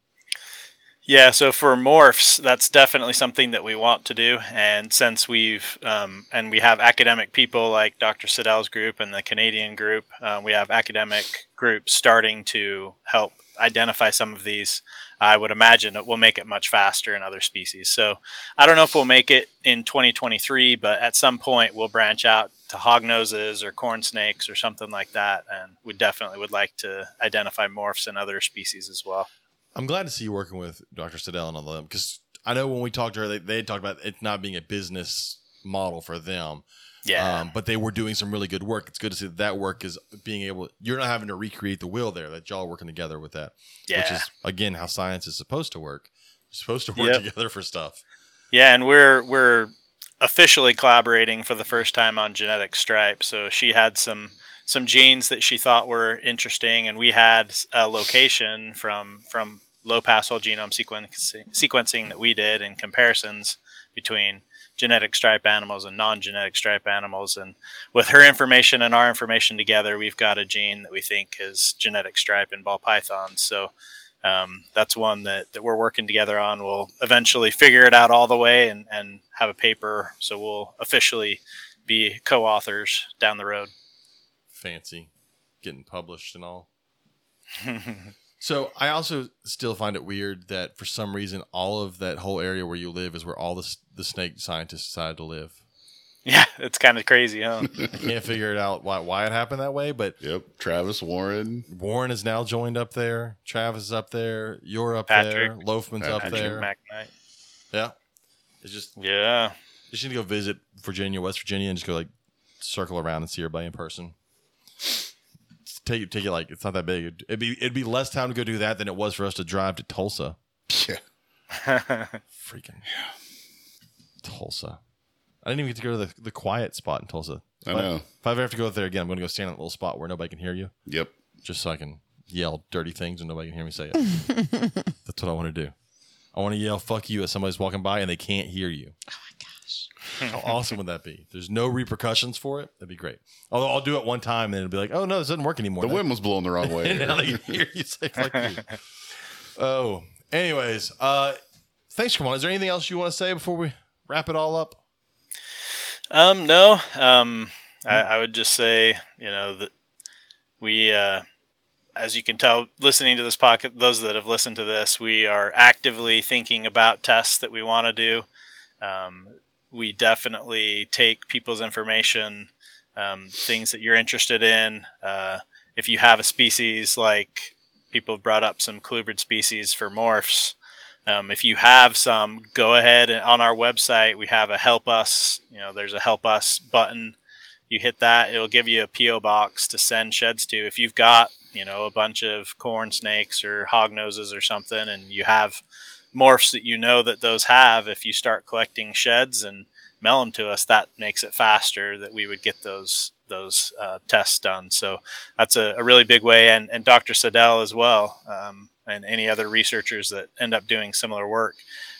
Yeah, so for morphs, that's definitely something that we want to do. And since we've, um, and we have academic people like Doctor Seidel's group and the Canadian group, uh, we have academic groups starting to help identify some of these. I would imagine it will make it much faster in other species. So I don't know if we'll make it in twenty twenty-three, but at some point we'll branch out to hognoses or corn snakes or something like that. And we definitely would like to identify morphs and other species as well. I'm glad to see you working with Doctor Seidel and all of them, because I know when we talked to her, they, they had talked about it not being a business model for them. Yeah. Um, but they were doing some really good work. It's good to see that, that work is being able, you're not having to recreate the wheel there, that y'all working together with that. Yeah. Which is, again, how science is supposed to work. You're supposed to work yep. together for stuff. Yeah. And we're, we're officially collaborating for the first time on Genetic Stripe. So she had some, some genes that she thought were interesting, and we had a location from, from low-pass whole genome sequencing, sequencing that we did in comparisons between genetic stripe animals and non-genetic stripe animals, and with her information and our information together, we've got a gene that we think is genetic stripe in ball pythons. So um, that's one that, that we're working together on. We'll eventually figure it out all the way and, and have a paper, so we'll officially be co-authors down the road. Fancy getting published and all. So I also still find it weird that for some reason all of that whole area where you live is where all the the snake scientists decided to live. Yeah, it's kind of crazy, huh? I can't figure it out why why it happened that way, but yep, Travis Warren. Warren is now joined up there. Travis is up there. You're up Patrick. there. Loafman's Patrick up there. McKnight. Yeah, it's just yeah. You just need to go visit Virginia, West Virginia, and just go like circle around and see everybody in person. Take it, take it like it's not that big. It'd be it'd be less time to go do that than it was for us to drive to Tulsa. Yeah, freaking yeah. Tulsa. I didn't even get to go to the, the quiet spot in Tulsa. If I know. I, if I ever have to go there again, I'm going to go stand in that little spot where nobody can hear you. Yep. Just so I can yell dirty things and nobody can hear me say it. That's what I want to do. I want to yell "fuck you" as somebody's walking by and they can't hear you. Oh my gosh. How awesome would that be? There's no repercussions for it. That'd be great. Although I'll do it one time and it'll be like, oh no, this doesn't work anymore. The wind was blowing the wrong way. Now they can hear you say fuck you. Oh, anyways, uh, thanks. Come on. Is there anything else you want to say before we wrap it all up? Um, no. Um, I, I would just say, you know, that we, uh, as you can tell, listening to this podcast, those that have listened to this, we are actively thinking about tests that we want to do. Um, We definitely take people's information, um, things that you're interested in. Uh, if you have a species, like people have brought up some colubrid species for morphs. Um, if you have some, go ahead and on our website, we have a help us, you know, there's a help us button. You hit that, it'll give you a P O box to send sheds to. If you've got, you know, a bunch of corn snakes or hog noses or something, and you have morphs that you know that those have, if you start collecting sheds and mail them to us, that makes it faster that we would get those those uh, tests done. So that's a, a really big way. And, and Doctor Seidel as well, um, and any other researchers that end up doing similar work,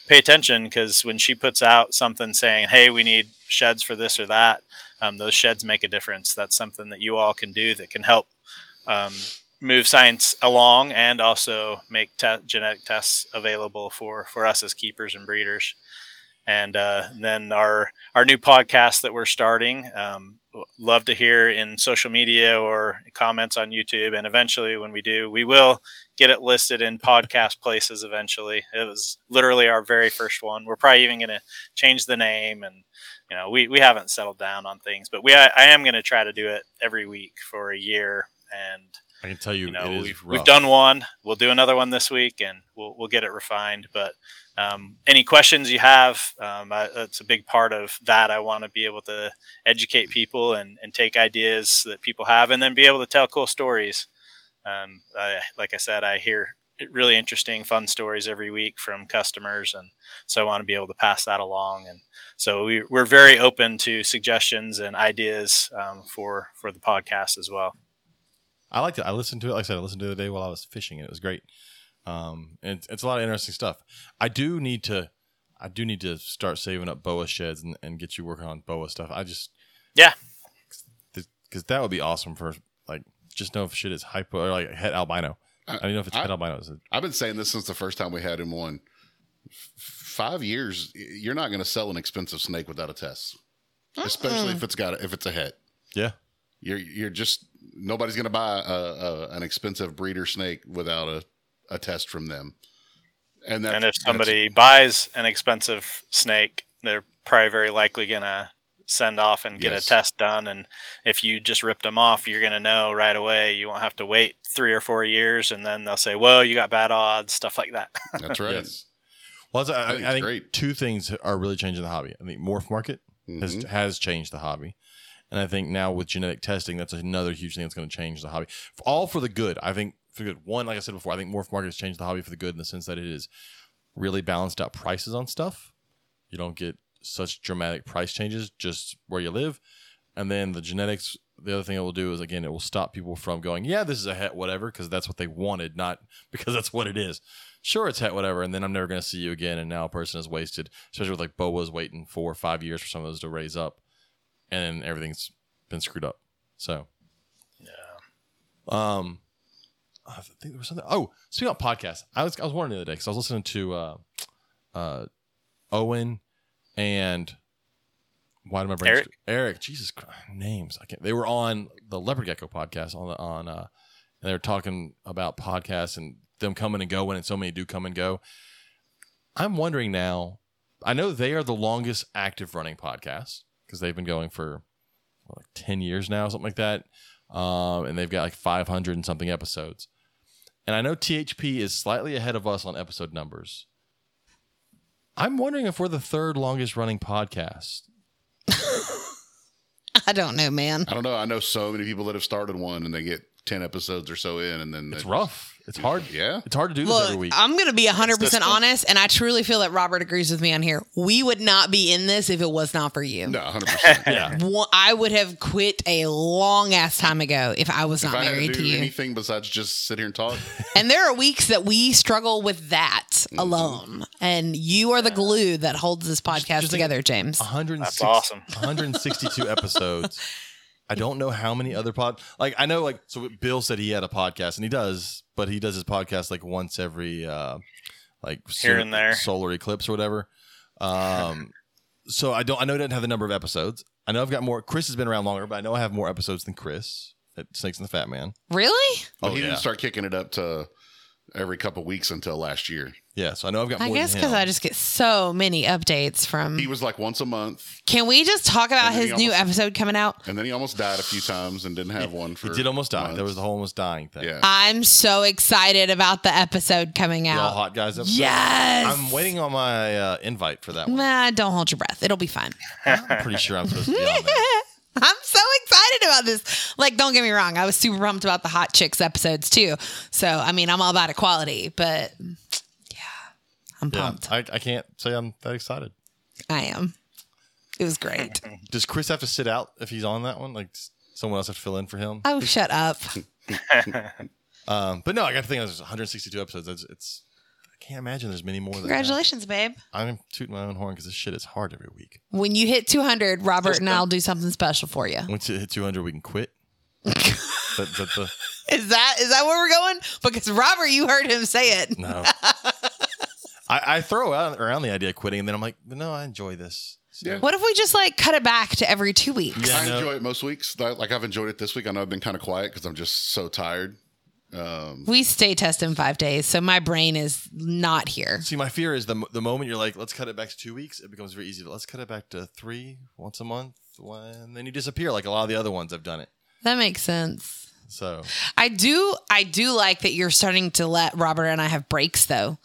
pay attention, because when she puts out something saying, hey, we need sheds for this or that, um, those sheds make a difference. That's something that you all can do that can help um, move science along and also make te- genetic tests available for, for us as keepers and breeders. And, uh, and then our, our new podcast that we're starting, um, love to hear in social media or comments on YouTube. And eventually when we do, we will get it listed in podcast places eventually. It was literally our very first one. We're probably even going to change the name, and, you know, we, we haven't settled down on things, but we, I, I am going to try to do it every week for a year. And, I can tell you, you know, it is we've, rough. We've done one. We'll do another one this week, and we'll we'll get it refined. But um, any questions you have, um, I, that's a big part of that. I want to be able to educate people and, and take ideas that people have, and then be able to tell cool stories. Um, I, like I said, I hear really interesting, fun stories every week from customers, and so I want to be able to pass that along. And so we, we're very open to suggestions and ideas um, for for the podcast as well. I liked it. I listened to it. Like I said, I listened to it the other day while I was fishing, and it was great. Um, and it's, it's a lot of interesting stuff. I do need to, I do need to start saving up boa sheds and, and get you working on boa stuff. I just, yeah, because that would be awesome for like just know if shit is hypo or like het albino. I, I don't know if it's I, het albino. I've been saying this since the first time we had him on. F- five years, you're not going to sell an expensive snake without a test, uh-uh. especially if it's got a, if it's a het. Yeah, you're you're just. Nobody's going to buy a, a, an expensive breeder snake without a, a test from them. And, and if somebody buys an expensive snake, they're probably very likely going to send off and get yes. a test done. And if you just ripped them off, you're going to know right away. You won't have to wait three or four years. And then they'll say, whoa, you got bad odds, stuff like that. That's right. Yes. Well, I, I, I think great. Two things are really changing the hobby. I think Morph Market mm-hmm. has has changed the hobby. And I think now with genetic testing, that's another huge thing that's going to change the hobby. For, all for the good. I think for good. One, like I said before, I think Morph Market has changed the hobby for the good in the sense that it is really balanced out prices on stuff. You don't get such dramatic price changes just where you live. And then the genetics, the other thing it will do is, again, it will stop people from going, yeah, this is a het whatever, because that's what they wanted, not because that's what it is. Sure, it's het whatever, and then I'm never going to see you again, and now a person is wasted, especially with like boas waiting four or five years for some of those to raise up, and everything's been screwed up. So, yeah. Um, I think there was something. Oh, speaking of podcasts, I was I was wondering the other day because I was listening to uh, uh, Owen and. Why did my brain? Eric? St- Eric, Jesus Christ, names. I can't. They were on the Leopard Gecko podcast on the, on, uh, and they were talking about podcasts and them coming and going, and so many do come and go. I'm wondering now. I know they are the longest active running podcast because they've been going for what, like ten years now, something like that, um, and they've got like five hundred and something episodes. And I know T H P is slightly ahead of us on episode numbers. I'm wondering if we're the third longest running podcast. I don't know, man. I don't know. I know so many people that have started one and they get ten episodes or so in, and then it's rough. It's hard. Yeah, it's hard to do Look, this every week. I'm going to be one hundred percent honest, and I truly feel that Robert agrees with me on here. We would not be in this if it was not for you. No, one hundred percent. Yeah. I would have quit a long ass time ago if I was not if married I to, do to you. Anything besides just sit here and talk. And there are weeks that we struggle with that mm-hmm. alone, and you are the glue that holds this podcast just together, James. one hundred sixty, That's awesome. one hundred sixty-two episodes. I don't know how many other pod like I know like so Bill said he had a podcast and he does, but he does his podcast like once every uh, like here so- and there solar eclipse or whatever. Um, so I don't I know I didn't have the number of episodes. I know I've got more. Chris has been around longer, but I know I have more episodes than Chris at Snakes and the Fat Man. Really? Oh, but he yeah. didn't start kicking it up to every couple of weeks until last year. Yeah, so I know I've got. I more guess because I just get so many updates from. He was like once a month. Can we just talk about his almost, new episode coming out? And then he almost died a few times and didn't have he, one for. He did almost die. Months. There was the whole almost dying thing. Yeah. I'm so excited about the episode coming out. The All Hot Guys episode. Yes. I'm waiting on my uh, invite for that one. Nah, don't hold your breath. It'll be fine. I'm pretty sure I'm supposed to be on that. I'm so excited about this. Like, don't get me wrong. I was super pumped about the Hot Chicks episodes, too. So, I mean, I'm all about equality, but yeah, I'm yeah, pumped. I, I can't say I'm that excited. I am. It was great. Does Chris have to sit out if he's on that one? Like, someone else have to fill in for him? Oh, shut up. um, but no, I got to think it was one hundred sixty-two episodes. It's, it's I can't imagine there's many more. Congratulations, babe. I'm tooting my own horn because this shit is hard every week. When you hit two hundred, Robert and I'll do something special for you. Once you hit two hundred, we can quit. that, that, the... Is that is that where we're going? Because Robert, you heard him say it. No. I, I throw out around the idea of quitting, and then I'm like, no, I enjoy this. Yeah. What if we just like cut it back to every two weeks? Yeah, I no. enjoy it most weeks. Like I've enjoyed it this week. I know I've been kind of quiet because I'm just so tired. Um, we stay testing five days, so my brain is not here. See, my fear is the the moment you're like, let's cut it back to two weeks, it becomes very easy to let's cut it back to three once a month, and then you disappear like a lot of the other ones I've done it. That makes sense. So I do, I do like that you're starting to let Robert and I have breaks though.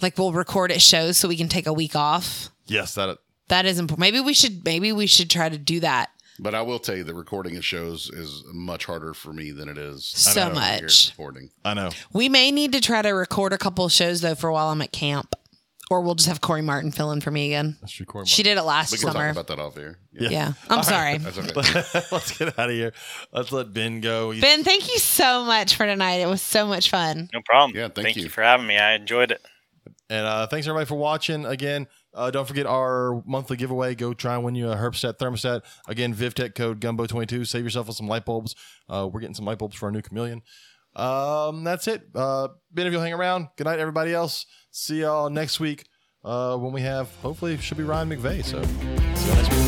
Like we'll record at shows so we can take a week off. Yes, that that is important. Maybe we should, maybe we should try to do that. But I will tell you that recording of shows is much harder for me than it is. So I know, much. Recording. I know. We may need to try to record a couple of shows, though, for while I'm at camp. Or we'll just have Corey Martin fill in for me again. That's true, Corey Martin. She did it last we can summer. We talk about that off air. Yeah. yeah. I'm All sorry. Right. That's okay. Let's get out of here. Let's let Ben go. He's- Ben, thank you so much for tonight. It was so much fun. No problem. Yeah, thank, thank you. you for having me. I enjoyed it. And uh, thanks, everybody, for watching. Again, Uh, don't forget our monthly giveaway. Go try and win you a Herpstat thermostat. Again, VivTech code Gumbo twenty-two. Save yourself with some light bulbs. Uh, we're getting some light bulbs for our new chameleon. Um, that's it. Uh, Ben, if you'll hang around. Good night, everybody else. See y'all next week uh, when we have, hopefully, it should be Ryan McVeigh. So see y'all next week.